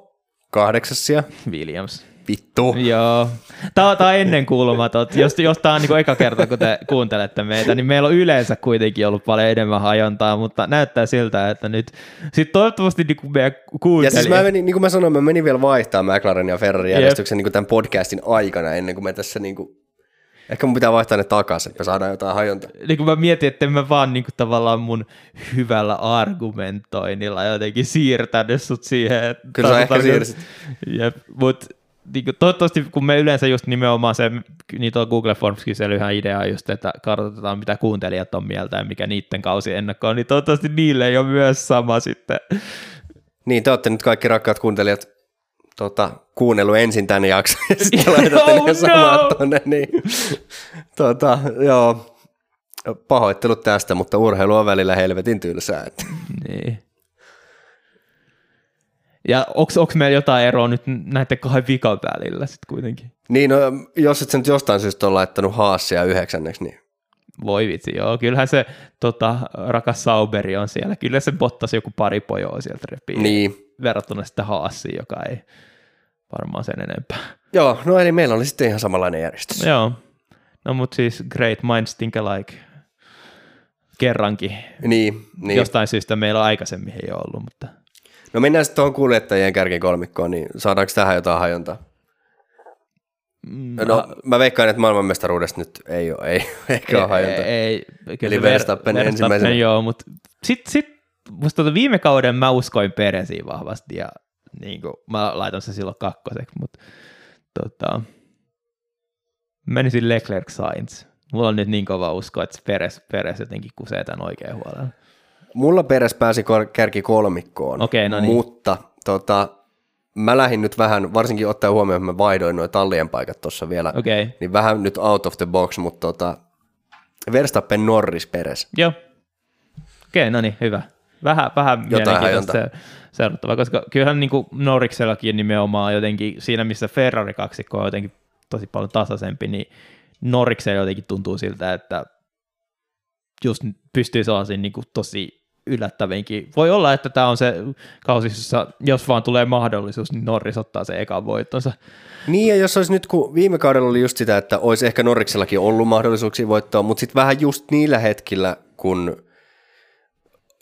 kahdeksasia. Williams. Vittu. Joo. Tämä on ennenkuulumaton. Jos, jos tämä on niin kuin eka kerta, kun te kuuntelette meitä, niin meillä on yleensä kuitenkin ollut paljon enemmän hajontaa, mutta näyttää siltä, että nyt sitten toivottavasti niin kuin meidän kuuntelijat. Ja siis mä menin, niin kuin mä sanoin, mä menin vielä vaihtaa McLaren ja Ferrari järjestyksen niin kuin tämän podcastin aikana, ennen kuin me tässä niin kuin, ehkä mun pitää vaihtaa ne takaisin, että me saadaan jotain hajontaa. Niin kuin mä mietin, että mä vaan niin kuin tavallaan mun hyvällä argumentoinnilla jotenkin siirtänyt sut siihen. Että kyllä sä ehkä siirsit. Jep, mutta toivottavasti, kun me yleensä just nimenomaan se, niitä on Google Forms-kyselyhän idea just, että kartoitetaan mitä kuuntelijat on mieltä ja mikä niiden kausi ennakko on, niin toivottavasti niille ei ole myös sama sitten. Niin, te olette nyt kaikki rakkaat kuuntelijat tota, kuunnellut ensin tämän jakson ja sitten laitatte oh, ne samat no. tonne. Niin. Tota, joo, pahoittelut tästä, mutta urheilu on välillä helvetin tylsää. Niin. Ja onko meillä jotain eroa nyt näiden kahden vikan välillä sitten kuitenkin? Niin, no, jos et sä nyt jostain syystä ole laittanut Haasia yhdeksänneksi, niin... Voi vitsi, joo. Kyllähän se tota, rakas Sauberi on siellä. Kyllä se Bottas joku pari pojoa sieltä repii. Niin. Verrattuna sitten Haasiin, joka ei varmaan sen enempää. Joo, no eli meillä oli sitten ihan samanlainen järjestys. Joo. No mut siis great minds think alike. Kerrankin. Niin, niin. Jostain syystä meillä on aikaisemmin ei ole ollut, mutta... No mennään sitten tuohon kuljettajien kärkikolmikkoon, niin saadaanko tähän jotain hajontaa? No, no mä veikkaan, että maailmanmestaruudesta nyt ei ole, ei, eikä ole hajontaa. Ei, ei, kyllä eli Verstappen Ver, ensimmäisenä. Joo, mutta sitten sit, musta tuota viime kauden mä uskoin Peresiin vahvasti, ja niin kuin, mä laitan sen silloin kakkoseksi, mutta tota, menisin Leclerc Sainz. Mulla on nyt niin kova usko, että Perez, Perez jotenkin kusee tämän oikein huolella. Mulla Perez pääsi kärki kolmikkoon, okay, no niin. Mutta tota, mä lähdin nyt vähän, varsinkin ottaen huomioon, että mä vaihdoin nuo tallien paikat tuossa vielä, okay. Niin vähän nyt out of the box, mutta tota, Verstappen, Norris, Perez. Joo, okei, okay, no niin, hyvä. Vähän, vähän mielenkiintoista se, seurattava, koska kyllähän niin kuin Norriksellakin nimenomaan jotenkin siinä, missä Ferrari-kaksikko on jotenkin tosi paljon tasaisempi, niin Norriksella jotenkin tuntuu siltä, että just pystyy sellaisiin niin kuin tosi yllättäviinkin. Voi olla, että tämä on se kausi, jossa jos vaan tulee mahdollisuus, niin Norris ottaa sen ekan voittonsa. Niin, ja jos olisi nyt, kun viime kaudella oli just sitä, että olisi ehkä Norriksellakin ollut mahdollisuuksia voittaa, mutta sitten vähän just niillä hetkillä, kun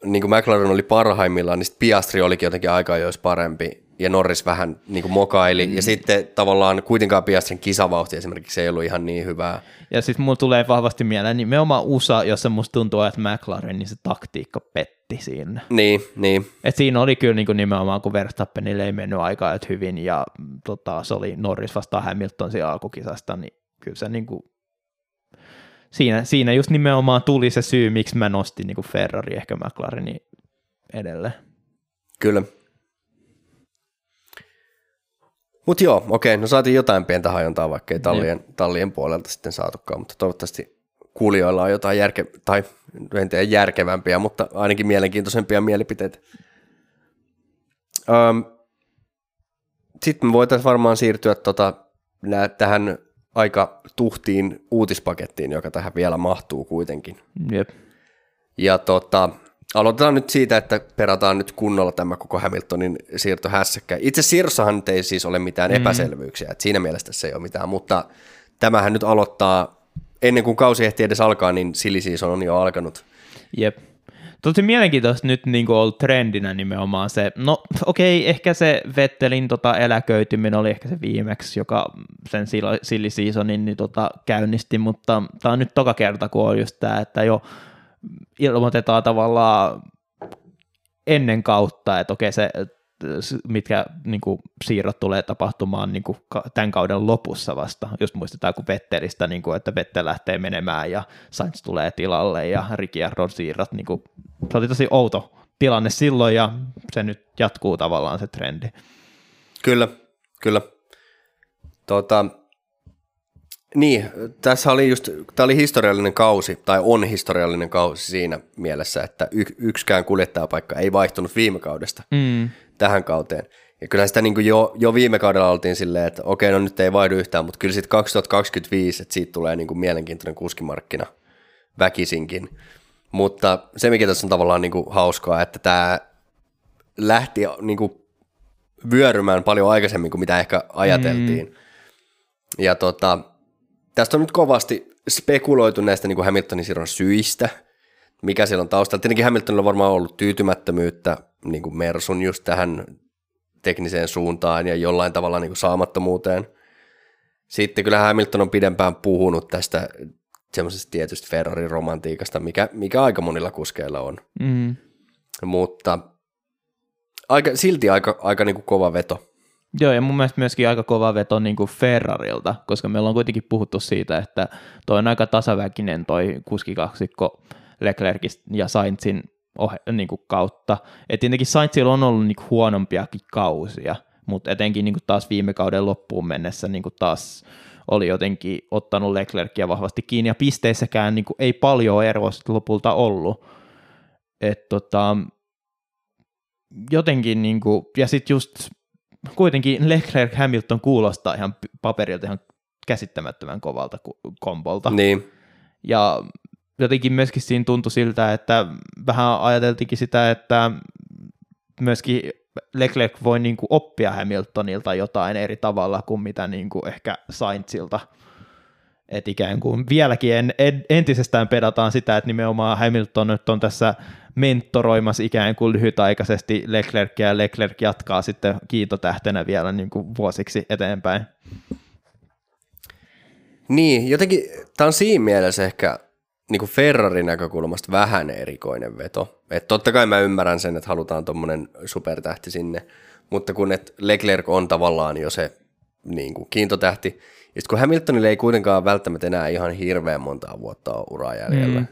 niin kuin McLaren oli parhaimmillaan, niin sitten Piastri olikin jotenkin aika jos parempi, ja Norris vähän niin kuin mokaili, mm. ja sitten tavallaan kuitenkaan Piastrin kisavauhti esimerkiksi ei ollut ihan niin hyvää. Ja sitten mulla tulee vahvasti mieleen nimenomaan U S A, jossa musta tuntuu, että McLaren, niin se taktiikka petti siinä. Niin, niin. Et siinä oli kyllä niin kuin nimenomaan, kun Verstappenille ei mennyt aikaa et hyvin, ja tota, se oli Norris vastaan Hamilton siinä alkukisasta, niin kyllä se niin kuin siinä, siinä just nimenomaan tuli se syy, miksi mä nostin niin kuin Ferrari ehkä McLarenin edelleen. Kyllä. Mutta joo, okei, no saatiin jotain pientä hajontaa, vaikka ei tallien, tallien puolelta sitten saatukaan, mutta toivottavasti kuulijoilla on jotain järke, tai en tiedä järkevämpiä, mutta ainakin mielenkiintoisempia mielipiteitä. Öm, sitten me voitaisiin varmaan siirtyä tota, nää, tähän aika tuhtiin uutispakettiin, joka tähän vielä mahtuu kuitenkin. Jep. Ja tota... Aloitetaan nyt siitä, että perataan nyt kunnolla tämä koko Hamiltonin siirtohässäkkä. Itse siirrossahan nyt ei siis ole mitään epäselvyyksiä, että siinä mielessä se ei ole mitään, mutta tämähän nyt aloittaa, ennen kuin kausi ehti edes alkaa, niin silly season on jo alkanut. Jep, Tosi mielenkiintoista nyt niin ollut trendinä nimenomaan se, no okei, okay, ehkä se Vettelin tota, eläköityminen oli ehkä se viimeksi, joka sen silly seasonin niin, tota, käynnisti, mutta tämä on nyt toka kerta, kun on just tämä, että jo ilmoitetaan tavallaan ennen kautta, että okei okay, se mitkä niin kuin, siirrot tulee tapahtumaan niin kuin, tämän kauden lopussa vasta. Just muistetaan kun Vettelistä, niin kuin, että Vettel lähtee menemään ja Sainz tulee tilalle ja Ricciardon siirrot. Niin kuin, se oli tosi outo tilanne silloin ja se nyt jatkuu tavallaan se trendi. Kyllä, kyllä. Tota, niin, tässä oli just, tämä oli historiallinen kausi, tai on historiallinen kausi siinä mielessä, että y- yksikään kuljettajapaikka ei vaihtunut viime kaudesta. Mm. Tähän kauteen. Ja kyllähän sitä niin jo, jo viime kaudella oltiin silleen, että okei, no nyt ei vaihdu yhtään, mutta kyllä sitten kaksituhattakaksikymmentäviisi, että siitä tulee niin mielenkiintoinen kuskimarkkina väkisinkin. Mutta se, mikä tässä on tavallaan niin hauskaa, että tämä lähti niin vyörymään paljon aikaisemmin kuin mitä ehkä ajateltiin. Mm. Ja tota, tästä on nyt kovasti spekuloitu näistä niin Hamiltonin siirron syistä, mikä siellä on taustalla. Tietenkin Hamiltonilla on varmaan ollut tyytymättömyyttä niin kuin Mersun just tähän tekniseen suuntaan ja jollain tavalla niin kuin saamattomuuteen. Sitten kyllä Hamilton on pidempään puhunut tästä semmoisesta tietystä Ferrari-romantiikasta, mikä, mikä aika monilla kuskeilla on. Mm. Mutta aika, silti aika, aika niin kuin kova veto. Joo, ja mun mielestä myöskin aika kova veto niin kuin Ferrarilta, koska meillä on kuitenkin puhuttu siitä, että toi on aika tasaväkinen toi kuskikaksikko Leclercistä ja Sainzin ohe, niin kuin kautta. Et tietenkin Sainzilla on ollut niin kuin huonompiakin kausia, mutta etenkin niin kuin taas viime kauden loppuun mennessä niin kuin taas oli jotenkin ottanut Leclercia vahvasti kiinni, ja pisteissäkään niin kuin ei paljon eroa lopulta ollut. Et tota, jotenkin, niin kuin, ja sitten just kuitenkin Leclerc Hamilton kuulostaa ihan paperilta ihan käsittämättömän kovalta kombolta. Niin. Ja jotenkin myöskin siinä tuntui siltä, että vähän ajateltikin sitä, että myöskin Leclerc voi niin kuin oppia Hamiltonilta jotain eri tavalla kuin mitä niin kuin ehkä Sainzilta. Et ikään kuin vieläkin en, en, entisestään pedataan sitä, että nimenomaan Hamilton nyt on tässä mentoroimassa ikään kuin lyhytaikaisesti Leclercia ja Leclerc jatkaa sitten kiitotähtenä vielä niin kuin vuosiksi eteenpäin. Niin, jotenkin tämä on siinä mielessä ehkä niin kuin Ferrarin näkökulmasta vähän erikoinen veto. Et totta kai mä ymmärrän sen, että halutaan tuommoinen supertähti sinne, mutta kun et Leclerc on tavallaan jo se niin kuin kiintotähti, ja sitten kun Hamiltonille ei kuitenkaan välttämättä enää ihan hirveän montaa vuotta ole uraa jäljellä, mm.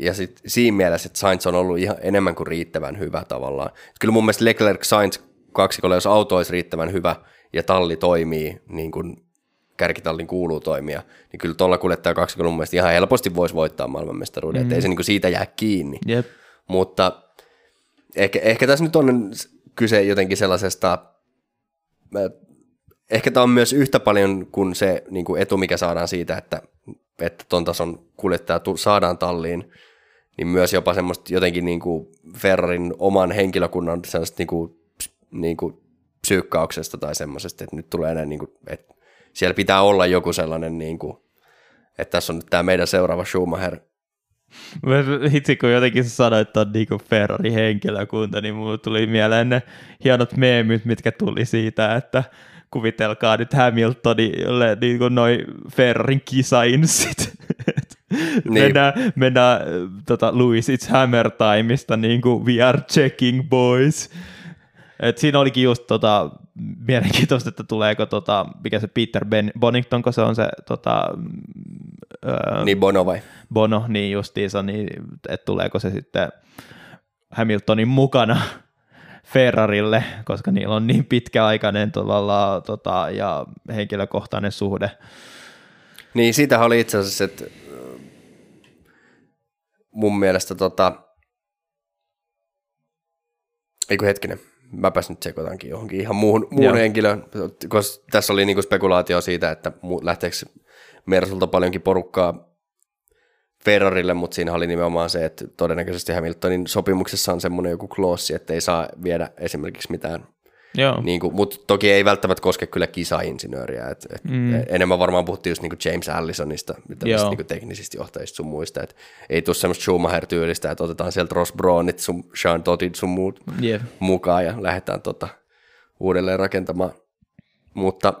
ja sitten siinä mielessä, että Sainz on ollut ihan enemmän kuin riittävän hyvä tavallaan. Et kyllä mun mielestä Leclerc-Sainz kaksikolla, jos auto olisi riittävän hyvä ja talli toimii niin kuin kärkitallin kuuluu toimia, niin kyllä tuolla kuljettaja kaksikolla mun mielestä ihan helposti voisi voittaa maailmanmestaruuden, mm-hmm. ettei se niin kuin siitä jää kiinni. Yep. Mutta ehkä, ehkä tässä nyt on kyse jotenkin sellaisesta, ehkä tämä on myös yhtä paljon kuin se niin kuin etu, mikä saadaan siitä, että että ton tason kuljettaja saadaan talliin, niin myös jopa semmoista jotenkin niin kuin Ferrarin oman henkilökunnan sellaisesta niin kuin, niin kuin psyykkauksesta tai semmoisesta, että nyt tulee näin, niin kuin, että siellä pitää olla joku sellainen, niin kuin, että tässä on nyt tämä meidän seuraava Schumacher. Itse kun jotenkin sä sanoit tuon niin kuin Ferrarin henkilökunta, niin mulle tuli mieleen ne hienot meemit, mitkä tuli siitä, että kuvitelkaa nyt Hamiltonille niin kuin noi Ferrarin kisainsit. Niin. Mennään, mennään tota, Lewis, it's hammer timeista, niin kuin we are checking boys. Et siinä olikin just tota, mielenkiintoista, että tuleeko, tota, mikä se Peter ben, Bonington, kun se on se... Tota, öö, niin Bono vai? Bono, niin justiinsa, niin, että tuleeko se sitten Hamiltonin mukana Ferrarille, koska niillä on niin pitkäaikainen tavallaan tota, ja henkilökohtainen suhde. Niin, siitähän oli itse asiassa, että mun mielestä tota, eiku hetkinen, mäpäs nyt sekoitankin johonkin ihan muuhun, muuhun henkilöön, koska tässä oli niinku spekulaatio siitä, että lähteekö Mersulta paljonkin porukkaa Ferrarille, mutta siinä oli nimenomaan se, että todennäköisesti Hamiltonin sopimuksessa on semmoinen joku kloossi, että ei saa viedä esimerkiksi mitään Niin kuin, mutta toki ei välttämättä koske kyllä kisainsinööriä. Et, et mm. Enemmän varmaan puhuttiin just niin kuin James Allisonista, tämmöisistä niin teknisistä johtajista sun muista. Et ei tule semmoista Schumacher-tyylistä, että otetaan sieltä Ross Brownit, sun Sean Todtit sun muut yeah. mukaan ja lähdetään tota uudelleen rakentamaan. Mutta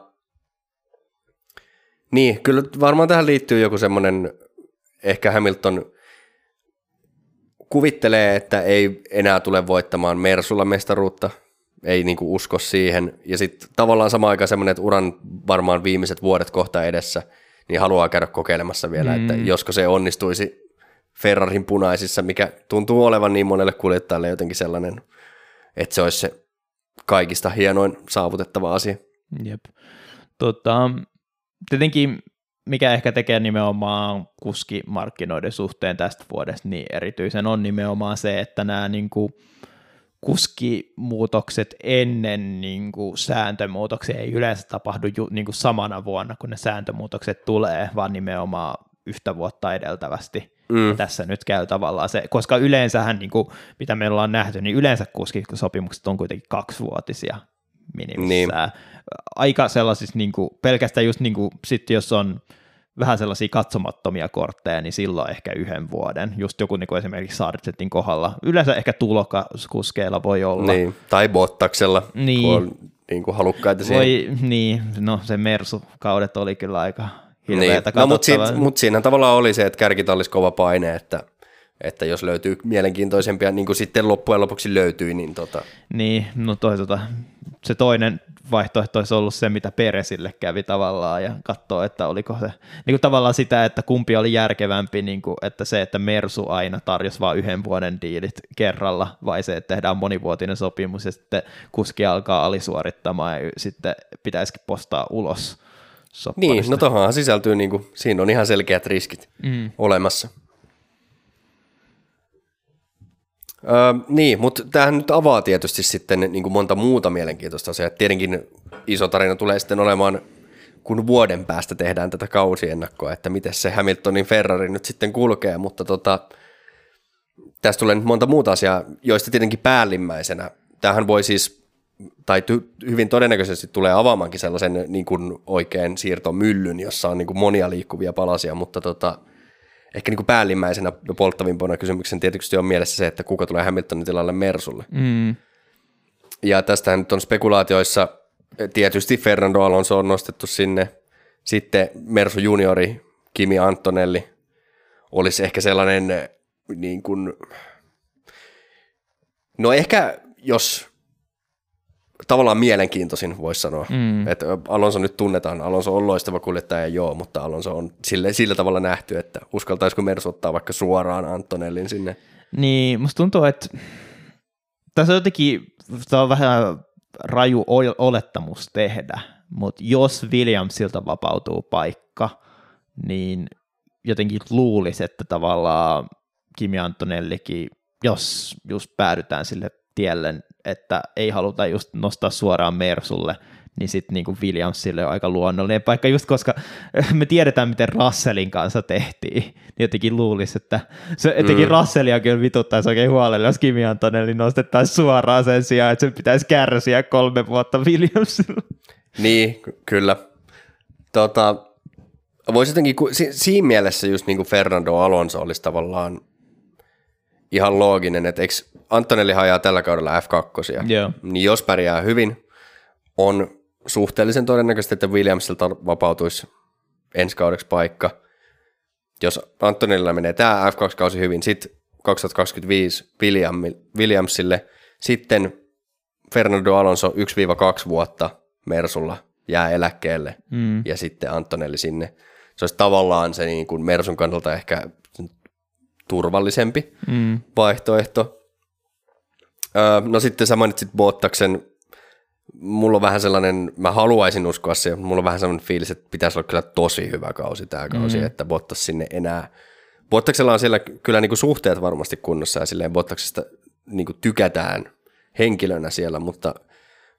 niin, kyllä varmaan tähän liittyy joku semmoinen, ehkä Hamilton kuvittelee, että ei enää tule voittamaan Mersulla mestaruutta, ei niinku usko siihen. Ja sitten tavallaan samaan aikaan semmoinen, että uran varmaan viimeiset vuodet kohta edessä, niin haluaa käydä kokeilemassa vielä, mm. että josko se onnistuisi Ferrarin punaisissa, mikä tuntuu olevan niin monelle kuljettajalle jotenkin sellainen, että se olisi se kaikista hienoin saavutettava asia. Jep. Tota, tietenkin mikä ehkä tekee nimenomaan kuskimarkkinoiden suhteen tästä vuodesta niin erityisen on nimenomaan se, että nämä niin kuin kuskimuutokset ennen niin kuin sääntömuutoksia ei yleensä tapahdu niin kuin samana vuonna, kun ne sääntömuutokset tulee, vaan nimenomaan yhtä vuotta edeltävästi. Mm. Tässä nyt käy tavallaan se, koska yleensähän, niin kuin, mitä me ollaan nähty, niin yleensä kuskisopimukset on kuitenkin kaksivuotisia minimissään. Niin. Aika sellaisissa, niin kuin, pelkästään just niin kuin, sit jos on vähän sellaisia katsomattomia kortteja, niin silloin ehkä yhden vuoden, just joku niin kuin esimerkiksi Sargeantin kohdalla. Yleensä ehkä tulokaskuskeilla voi olla. Niin, tai Bottaksella, niin. kun on niin kuin halukkaita siihen. Voi, niin, no se Mersu-kaudet oli kyllä aika... Niin. No, mutta siinä mut tavallaan oli se, että kärkitallis kova paine, että, että jos löytyy mielenkiintoisempia, niin kuin sitten loppujen lopuksi löytyi, niin tota. Niin, no toisaalta se toinen vaihtoehto olisi ollut se, mitä Perezille kävi tavallaan ja katsoo, että oliko se, niin kuin tavallaan sitä, että kumpi oli järkevämpi, niin kuin, että se, että Mersu aina tarjosi vain yhden vuoden diilit kerralla vai se, että tehdään monivuotinen sopimus ja sitten kuski alkaa alisuorittamaan ja sitten pitäisikin postaa ulos. Sopparista. Niin, no tuohonhan sisältyy, niin kuin, siinä on ihan selkeät riskit mm. olemassa. Öö, niin, mutta tämähän nyt avaa tietysti sitten niin kuin monta muuta mielenkiintoista asiaa. Tietenkin iso tarina tulee sitten olemaan, kun vuoden päästä tehdään tätä kausiennakkoa, että miten se Hamiltonin Ferrari nyt sitten kulkee, mutta tota, tässä tulee nyt monta muuta asiaa, joista tietenkin päällimmäisenä. Tämähän voi siis... tai ty- hyvin todennäköisesti tulee avaamaankin sellaisen niin kuin oikein siirtomyllyn, jossa on niin kuin monia liikkuvia palasia, mutta tota, ehkä niin kuin päällimmäisenä ja polttavimpana kysymyksen tietysti on mielessä se, että kuka tulee Hamiltonin tilalle Mersulle. Mm. Ja tästähän nyt on spekulaatioissa, tietysti Fernando Alonso on nostettu sinne, sitten Mersu juniori, Kimi Antonelli, olisi ehkä sellainen, niin kuin, no ehkä jos... tavallaan mielenkiintoisin, voisi sanoa. Mm. Että Alonso nyt tunnetaan. Alonso on loistava kuljettaja, joo, mutta Alonso on sille, sillä tavalla nähty, että uskaltaisiko Mersu ottaa vaikka suoraan Antonellin sinne. Niin, musta tuntuu, että tässä on jotenkin tämä on vähän raju olettamus tehdä, mutta jos Williamsilta vapautuu paikka, niin jotenkin luulisi, että tavallaan Kimi Antonellikin, jos just päädytään sille tielle, että ei haluta just nostaa suoraan Mersulle, niin sitten niinku Williamsille on aika luonnollinen paikka, just koska me tiedetään, miten Russellin kanssa tehtiin, niin jotenkin luulisi, että se jotenkin mm. Russellia kyllä vituttaisi oikein huolella, jos Kimi Antonelli nostettaisiin suoraan sen sijaan, että se pitäisi kärsiä kolme vuotta Williamsille. Niin, kyllä. Tota, voisi jotenkin, si- siinä mielessä just niin kuin Fernando Alonso olisi tavallaan ihan looginen, että eikö Antonelli hajaa tällä kaudella F kaksi, yeah. niin jos pärjää hyvin, on suhteellisen todennäköisesti, että Williamsilta vapautuisi ensi kaudeksi paikka. Jos Antonellilla menee tämä F kaksi-kausi hyvin, sitten kaksituhattakaksikymmentäviisi Williamsille, sitten Fernando Alonso yksi kaksi vuotta Mersulla jää eläkkeelle mm. ja sitten Antonelli sinne. Se olisi tavallaan se niin kuin Mersun kannalta ehkä turvallisempi mm. vaihtoehto. No sitten sä mainitsit Bottaksen, mulla on vähän sellainen, mä haluaisin uskoa se, mulla on vähän sellainen fiilis, että pitäisi olla kyllä tosi hyvä kausi tämä kausi, mm-hmm. että Bottas sinne enää. Bottaksella on siellä kyllä niinku suhteet varmasti kunnossa ja silleen Bottaksesta niinku tykätään henkilönä siellä, mutta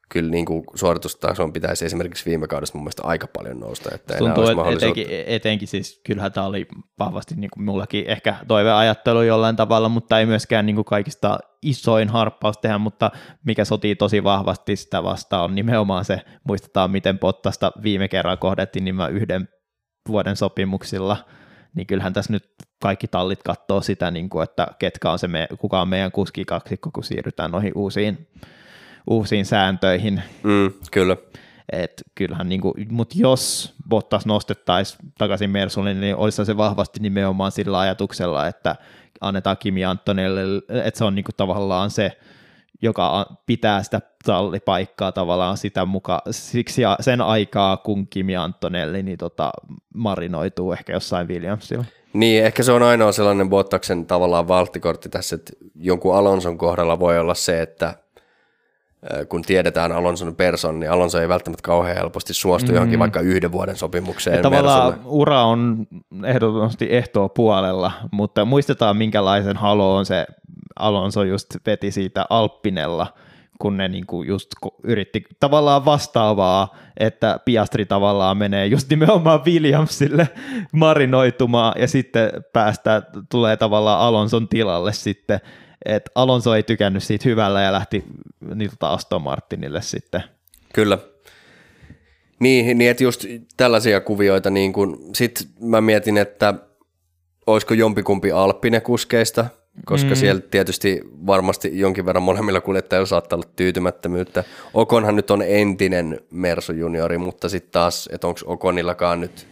kyllä niin kuin suoritustason pitäisi esimerkiksi viime kaudesta mun mielestä aika paljon nousta. Että tuntuu, että etenkin, etenkin siis kyllähän tämä oli vahvasti niin kuin mullakin ehkä toiveajattelu jollain tavalla, mutta ei myöskään niin kuin kaikista isoin harppaus tehdä, mutta mikä sotii tosi vahvasti sitä vastaan on nimenomaan se, muistetaan miten Bottasta viime kerran kohdettiin nimenomaan yhden vuoden sopimuksilla, niin kyllähän tässä nyt kaikki tallit katsoo sitä, niin kuin, että ketkä on se me, kuka on meidän kuskikaksikko, kun siirrytään noihin uusiin uusiin sääntöihin. Mm, kyllä. Et kyllähän, niin mutta jos Bottas nostettaisiin takaisin Mersulle, niin olisi se vahvasti nimenomaan sillä ajatuksella, että annetaan Kimi Antonelle, että se on niin kuin tavallaan se, joka pitää sitä tallipaikkaa tavallaan sitä mukaan, siksi sen aikaa, kun Kimi Antonelli niin tota, marinoituu ehkä jossain Williamsilla. Niin, ehkä se on ainoa sellainen Bottaksen tavallaan valttikortti tässä, että jonkun Alonson kohdalla voi olla se, että kun tiedetään Alonson person, niin Alonso ei välttämättä kauhean helposti suostu mm-hmm. johonkin vaikka yhden vuoden sopimukseen. Ja tavallaan Mersulle. Ura on ehdottomasti ehtoo puolella, mutta muistetaan minkälaisen halo on se Alonso just veti siitä Alpinella, kun ne niinku just yritti tavallaan vastaavaa, että Piastri tavallaan menee just nimenomaan Williamsille marinoitumaan ja sitten päästään, tulee tavallaan Alonson tilalle sitten, että Alonso ei tykännyt siitä hyvällä ja lähti niin tota Aston Martinille sitten. Kyllä. Niin, niin että just tällaisia kuvioita, niin kun sit mä mietin, että olisiko jompikumpi Alppine kuskeista, koska mm. siellä tietysti varmasti jonkin verran molemmilla kuljettajilla saattaa olla tyytymättömyyttä. Oconhan nyt on entinen Mersu juniori, mutta sitten taas, että onko Oconillakaan nyt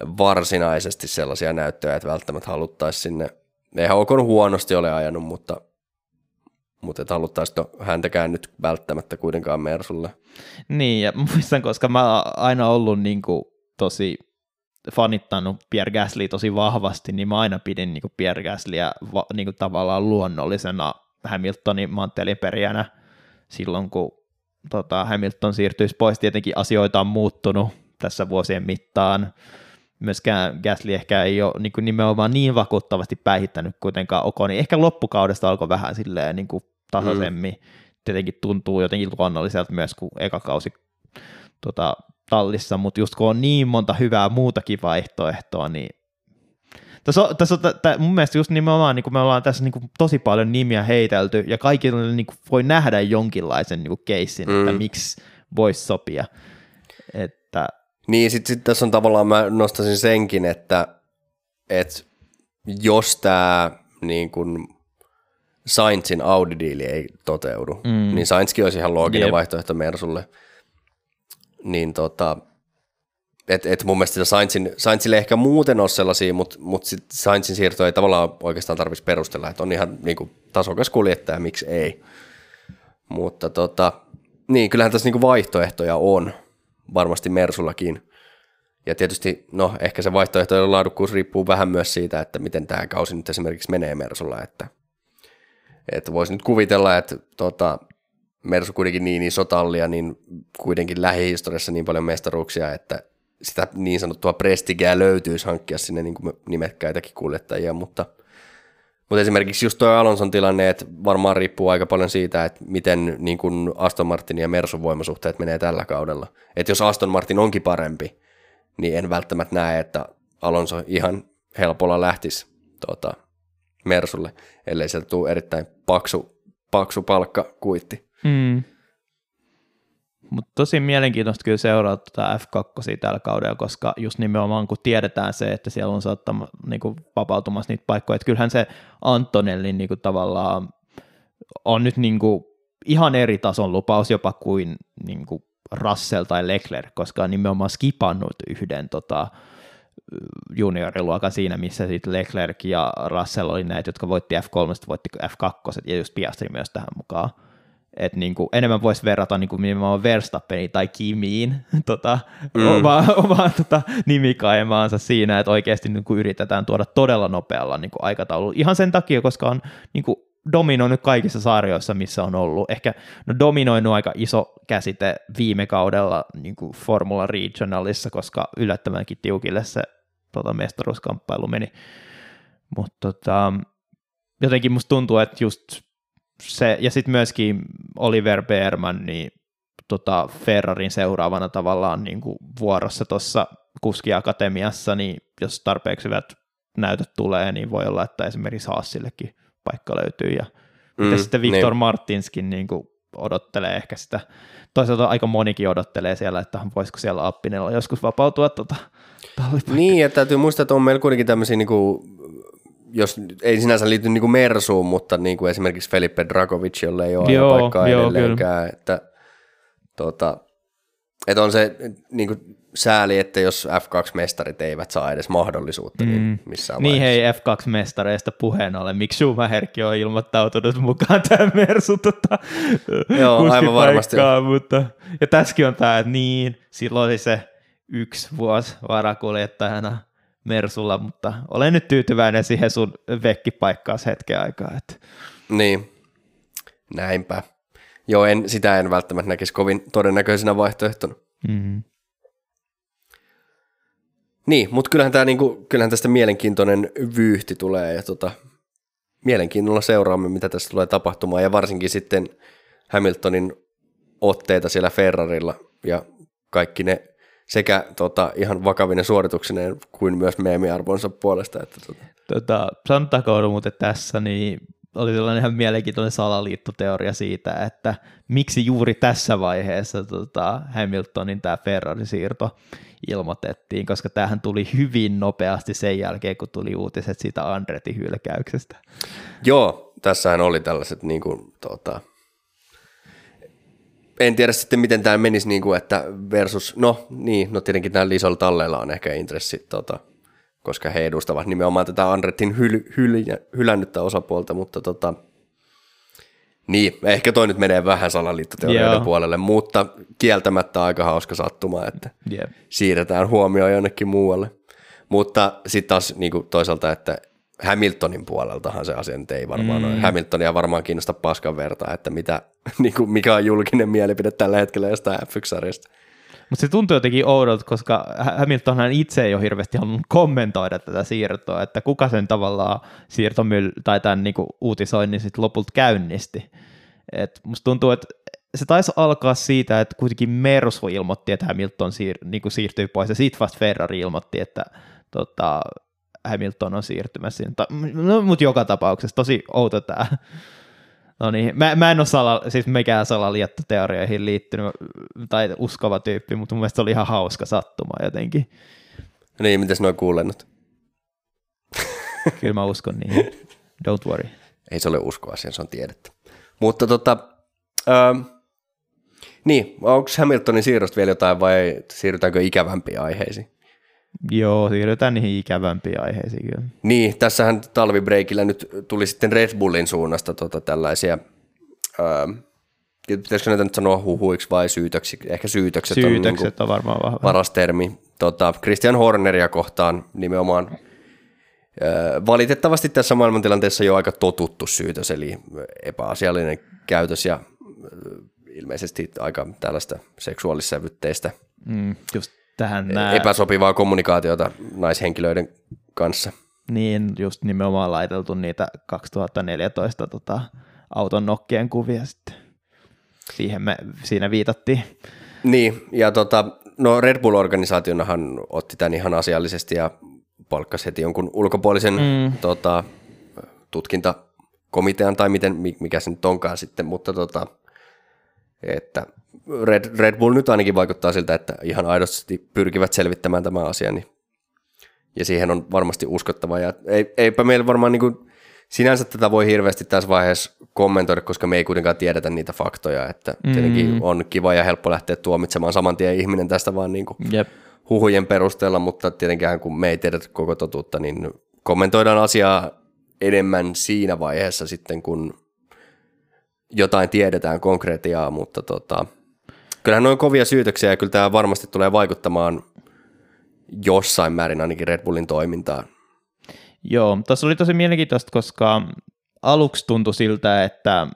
varsinaisesti sellaisia näyttöjä, että välttämättä haluttaisiin sinne. Eihän Ocon huonosti ole ajanut, mutta, mutta et haluttaisiko häntäkään nyt välttämättä kuitenkaan Mersulle. Niin, ja muistan, koska mä oon aina ollut niin kuin tosi fanittanut Pierre Gaslyä tosi vahvasti, niin mä aina pidin niin kuin Pierre Gaslyä va- niin kuin tavallaan luonnollisena Hamiltonin manttelinperijänä silloin, kun tota, Hamilton siirtyisi pois. Tietenkin asioita on muuttunut tässä vuosien mittaan. Myöskään Gasly ehkä ei ole niin kuin nimenomaan niin vakuuttavasti päihittänyt kuitenkaan Oconi. Ehkä loppukaudesta alkoi vähän silleen niin kuin tasaisemmin. Mm. Tietenkin tuntuu jotenkin luonnolliselta myös, kun eka kausi tota, tallissa, mutta just kun on niin monta hyvää muutakin vaihtoehtoa, niin tässä on, tässä on, tässä, mun mielestä just nimenomaan niin me ollaan tässä niin tosi paljon nimiä heitelty ja kaikille niin voi nähdä jonkinlaisen niin keissin, mm. että miksi voisi sopia. Että niin, sitten sit tässä on tavallaan, mä nostaisin senkin, että et jos tämä niin kun Sainzin Audi-diili ei toteudu, mm. niin Sainzkin olisi ihan looginen yep. vaihtoehto Mersulle. Niin tota, et, et mun mielestä Sainzin, Sainzille ehkä muuten ole sellaisia, mutta mut Sainzin siirto ei tavallaan oikeastaan tarvitsisi perustella, että on ihan niin kun tasokas kuljettaja, miksi ei. Mutta tota, niin, kyllähän tässä niin kun vaihtoehtoja on. Varmasti Mersullakin. Ja tietysti, no ehkä se vaihtoehtojen laadukkuus riippuu vähän myös siitä, että miten tämä kausi nyt esimerkiksi menee Mersulla. Että, että voisi nyt kuvitella, että tota, Mersu kuitenkin niin iso tallia, niin kuitenkin lähihistoriassa niin paljon mestaruuksia, että sitä niin sanottua prestigää löytyisi hankkia sinne niin kuin nimekkäitäkin kuljettajia, mutta, mutta esimerkiksi just tuo Alonson tilanne, että varmaan riippuu aika paljon siitä, että miten niin kuin Aston Martin ja Mersun voimasuhteet menee tällä kaudella. Että jos Aston Martin onkin parempi, niin en välttämättä näe, että Alonso ihan helpolla lähtisi tuota, Mersulle, ellei sieltä tule erittäin paksu, paksu palkkakuitti. Mm. Mutta tosi mielenkiintoista kyllä seuraa tätä F kaksi tällä kaudella, koska just nimenomaan kun tiedetään se, että siellä on saattanut niinku vapautumassa niitä paikkoja, että kyllähän se Antonelli niinku tavallaan on nyt niinku ihan eri tason lupaus jopa kuin niinku Russell tai Leclerc, koska on nimenomaan skipannut yhden tota junioriluokan siinä, missä sitten Leclerc ja Russell oli näitä, jotka voitti F kolme, voitti F kaksi ja just Piastri myös tähän mukaan. Että niinku, enemmän voisi verrata niinku nimenomaan Verstappeniin tai Kimiin tota, mm. omaa, omaa tota, nimikaemaansa siinä, että oikeasti niinku yritetään tuoda todella nopealla niinku aikataululla. Ihan sen takia, koska on niinku dominoinut kaikissa sarjoissa, missä on ollut. Ehkä no, dominoinut aika iso käsite viime kaudella niinku Formula Regionalissa, koska yllättävänkin tiukille se tota, mestaruuskamppailu meni. Mutta tota, jotenkin musta tuntuu, että just se, ja sitten myöskin Oliver Beerman, niin tota Ferrarin seuraavana tavallaan niin kuin vuorossa tuossa kuskiakatemiassa, niin jos tarpeeksi hyvät näytöt tulee, niin voi olla, että esimerkiksi Haasillekin paikka löytyy. Ja mm, miten sitten Victor niin. Martinskin niin kuin odottelee ehkä sitä. Toisaalta aika monikin odottelee siellä, että voisiko siellä Appinella joskus vapautua tuota tallipaikkaa. Niin, että täytyy muistaa, että on meillä kuitenkin tämmöisiä, niin kuin, jos ei sinänsä liity niin kuin Mersuun, mutta niin kuin esimerkiksi Felipe Dragovic, jolle ei ole joo, paikkaa joo, edelleenkään. Että, tuota, että on se niin kuin sääli, että jos F kaksi -mestarit eivät saa edes mahdollisuutta, mm. niin missään vaiheessa. Niin hei, F kaksi -mestareista puheen ollen. Miksi Schumacherkin on ilmoittautunut mukaan tähän Mersun tota, kuskipaikkaan? Mutta, ja tässäkin on tämä, että niin, silloin oli se yksi vuosi varakuljettajana Mersulla, mutta olen nyt tyytyväinen siihen sun vekkipaikkaasi hetken aikaa. Että. Niin, näinpä. Joo, en, sitä en välttämättä näkisi kovin todennäköisenä vaihtoehtona. Mm. Niin, mutta kyllähän, tää niinku, kyllähän tästä mielenkiintoinen vyyhti tulee ja tota, mielenkiinnolla seuraamme, mitä tässä tulee tapahtumaan ja varsinkin sitten Hamiltonin otteita siellä Ferrarilla ja kaikki ne sekä tota, ihan vakavinen suorituksineen kuin myös meemiarvonsa puolesta. Että tota. Tota, sanotaanko muuten tässä, niin oli sellainen ihan mielenkiintoinen salaliittoteoria siitä, että miksi juuri tässä vaiheessa tota, Hamiltonin tämä Ferrari-siirto ilmoitettiin, koska tämähän tuli hyvin nopeasti sen jälkeen, kun tuli uutiset siitä Andretin hylkäyksestä. Joo, tässähän oli tällaiset, niin kuin, tota, en tiedä sitten miten tämä menisi, niin kuin, että versus, no niin, no tietenkin näillä isoilla talleilla on ehkä intressi, tota, koska he edustavat nimenomaan tätä Andretin hyl- hyl- hylännyttä osapuolta, mutta tota, niin, ehkä toi nyt menee vähän salaliittoteorioiden yeah. puolelle, mutta kieltämättä aika hauska sattuma, että yeah. siirretään huomioon jonnekin muualle. Mutta sitten taas niin kuin toisaalta, että Hamiltonin puoleltahan se asia nyt ei varmaan mm. ole. Hamiltonia varmaan kiinnostaa paskan vertaa, että mitä, niin kuin mikä on julkinen mielipide tällä hetkellä jostain F yksi -sarjasta. Mutta se tuntuu jotenkin oudolta, koska Hamiltonhan itse ei ole hirveästi halunnut kommentoida tätä siirtoa, että kuka sen tavallaan siirtomyl- tai tämän niinku uutisoinnin sitten lopulta käynnisti. Et musta tuntuu, että se taisi alkaa siitä, että kuitenkin Mersu ilmoitti, että Hamilton siir- niinku siirtyy pois, ja sitten vasta Ferrari ilmoitti, että tota, Hamilton on siirtymässä. No, mutta joka tapauksessa tosi outo tämä. No niin, mä, mä en ole sala, siis mikään salaliittoteorioihin liittynyt tai uskova tyyppi, mutta mun mielestä se oli ihan hauska sattuma jotenkin. Niin, mitäs nuo kuulennut? Kyllä mä uskon niihin. Don't worry. Ei se ole uskoa asiaan, se on tiedettä. Mutta tota, ähm, niin, onko Hamiltonin siirrosta vielä jotain vai siirrytäänkö ikävämpiin aiheisiin? Joo, siirrytään niihin ikävämpiin aiheisiin kyllä. Niin, tässähän talvibreikillä nyt tuli sitten Red Bullin suunnasta tota tällaisia, ää, pitäisikö näitä nyt sanoa huhuiksi vai syytöksiksi? Ehkä syytökset, syytökset on, on varmaan vahva. Paras termi. Tota, Christian Horneria kohtaan nimenomaan ää, valitettavasti tässä maailmantilanteessa jo aika totuttu syytös, eli epäasiallinen käytös ja ää, ilmeisesti aika tällaista seksuaalissävytteistä. Mm, just. Tähän nää... epäsopivaa kommunikaatiota naishenkilöiden kanssa. Niin, just nimenomaan laiteltu niitä kaksituhattaneljätoista tota, auton nokkien kuvia sitten. Siihen me siinä viitattiin. Niin, ja tota, no Red Bull-organisaationahan otti tämän ihan asiallisesti ja palkkasi heti jonkun ulkopuolisen mm. tota, tutkintakomitean tai miten, mikä se nyt onkaan sitten, mutta tota, että... Red, Red Bull nyt ainakin vaikuttaa siltä, että ihan aidosti pyrkivät selvittämään tämän asian, niin, ja siihen on varmasti uskottava. Ja ei, eipä meillä varmaan niin kuin, sinänsä tätä voi hirveästi tässä vaiheessa kommentoida, koska me ei kuitenkaan tiedetä niitä faktoja, että mm. tietenkin on kiva ja helppo lähteä tuomitsemaan saman tien ihminen tästä vaan niin kuin yep. huhujen perusteella, mutta tietenkään kun me ei tiedetä koko totuutta, niin kommentoidaan asiaa enemmän siinä vaiheessa sitten, kun jotain tiedetään konkretiaa, mutta tota... Kyllähän noin kovia syytöksiä ja kyllä tämä varmasti tulee vaikuttamaan jossain määrin ainakin Red Bullin toimintaan. Joo, tässä oli tosi mielenkiintoista, koska aluksi tuntui siltä, että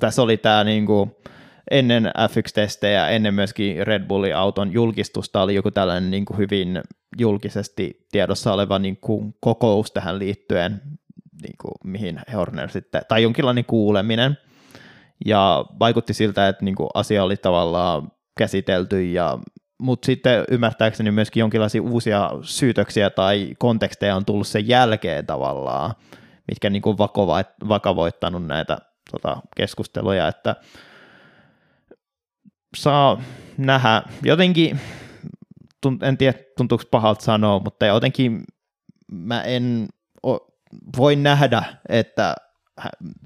tässä oli tämä niin kuin ennen F yksi -testejä, ennen myöskin Red Bullin auton julkistusta oli joku tällainen niin kuin hyvin julkisesti tiedossa oleva niin kuin kokous tähän liittyen, niin kuin mihin Horner sitten, tai jonkinlainen kuuleminen. ja vaikutti siltä, että niin kuin asia oli tavallaan käsitelty, ja, mutta sitten ymmärtääkseni myöskin jonkinlaisia uusia syytöksiä tai konteksteja on tullut sen jälkeen tavallaan, mitkä niin kuin vakova- vakavoittanut näitä tota, keskusteluja, että saa nähdä, jotenkin, en tiedä tuntuuko pahalta sanoa, mutta jotenkin mä en voi nähdä, että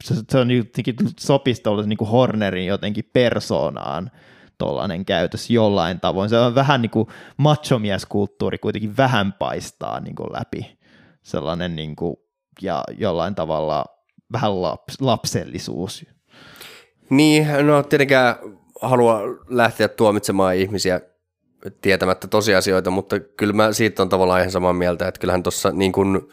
se on jotenkin sopisi niin kuin Hornerin jotenkin persoonaan tollainen käytös jollain tavoin. Se on vähän niin kuin machomieskulttuuri kuitenkin vähän paistaa niin kuin läpi sellainen niin kuin, ja jollain tavalla vähän laps, lapsellisuus. Niin, no tietenkään halua lähteä tuomitsemaan ihmisiä tietämättä tosiasioita, mutta kyllä mä siitä on tavallaan ihan samaa mieltä, että kyllähän tuossa niin kuin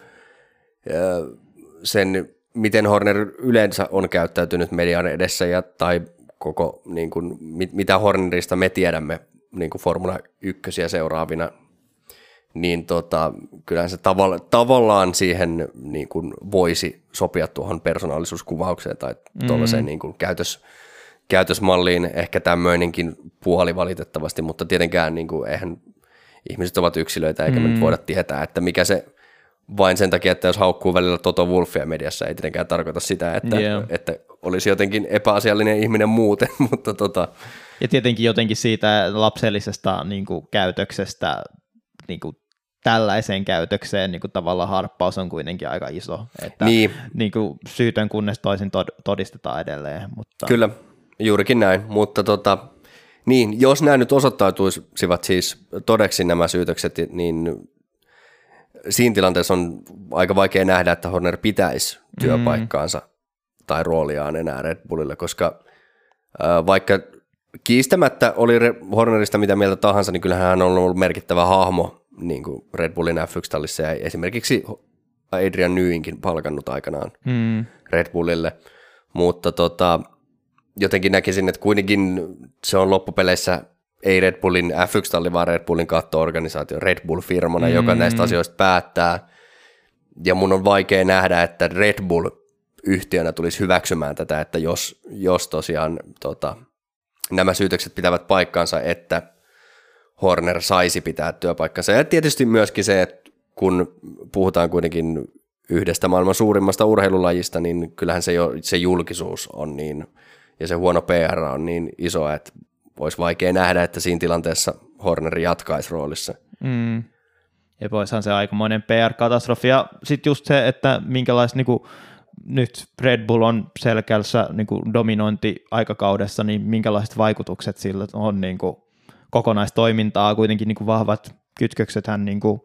sen, miten Horner yleensä on käyttäytynyt median edessä ja tai koko, niin kuin, mit, mitä Hornerista me tiedämme niin kuin Formula ykkösiä seuraavina, niin tota, kyllähän se tavalla, tavallaan siihen niin kuin voisi sopia tuohon persoonallisuuskuvaukseen tai tuollaiseen mm. niin kuin käytös, käytösmalliin ehkä tämmöinenkin puoli valitettavasti, mutta tietenkään niin kuin, eihän ihmiset ovat yksilöitä eikä mm. me nyt voida tietää, että mikä se vain sen takia, että jos haukkuu välillä Toto Wolffia mediassa, ei tietenkään tarkoita sitä, että, yeah. että olisi jotenkin epäasiallinen ihminen muuten. Mutta tota. Ja tietenkin jotenkin siitä lapsellisesta niin kuin, käytöksestä niin kuin, tällaiseen käytökseen niin kuin, tavallaan harppaus on kuitenkin aika iso. Että, niin. Niin kuin, syytön kunnes toisin todistetaan edelleen. Mutta. Kyllä, juurikin näin. Mutta tota, niin, jos nämä nyt osoittautuisivat siis todeksi nämä syytökset, niin siinä tilanteessa on aika vaikea nähdä, että Horner pitäisi työpaikkaansa mm. tai rooliaan enää Red Bullille, koska äh, vaikka kiistämättä oli Hornerista mitä mieltä tahansa, niin kyllähän hän on ollut merkittävä hahmo niin kuin Red Bullin äf yksi -tallissa ja esimerkiksi Adrian Newinkin palkannut aikanaan mm. Red Bullille, mutta tota, jotenkin näkisin, että kuitenkin se on loppupeleissä ei Red Bullin äf yksi -talli, vaan Red Bullin katto-organisaatio, Red Bull-firmana, mm. joka näistä asioista päättää. Ja mun on vaikea nähdä, että Red Bull-yhtiönä tulisi hyväksymään tätä, että jos, jos tosiaan tota, nämä syytökset pitävät paikkansa, että Horner saisi pitää työpaikkansa. Ja tietysti myöskin se, että kun puhutaan kuitenkin yhdestä maailman suurimmasta urheilulajista, niin kyllähän se, jo, se julkisuus on niin, ja se huono P R on niin iso, että olisi vaikea nähdä, että siinä tilanteessa Horner jatkaisi roolissa. Mm. Ja voisihan se aikamoinen P R -katastrofi. Ja sitten just se, että minkälaista niin kuin, nyt Red Bull on selkässä niin kuin dominointiaikakaudessa, niin minkälaiset vaikutukset sillä on niin kuin, kokonaistoimintaa. Kuitenkin niin kuin, vahvat kytköksethän niin kuin,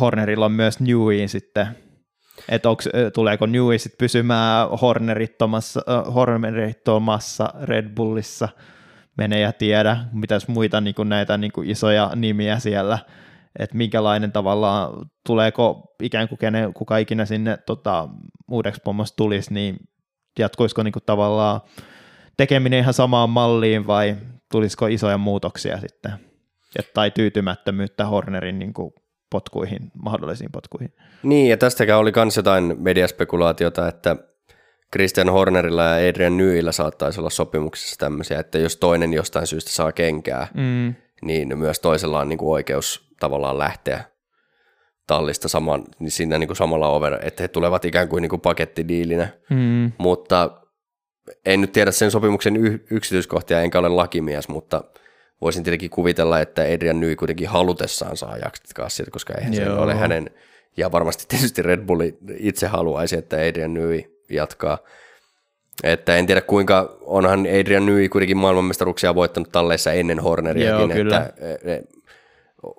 Hornerilla on myös Neweyin sitten. Että tuleeko Newey sitten pysymään Hornerittomassa, äh, Hornerittomassa Red Bullissa? Mene ja tiedä, mitäs muita niin kuin näitä niin kuin isoja nimiä siellä, että minkälainen tavallaan, tuleeko ikään kuin kenen, kuka ikinä sinne tota, uudeksi pommossa tulisi, niin jatkuisiko niin kuin tavallaan tekeminen ihan samaan malliin vai tulisiko isoja muutoksia sitten, et, tai tyytymättömyyttä Hornerin niin kuin potkuihin, mahdollisiin potkuihin. Niin, ja tästäkään oli myös jotain mediaspekulaatiota, että Christian Hornerilla ja Adrian Neweyllä saattaisi olla sopimuksessa tämmöisiä, että jos toinen jostain syystä saa kenkää, mm. niin myös toisella on niinku oikeus tavallaan lähteä tallista saman, niin siinä niinku samalla ovella, että he tulevat ikään kuin niinku pakettidiilinä. Mm. Mutta en nyt tiedä sen sopimuksen y- yksityiskohtia, enkä ole lakimies, mutta voisin tietenkin kuvitella, että Adrian Newey kuitenkin halutessaan saa jaksitkaa siitä, koska eihän Joo. se ole hänen, ja varmasti tietysti Red Bull itse haluaisi, että Adrian Newey jatkaa. Että en tiedä kuinka, onhan Adrian Newey kuitenkin maailmanmestaruksia voittanut talleissa ennen Horneriakin, että e, e,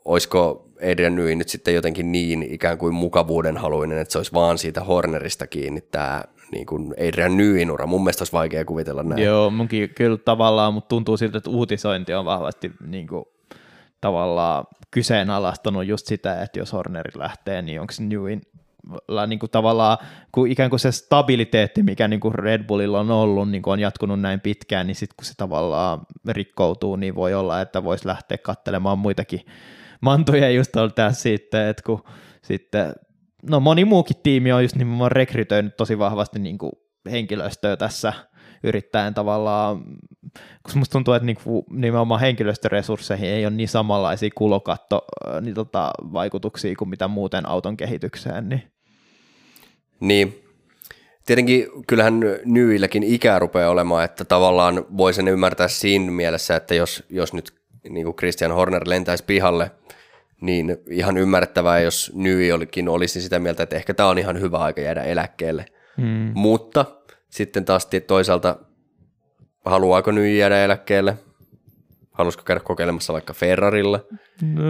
olisiko Adrian Newey nyt sitten jotenkin niin ikään kuin mukavuuden haluinen, että se olisi vaan siitä Hornerista kiinni tämä niin kuin Adrian Neweyn ura. Mun mielestä olisi vaikea kuvitella näin. Joo, munkin kyllä tavallaan, mutta tuntuu siltä, että uutisointi on vahvasti niin kuin, tavallaan kyseenalaistanut just sitä, että jos Horneri lähtee, niin onko Neweyn niin kuin tavallaan, kun ikään kuin se stabiliteetti, mikä niin kuin Red Bullilla on ollut, niin kuin on jatkunut näin pitkään, niin sitten kun se tavallaan rikkoutuu, niin voi olla, että voisi lähteä katselemaan muitakin mantuja just on tässä sitten, että kun sitten, no moni muukin tiimi on just nimenomaan rekrytoinut tosi vahvasti niin kuin henkilöstöä tässä yrittäen tavallaan, koska musta tuntuu, että niinku, nimenomaan henkilöstöresursseihin ei ole niin samanlaisia kulokatto niin tota, vaikutuksia kuin mitä muuten auton kehitykseen. Niin, niin. Tietenkin kyllähän Neweyilläkin ikää rupeaa olemaan, että tavallaan voi sen ymmärtää siinä mielessä, että jos, jos nyt niin kuin Christian Horner lentäisi pihalle, niin ihan ymmärrettävää, jos Newey olikin olisi sitä mieltä, että ehkä tämä on ihan hyvä aika jäädä eläkkeelle. Mm. Mutta sitten taas toisaalta, haluaako Newey jäädä eläkkeelle? Haluaisiko käydä kokeilemassa vaikka Ferrarilla? No,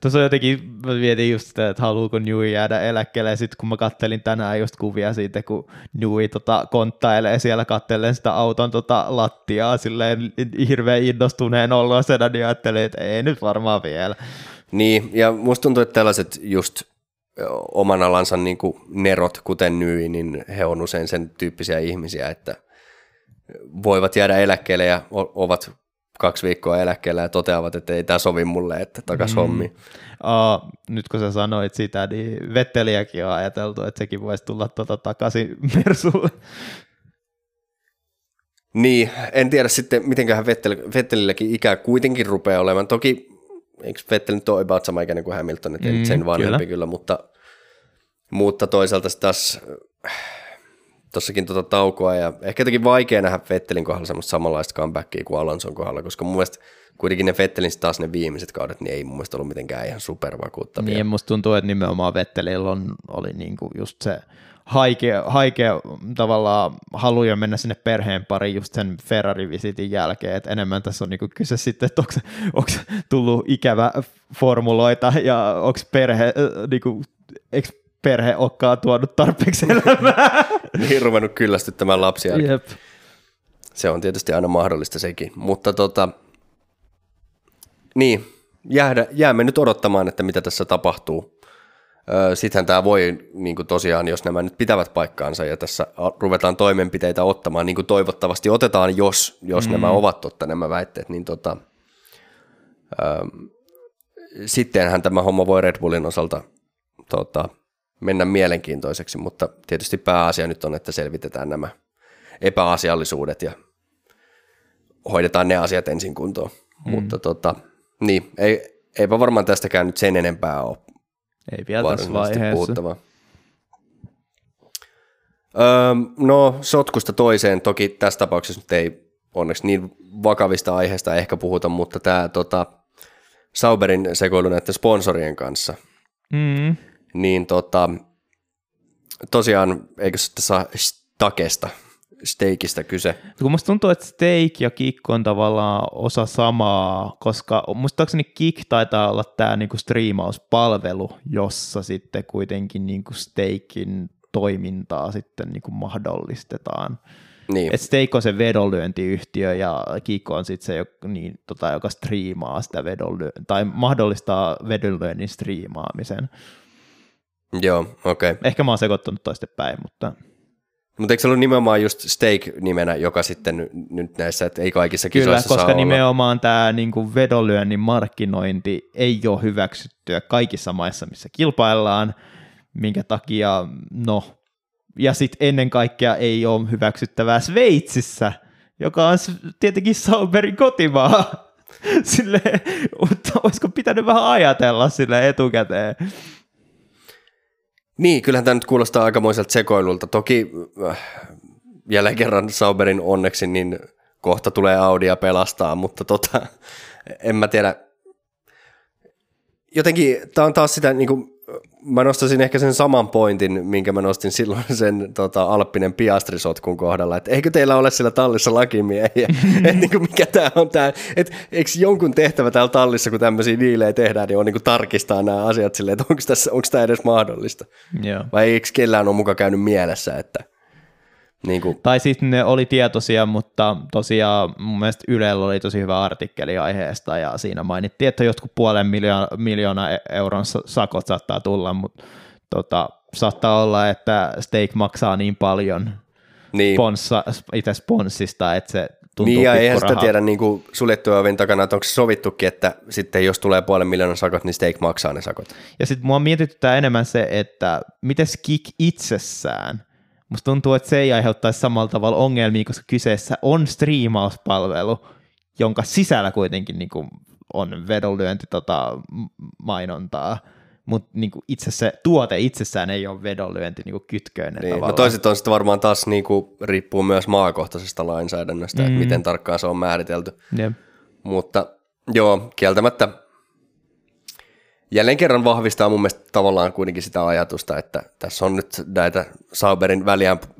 tuossa jotenkin mietin just sitä, että haluuko Newey jäädä eläkkeelle, ja sitten kun mä kattelin tänään just kuvia siitä, kun Newey tota, konttailee siellä, kattelen sitä auton tota, lattiaa silleen hirveän innostuneen ollasena, niin ajattelin, että ei nyt varmaan vielä. Niin, ja musta tuntuu, että tällaiset just oman alansa niin kuin nerot, kuten Newey, niin he on usein sen tyyppisiä ihmisiä, että voivat jäädä eläkkeelle ja ovat kaksi viikkoa eläkkeellä ja toteavat, että ei tämä sovi mulle, että takas mm. hommi. Oh, nyt kun sä sanoit sitä, niin Vetteliäkin on ajateltu, että sekin voisi tulla tuota takaisin Mersulle. Niin, en tiedä sitten, mitenköhän Vettel, Vettelilläkin ikää kuitenkin rupeaa olemaan. Toki, eikö Vettel nyt ole about sama ikäinen kuin Hamilton, että mm, sen vanhempi kyllä, kyllä mutta, mutta toisaalta taas tuossakin tuota taukoa ja ehkä jotenkin vaikea nähdä Vettelin kohdalla semmoista samanlaista comebackia kuin Alonson kohdalla, koska mun mielestä kuitenkin ne Vettelin taas ne viimeiset kaudet, niin ei mun mielestä ollut mitenkään ihan supervakuuttavia. Niin, musta tuntuu, että nimenomaan Vettelillä oli niinku just se haikea, haikea tavallaan haluja mennä sinne perheen pariin just sen Ferrari-visitin jälkeen, että enemmän tässä on niinku kyse sitten, että onko, onko tullut ikävä formuloita ja onko perhe niinku, perhe olekaan tuonut tarpeeksi elämää. Niin, ruvennut kyllästyttämään lapsia. Jep. Se on tietysti aina mahdollista sekin, mutta tota, niin, jäädä, jäämme nyt odottamaan, että mitä tässä tapahtuu. Öö, sittenhän tämä voi niin kuin tosiaan, jos nämä nyt pitävät paikkaansa ja tässä ruvetaan toimenpiteitä ottamaan, niin kuin toivottavasti otetaan, jos, jos mm. nämä ovat totta, nämä väitteet, niin tota, öö, sittenhän tämä homma voi Red Bullin osalta tota, mennä mielenkiintoiseksi, mutta tietysti pääasia nyt on, että selvitetään nämä epäasiallisuudet ja hoidetaan ne asiat ensin kuntoon. Mm. Mutta tota, niin, ei, eipä varmaan tästäkään nyt sen enempää ole. Ei vielä tässä vaiheessa. Öö, no, sotkusta toiseen. Toki tässä tapauksessa nyt ei onneksi niin vakavista aiheista ehkä puhuta, mutta tämä tota, Sauberin sekoilu näiden sponsorien kanssa. Mm. Niin tota, tosiaan, eikö se tässä stakesta, steikistä kyse? Kun musta tuntuu, että steik ja kick on tavallaan osa samaa, koska muistaakseni kick taitaa olla tämä niinku striimauspalvelu, jossa sitten kuitenkin niinku steikin toimintaa sitten niinku mahdollistetaan. Niin. Että steik on se vedonlyöntiyhtiö ja kick on sitten se, joka, niin, tota, joka striimaa sitä vedonlyöntiä, tai mahdollistaa vedonlyönnin striimaamisen. Joo, okei. Okay. Ehkä mä oon sekoittanut toisten päin, mutta... Mutta eikö se ollut nimenomaan just steak-nimenä, joka sitten nyt näissä, että ei kaikissa kisoissa saa olla? Kyllä, koska nimenomaan tämä niinku vedonlyönnin markkinointi ei ole hyväksyttyä kaikissa maissa, missä kilpaillaan, minkä takia, no, ja sitten ennen kaikkea ei ole hyväksyttävää Sveitsissä, joka on tietenkin Sauberin kotimaa. Silleen, mutta olisiko pitänyt vähän ajatella sille etukäteen? Niin, kyllähän tämä nyt kuulostaa aikamoiselta sekoilulta. Toki äh, jälleen kerran Sauberin onneksi, niin kohta tulee Audia pelastaa, mutta tota, en mä tiedä. Jotenkin tämä on taas sitä, niin kuin, mä nostasin ehkä sen saman pointin, minkä mä nostin silloin sen tota, Alppinen Piastri-sotkun kohdalla, että eikö teillä ole siellä tallissa lakimiehiä, että niin mikä tämä on tämä, että eikö jonkun tehtävä täällä tallissa, kun tämmöisiä diilejä tehdään, niin on niin kuin tarkistaa nämä asiat silleen, että onko, tässä, onko tämä edes mahdollista, yeah. Vai eikö kellään ole muka käynyt mielessä, että niin kuin. Tai sitten ne oli tietoisia, mutta tosiaan mun mielestä Ylellä oli tosi hyvä artikkeli aiheesta ja siinä mainittiin, että jotkut puolen miljoona, miljoona euron sakot saattaa tulla, mutta tota, saattaa olla, että steak maksaa niin paljon niin. Sponssa, itse sponssista, että se tuntuu niin, ja eihän sitä tiedä niin kuin suljettuja oven takana, että onko se sovittukin, että sitten jos tulee puolen miljoonan sakot, niin steak maksaa ne sakot. Ja sitten mua mietityttää enemmän se, että miten Kick itsessään Musta tuntuu, että se ei aiheuttaisi samalla tavalla ongelmia, koska kyseessä on striimauspalvelu, jonka sisällä kuitenkin niin kuin on vedonlyönti tota, mainontaa, mutta niin kuin itse se tuote itsessään ei ole vedonlyönti niin kuin kytköinen niin, tavallaan. No toiset on sitten varmaan taas niin kuin, riippuu myös maakohtaisesta lainsäädännöstä, mm. että miten tarkkaan se on määritelty. Jep. Mutta joo, kieltämättä jälleen kerran vahvistaa mun mielestä tavallaan kuitenkin sitä ajatusta, että tässä on nyt näitä Sauberin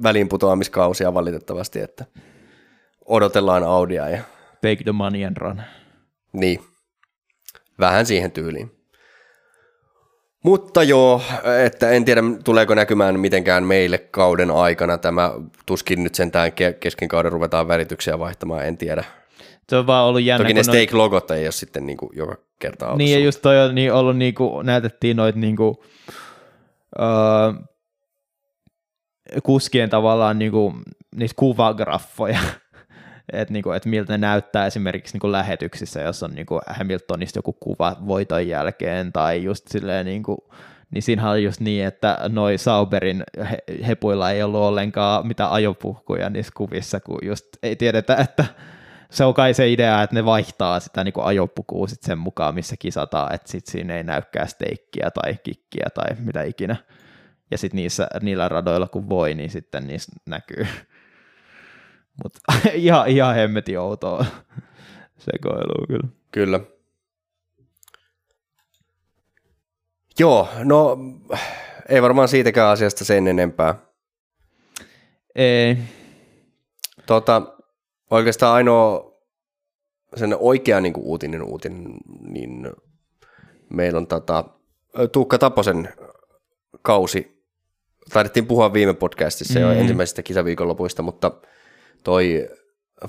väliinputoamiskausia valitettavasti, että odotellaan Audia ja take the money and run. Niin, vähän siihen tyyliin. Mutta joo, että en tiedä tuleeko näkymään mitenkään meille kauden aikana tämä, tuskin nyt sentään kesken kauden ruvetaan värityksiä vaihtamaan, en tiedä. Se on vaan ollut jännä. Toki ne steak-logot ei ole sitten niin kuin joka kerta autossa. Niin ja just toi on niin ollut, niin kuin näytettiin noita niin kuin, öö, kuskien tavallaan niin kuin, niitä kuvagraffoja, että niin et miltä ne näyttää esimerkiksi niin kuin lähetyksissä, jos on niin kuin Hamiltonista joku kuva voiton jälkeen tai just silleen niin kuin, niin siinähän oli just niin, että noi Sauberin he, hepuilla ei ollut ollenkaan mitään ajopuhkuja niissä kuvissa, kun just ei tiedetä, että se on kai se idea, että ne vaihtaa sitä niin kuin ajopukua sit sen mukaan, missä kisataan, että sitten siinä ei näykään steikkiä tai kikkiä tai mitä ikinä. Ja sitten niillä radoilla kun voi, niin sitten niissä näkyy. Mutta ihan, ihan hemmetin outoa sekoilua kyllä. Kyllä. Joo, no ei varmaan siitäkään asiasta sen enempää. Ei. Tota... Oikeastaan ainoa sen oikea niin kuin uutinen uutinen, niin meillä on tota, Tuukka Taposen kausi. Taidettiin puhua viime podcastissa mm. jo ensimmäisistä kisaviikonlopuista, mutta toi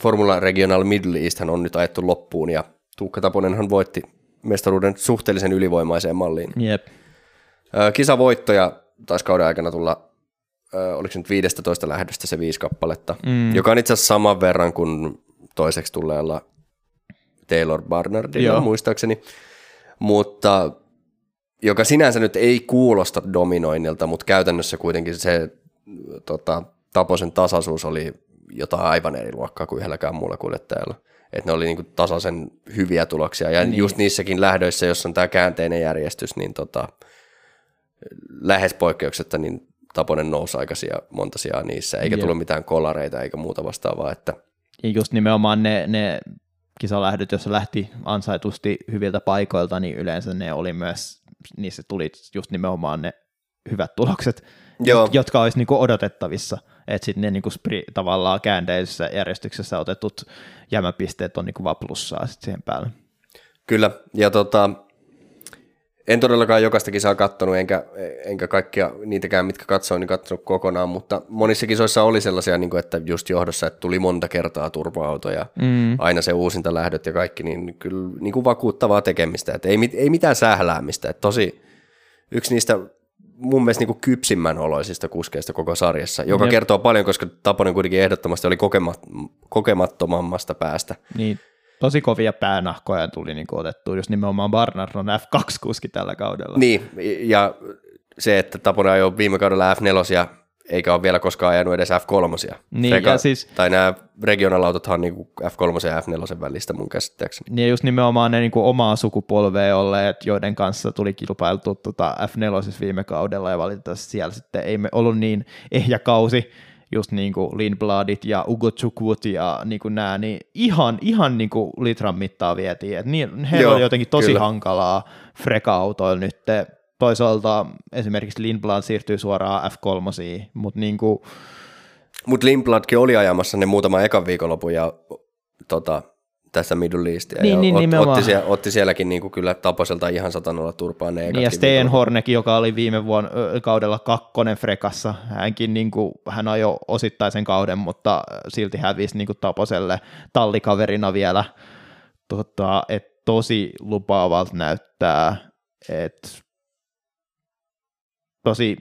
Formula Regional Middle East on nyt ajettu loppuun, ja Tuukka Taponenhan voitti mestaruuden suhteellisen ylivoimaiseen malliin. Yep. Kisavoittoja taisi kauden aikana tulla oliko nyt viisitoista lähdöstä se viisi kappaletta, mm. joka on itse asiassa saman verran kuin toiseksi tulleella Taylor Barnardilla muistaakseni, mutta joka sinänsä nyt ei kuulosta dominoinnilta, mutta käytännössä kuitenkin se tota, Taposen tasaisuus oli jotain aivan eri luokkaa kuin yhdelläkään muulla kuljettajalla. Että ne oli niinku tasaisen hyviä tuloksia ja niin. Just niissäkin lähdöissä, jos on tämä käänteinen järjestys, niin tota, lähes poikkeuksetta niin Taponen nousi aikaisia monta sijaa niissä, eikä tullut mitään kolareita eikä muuta vastaavaa. Että... Ja just nimenomaan ne, ne kisalähdöt, joissa lähti ansaitusti hyviltä paikoilta, niin yleensä ne oli myös, niissä tuli just nimenomaan ne hyvät tulokset, Joo. jotka olisi niinku odotettavissa. Että sitten ne niinku spri, tavallaan käänteisessä järjestyksessä otetut jämäpisteet on niinku vaan plussaa sit siihen päälle. Kyllä, ja tota... En todellakaan jokaista kisaa katsonut, enkä, enkä kaikkia niitäkään, mitkä katsoin, niin katsonut kokonaan, mutta monissa kisoissa oli sellaisia, niin kuin, että just johdossa, että tuli monta kertaa turva-autoja, mm. aina se uusinta lähdöt ja kaikki, niin kyllä niin kuin vakuuttavaa tekemistä, että ei, ei mitään sähläämistä. Että tosi yksi niistä mun mielestä niin kuin kypsimmän oloisista kuskeista koko sarjassa, joka Jep. kertoo paljon, koska Taponen kuitenkin ehdottomasti oli kokema, kokemattomammasta päästä. Niin. Tosi kovia päänahkoja tuli niin otettua, jos nimenomaan Barnard on F kaksi kuusi tällä kaudella. Niin, ja se, että Taponen ajoi viime kaudella F neljä, eikä ole vielä koskaan ajanut edes F kolme. Niin, Reka, ja siis, tai nämä regionalautothan on niin F kolme ja F neljä välistä mun käsittääkseni. Niin, just nimenomaan ne niin omaa sukupolvea olleet, joiden kanssa tuli kilpailtu tuota F neljä siis viime kaudella, ja valitettavasti siellä sitten ei ollut niin ehjä kausi, just niin kuin Lindbladit ja Ugo Chukwut ja niin kuin nämä, niin ihan, ihan niin kuin litran mittaa vietiin. Et niin, heillä Joo, on jotenkin tosi kyllä. hankalaa freka-autoilla nyt. Toisaalta esimerkiksi Lindblad siirtyy suoraan F kolme, mutta niin kuin... Mut Lindbladkin oli ajamassa ne muutama ekan viikonlopun ja tota, tässä Middle Eastia. Niin, niin, ot, otti, siellä, otti sielläkin niin kuin kyllä Taposelta ihan satanolla turpaan ne ekat. Niin ja Steen Hornekin, joka oli viime vuonna kaudella kakkonen frekassa. Hänkin niin kuin, hän ajoi osittaisen kauden, mutta silti hävisi niin kuin Taposelle tallikaverina vielä. Tota, et tosi lupaavalta näyttää. Et tosi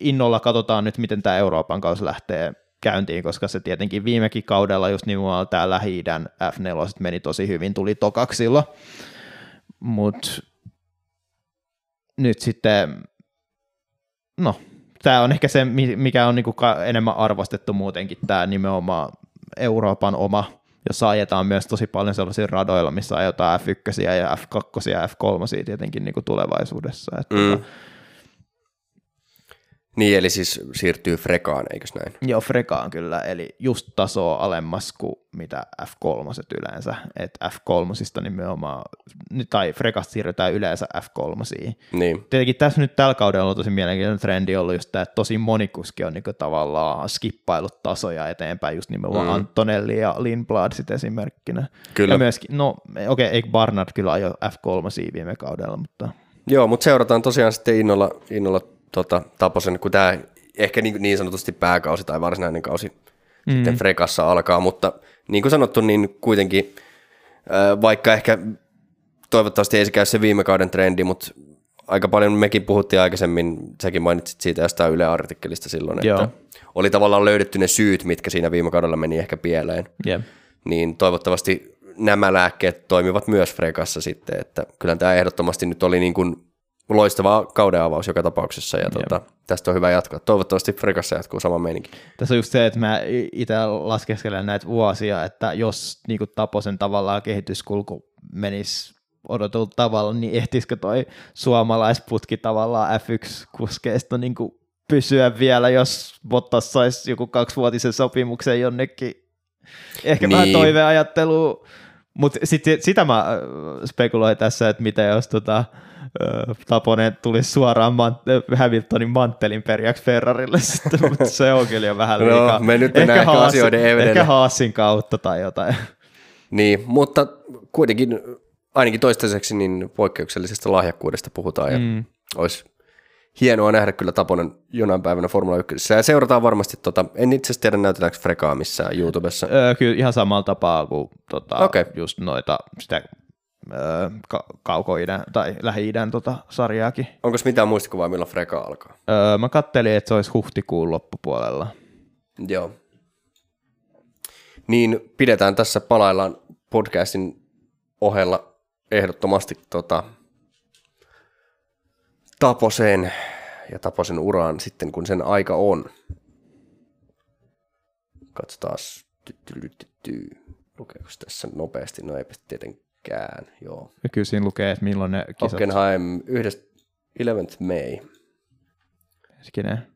innolla katsotaan nyt, miten tämä Euroopan kausi lähtee käyntiin, koska se tietenkin viimekin kaudella just nimenomaan tämä Lähi-idän F neljä meni tosi hyvin, tuli tokaksi silloin, mutta nyt sitten, no tämä on ehkä se, mikä on niinku enemmän arvostettu muutenkin, tämä nimenomaan Euroopan oma, jossa ajetaan myös tosi paljon sellaisia radoilla, missä ajetaan F yksi ja F kaksi ja F kolme tietenkin niinku tulevaisuudessa. Että mm. tota... Niin, eli siis siirtyy frekaan, eikös näin? Joo, frekaan kyllä, eli just tasoa alemmas kuin mitä F kolme yleensä, että F kolme nimenomaan, tai frekasta siirrytään yleensä F kolme. Niin. Tietenkin tässä nyt tällä kaudella on tosi mielenkiintoinen trendi ollut just tämä, että tosi moni kuski on niinku tavallaan skippailut tasoja eteenpäin, just nimenomaan mm. Antonelli ja Lindblad sit esimerkkinä. Kyllä. Ja myöskin, no okei, okay, Barnard kyllä ajo F kolme viime kaudella, mutta... Joo, mutta seurataan tosiaan sitten innolla, innolla Tota, Taposen, kun tämä ehkä niin, niin sanotusti pääkausi tai varsinainen kausi mm. sitten frekassa alkaa, mutta niin kuin sanottu, niin kuitenkin äh, vaikka ehkä toivottavasti ei se käy se viime kauden trendi, mutta aika paljon mekin puhuttiin aikaisemmin, säkin mainitsit siitä jostain Yle-artikkelista silloin, että Joo. oli tavallaan löydetty ne syyt, mitkä siinä viime kaudella meni ehkä pieleen, yeah. niin toivottavasti nämä lääkkeet toimivat myös frekassa sitten, että kyllä tämä ehdottomasti nyt oli niin kuin loistava kauden avaus joka tapauksessa, ja tuota, tästä on hyvä jatkaa. Toivottavasti frekassa jatkuu sama meininki. Tässä on just se, että mä itse laskeskelen näitä vuosia, että jos niin kuin Taposen tavallaan kehityskulku menisi odoteltu tavalla, niin ehtisikö toi suomalaisputki tavallaan F yksi-kuskeista niin kuin pysyä vielä, jos Bottas saisi joku kaksivuotisen sopimuksen jonnekin. Ehkä niin. Vähän toiveajattelua, mutta sitä mä spekuloin tässä, että mitä jos tota... Taponen tuli suoraan Mant- Hamiltonin manttelin perjäksi Ferrarille sitten, mutta se on kyllä jo vähän liikaa. No, me nyt mennään ehkä, Haas, ehkä Haasin kautta tai jotain. Niin, mutta kuitenkin ainakin toistaiseksi niin poikkeuksellisesta lahjakkuudesta puhutaan ja mm. olisi hienoa nähdä kyllä Taponen jonain päivänä Formula yksi. Ja seurataan varmasti, tota, en itse asiassa tiedä näytetäänkö frekaa missään YouTubessa. Öö, kyllä ihan samalla tapaa kuin tota, okay. just noita sitä... Ka- kauko-idän tai lähi-idän tota sarjaakin. Onko mitään muistikuvaa, milloin freka alkaa? Öö, mä kattelin, että se olisi huhtikuun loppupuolella. Joo. Niin pidetään tässä, palaillaan podcastin ohella ehdottomasti tota, Taposeen ja Taposen uraan sitten, kun sen aika on. Katsotaan. Lukeeko tässä nopeasti? No eipä tietenkin. Kään, joo. Ja kyllä siinä lukee, että milloin ne kisat... Hockenheim eleventh of May. Hetkinen.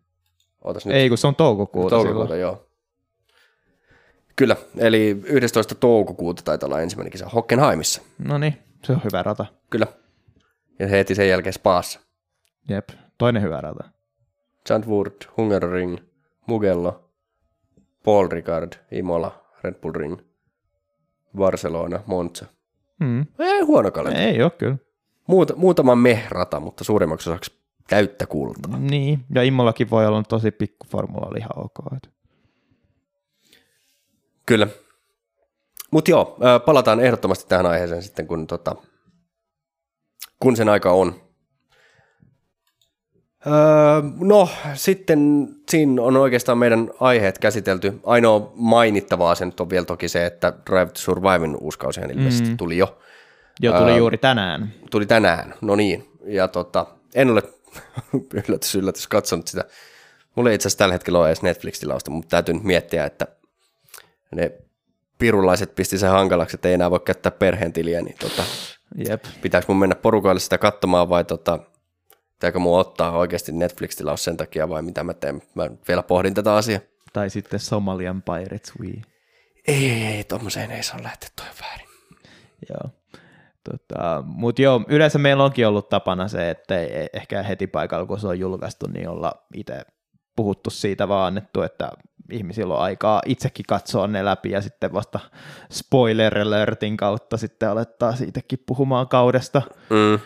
Ootas nyt. Ei, kun se on toukokuuta. Toukokuuta, joo. Kyllä, eli yhdestoista toukokuuta taitaa olla ensimmäinen kisa Hockenheimissa. No niin, se on hyvä rata. Kyllä. Ja heti sen jälkeen Spaassa. Jep, toinen hyvä rata. Zandvoort, Hungaroring, Mugello, Paul Ricard, Imola, Red Bull Ring, Barcelona, Monza. Mm. Ei huono kalenteri. Ei ole kyllä. Muuta, muutama mehrata, mutta suurimmaksi osaksi täyttä kultaa. Niin, ja Immolakin voi olla tosi pikku formula, oli ihan ok. Kyllä. Mutta joo, palataan ehdottomasti tähän aiheeseen sitten, kun, tota, kun sen aika on. Öö, no, sitten siinä on oikeastaan meidän aiheet käsitelty. Ainoa mainittavaa sen on vielä toki se, että Drive to Surviven uuskausihan ilmeisesti mm. tuli jo. Joo, tuli öö, juuri tänään. Tuli tänään, no niin. Ja tota, en ole yllätys, yllätys katsonut sitä. Mulla ei itse asiassa tällä hetkellä ole edes Netflix-tilausta, mutta täytyy nyt miettiä, että ne pirulaiset pisti sen hankalaksi, että ei enää voi käyttää perheen tiliä, niin tota, yep. pitääkö mun mennä porukaille sitä katsomaan vai... Tota, pitääkö minua ottaa oikeasti Netflix-tilaus sen takia vai mitä mä teen? Mä vielä pohdin tätä asiaa. Tai sitten Somalian Pirates Wii. Ei, ei, ei, tommoseen ei saa lähteä, toi väärin. Joo. Tota, mutta joo, yleensä meillä onkin ollut tapana se, että ei, ehkä heti paikalla, kun se on julkaistu, niin olla itse puhuttu siitä vaan annettu, että ihmisillä on aikaa itsekin katsoa ne läpi ja sitten vasta spoiler alertin kautta sitten alettaa siitäkin puhumaan kaudesta. Mm.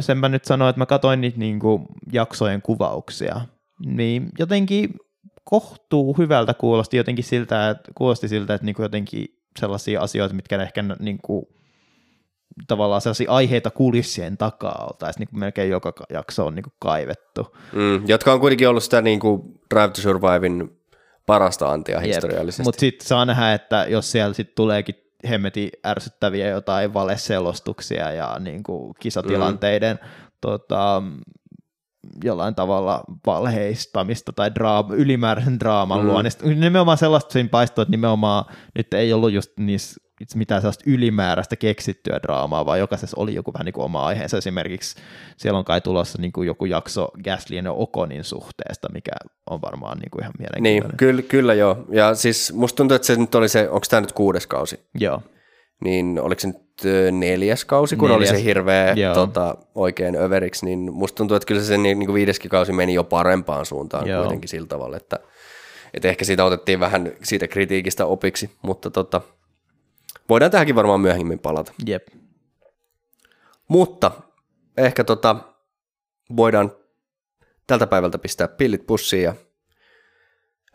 Sen mä nyt sanoin, että mä katsoin niitä niinku jaksojen kuvauksia, niin jotenkin kohtuu hyvältä kuulosti jotenkin siltä, että kuulosti siltä, että niinku jotenkin sellaisia asioita, mitkä ehkä niinku, tavallaan sellaisia aiheita kulissien takaa oltaisiin, niinku melkein joka jakso on niinku kaivettu. Mm, jotka on kuitenkin ollut sitä niinku Drive to Surviven parasta antia historiallisesti. Mutta sitten saa nähdä, että jos siellä sitten tuleekin hemmetin ärsyttäviä jotain valeselostuksia ja niin kuin kisatilanteiden mm. tota, jollain tavalla valheistamista tai draama, ylimääräisen draaman mm. luonnista. Nimenomaan sellaista siinä paistoi, että nimenomaan nyt ei ollut just niissä mitään sellaista ylimääräistä keksittyä draamaa, vaan jokaisessa oli joku vähän niin kuin oma aiheensa. Esimerkiksi siellä on kai tulossa niin kuin joku jakso Gaslyn ja Oconin suhteesta, mikä on varmaan niin kuin ihan mielenkiintoinen. Niin, kyllä, kyllä joo. Ja siis musta tuntuu, että se nyt oli se, onko tämä nyt kuudes kausi? Joo. Niin oliko se nyt neljäs kausi, kun neljäs. Oli se hirveä tota, oikein överiksi, niin musta tuntuu, että kyllä se niin kuin viideskin kausi meni jo parempaan suuntaan joo. kuitenkin sillä tavalla, että, että ehkä siitä otettiin vähän siitä kritiikistä opiksi, mutta tota, voidaan tähänkin varmaan myöhemmin palata. Jep. Mutta ehkä tota, voidaan tältä päivältä pistää pillit pussiin ja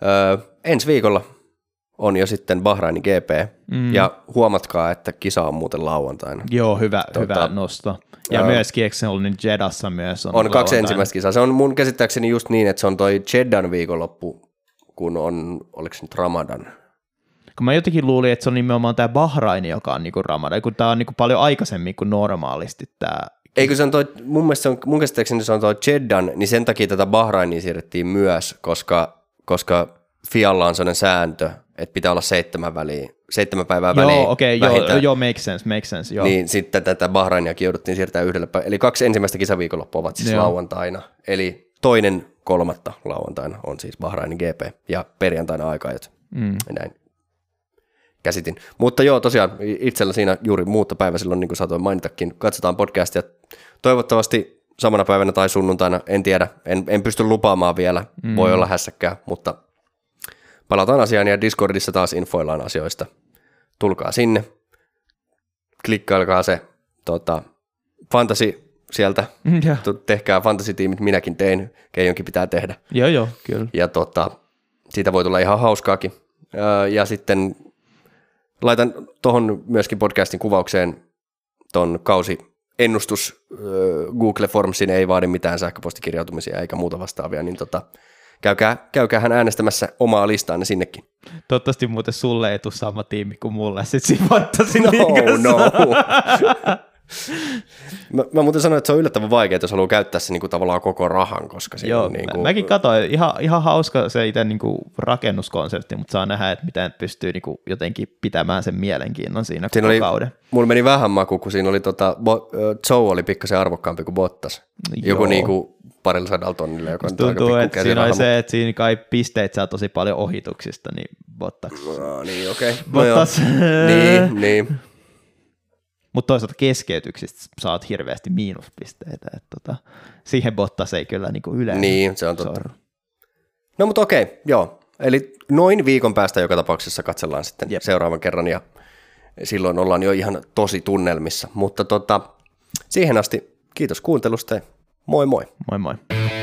öö, ensi viikolla on jo sitten Bahrainin G P, mm. ja huomatkaa, että kisa on muuten lauantaina. Joo, hyvä, tuota, hyvä nosto. Ja uh, myöskin, eikö se ollut niin Jeddassa myös? On, on kaksi ensimmäistä kisaa. Se on mun käsittääkseni just niin, että se on toi Jeddan viikonloppu, kun on, oliko se nyt Ramadan? Kun mä jotenkin luulin, että se on nimenomaan tämä Bahraini, joka on niinku Ramadan, kun tämä on niinku paljon aikaisemmin kuin normaalisti tämä. Eikö se on toi, mun mielestä se on, mun käsittääkseni se on toi Jeddan, niin sen takia tätä Bahrainia siirrettiin myös, koska, koska Fialla on sellainen sääntö, että pitää olla seitsemän, väliä, seitsemän päivää joo, väliin okay, vähintään. Joo, joo, make sense, make sense, joo. Niin sitten tätä Bahrainiakin jouduttiin siirtämään yhdellä päivää. Eli kaksi ensimmäistä kisaviikonloppua ovat siis joo. lauantaina. Eli toinen kolmatta lauantaina on siis Bahrainin G P ja perjantaina aikaajat. Mm. Näin käsitin. Mutta joo, tosiaan itsellä siinä juuri muutta päivä silloin, niin kuin saatoin mainitakin, katsotaan podcastia. Toivottavasti samana päivänä tai sunnuntaina, en tiedä, en, en pysty lupaamaan vielä, mm. voi olla hässäkkää, mutta palataan asiaan ja Discordissa taas infoillaan asioista. Tulkaa sinne, klikkailkaa se tota, fantasy sieltä, yeah. tehkää fantasy-tiimit, minäkin tein, Keijonkin pitää tehdä. Joo, joo, kyllä. Ja tota, siitä voi tulla ihan hauskaakin. Ja sitten laitan tuohon myöskin podcastin kuvaukseen ton kausiennustus. Google Formsin ei vaadi mitään sähköpostikirjautumisia eikä muuta vastaavia, niin tota... Käykää, käykäähän äänestämässä omaa listaanne sinnekin. Toivottavasti muuten sulle ei tule sama tiimi kuin mulle, sit siinä vattasin no, no. mä, mä muuten sanoin, että se on yllättävän vaikeaa, jos haluaa käyttää se niinku tavallaan koko rahan, koska siinä joo, on niin kuin... Mäkin katsoin, ihan, ihan hauska se itse niinku rakennuskonsepti, mutta saa nähdä, että miten pystyy niinku jotenkin pitämään sen mielenkiinnon siinä, siinä koko oli, kauden. Mulla meni vähän maku, kun siinä oli tota, bo, Joe oli pikkasen arvokkaampi kuin Bottas. Joku joo. niinku... parilla sadalla tonnilla, joka on tuntuu, aika pikku käsirahalla. Tuntuu, että siinä on se, että siinä kai pisteet saa tosi paljon ohituksista, niin Bottas. No niin, okei. Okay. Bottas. No, niin, niin. Mutta toisaalta keskeytyksistä saat hirveästi miinuspisteitä. Että tota, siihen Bottas ei kyllä niinku yleensä. Niin, se on totta. Sorru. No mutta okei, okay, joo. Eli noin viikon päästä joka tapauksessa katsellaan sitten jep. seuraavan kerran, ja silloin ollaan jo ihan tosi tunnelmissa. Mutta tota, siihen asti kiitos kuuntelusta. Moi moi. Moi moi.